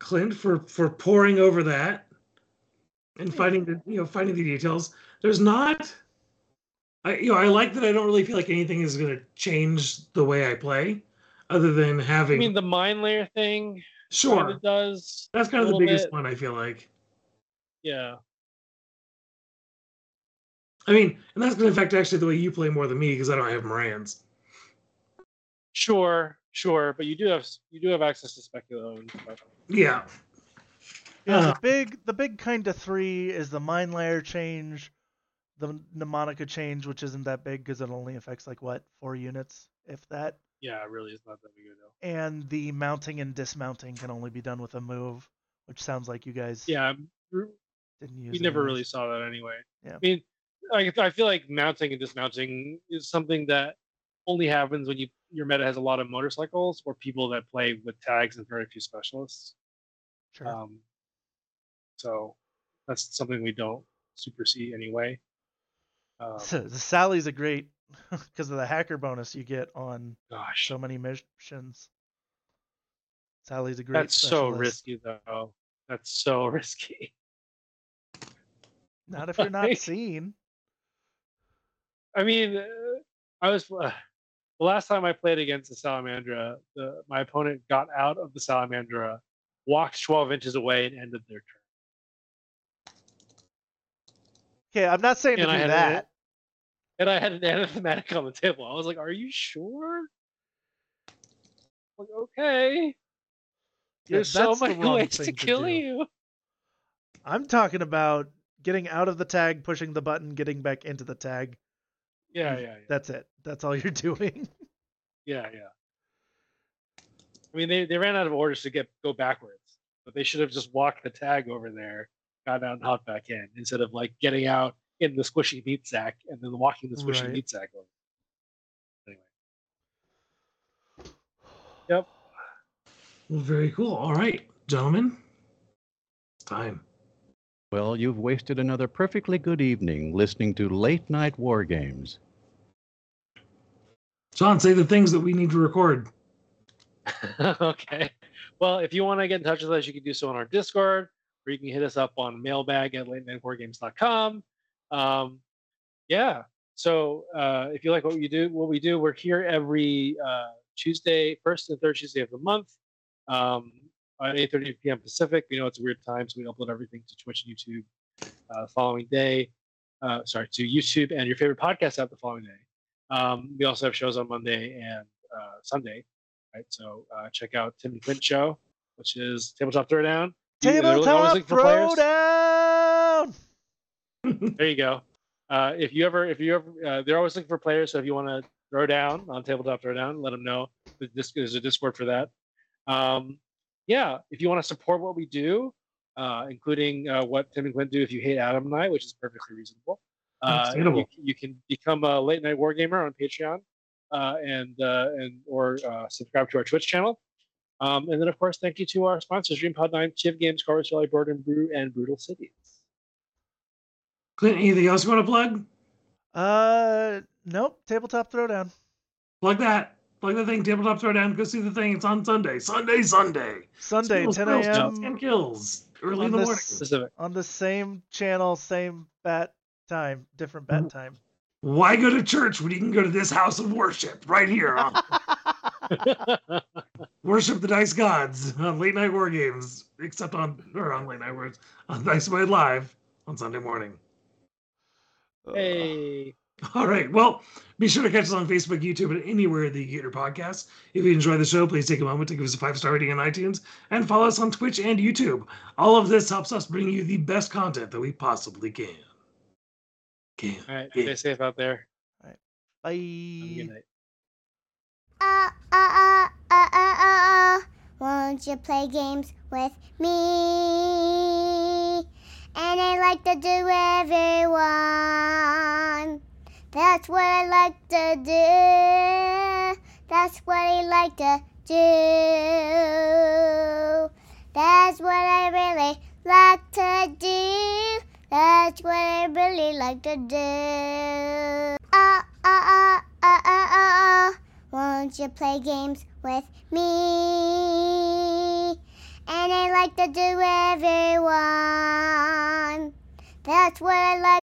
Clint, for poring over that and finding the details. There's not. I like that. I don't really feel like anything is going to change the way I play, other than having. I mean, the mind layer thing. Sure, kind of does. That's kind of the biggest one, I feel like. Yeah. I mean, and that's going to affect actually the way you play more than me because I don't have Morans. Sure, but you do have access to Speculo and stuff. Yeah. The big kind of three is the mind layer change, the mnemonica change, which isn't that big because it only affects 4 units, if that. Yeah, it really is not that big though. And the mounting and dismounting can only be done with a move, which sounds like you guys. Yeah, didn't use. You never really saw that anyway. Yeah. I mean. I feel like mounting and dismounting is something that only happens when your meta has a lot of motorcycles or people that play with tags and very few specialists. Sure. So that's something we don't super see anyway. So the sallies are great because of the hacker bonus you get on so many missions. Sallies are great. That's specialist. So risky, though. That's so risky. Not if you're not seen. I mean, I was the last time I played against the Salamandra, my opponent got out of the Salamandra, walked 12 inches away, and ended their turn. Okay, I'm not saying that. And I had an anathematic on the table. I was like, "Are you sure?" I'm like, okay. Yeah, there's so many ways to kill you. I'm talking about getting out of the tag, pushing the button, getting back into the tag. Yeah. That's it. That's all you're doing. Yeah. I mean, they ran out of orders to go backwards, but they should have just walked the tag over there, got out and hopped back in instead of getting out in the squishy meat sack and then walking the squishy meat sack over. Anyway. Yep. Well, very cool. All right, gentlemen. It's time. Well, you've wasted another perfectly good evening listening to Late Night War Games. Sean, say the things that we need to record. Okay. Well, if you want to get in touch with us, you can do so on our Discord, or you can hit us up on mailbag@latenightwargames.com. Yeah. So if you like what we do, we're here every Tuesday, first and third Tuesday of the month. At 8:30 p.m. Pacific. We know it's a weird time, so we upload everything to Twitch and YouTube following day. To YouTube and your favorite podcast app the following day. We also have shows on Monday and Sunday. Right? So check out Tim and Clint's show, which is Tabletop Throwdown. Tabletop Throwdown! There you go. If you ever, they're always looking for players, so if you want to throw down on Tabletop Throwdown, let them know. There's a Discord for that. Yeah, if you want to support what we do, including what Tim and Clint do if you hate Adam and I, which is perfectly reasonable, you can become a Late Night Wargamer on Patreon and subscribe to our Twitch channel. And then, of course, thank you to our sponsors, DreamPod9, Chiv Games, Corvus Belli, Board and Brew, and Brutal Cities. Clint, anything else you want to plug? Nope. Tabletop Throwdown. Plug that. Plug the thing. Tabletop Throwdown. Go see the thing. It's on Sunday. Sunday, 10 a.m. 10 kills. Early in the morning. On the same channel, same bat time, different bat time. Why go to church when you can go to this house of worship right here? Worship the Dice Gods on Late Night War Games, except on Late Night Wars, on Dice Abide Live on Sunday morning. Hey. All right. Well, be sure to catch us on Facebook, YouTube, and anywhere that you get your podcasts. If you enjoy the show, please take a moment to give us a 5-star rating on iTunes and follow us on Twitch and YouTube. All of this helps us bring you the best content that we possibly can. All right. Stay safe out there. All right. Bye. Good night. Won't you play games with me? And I like to do everyone. That's what I like to do. That's what I like to do. That's what I really like to do. That's what I really like to do. Won't you play games with me? And I like to do everyone. That's what I like.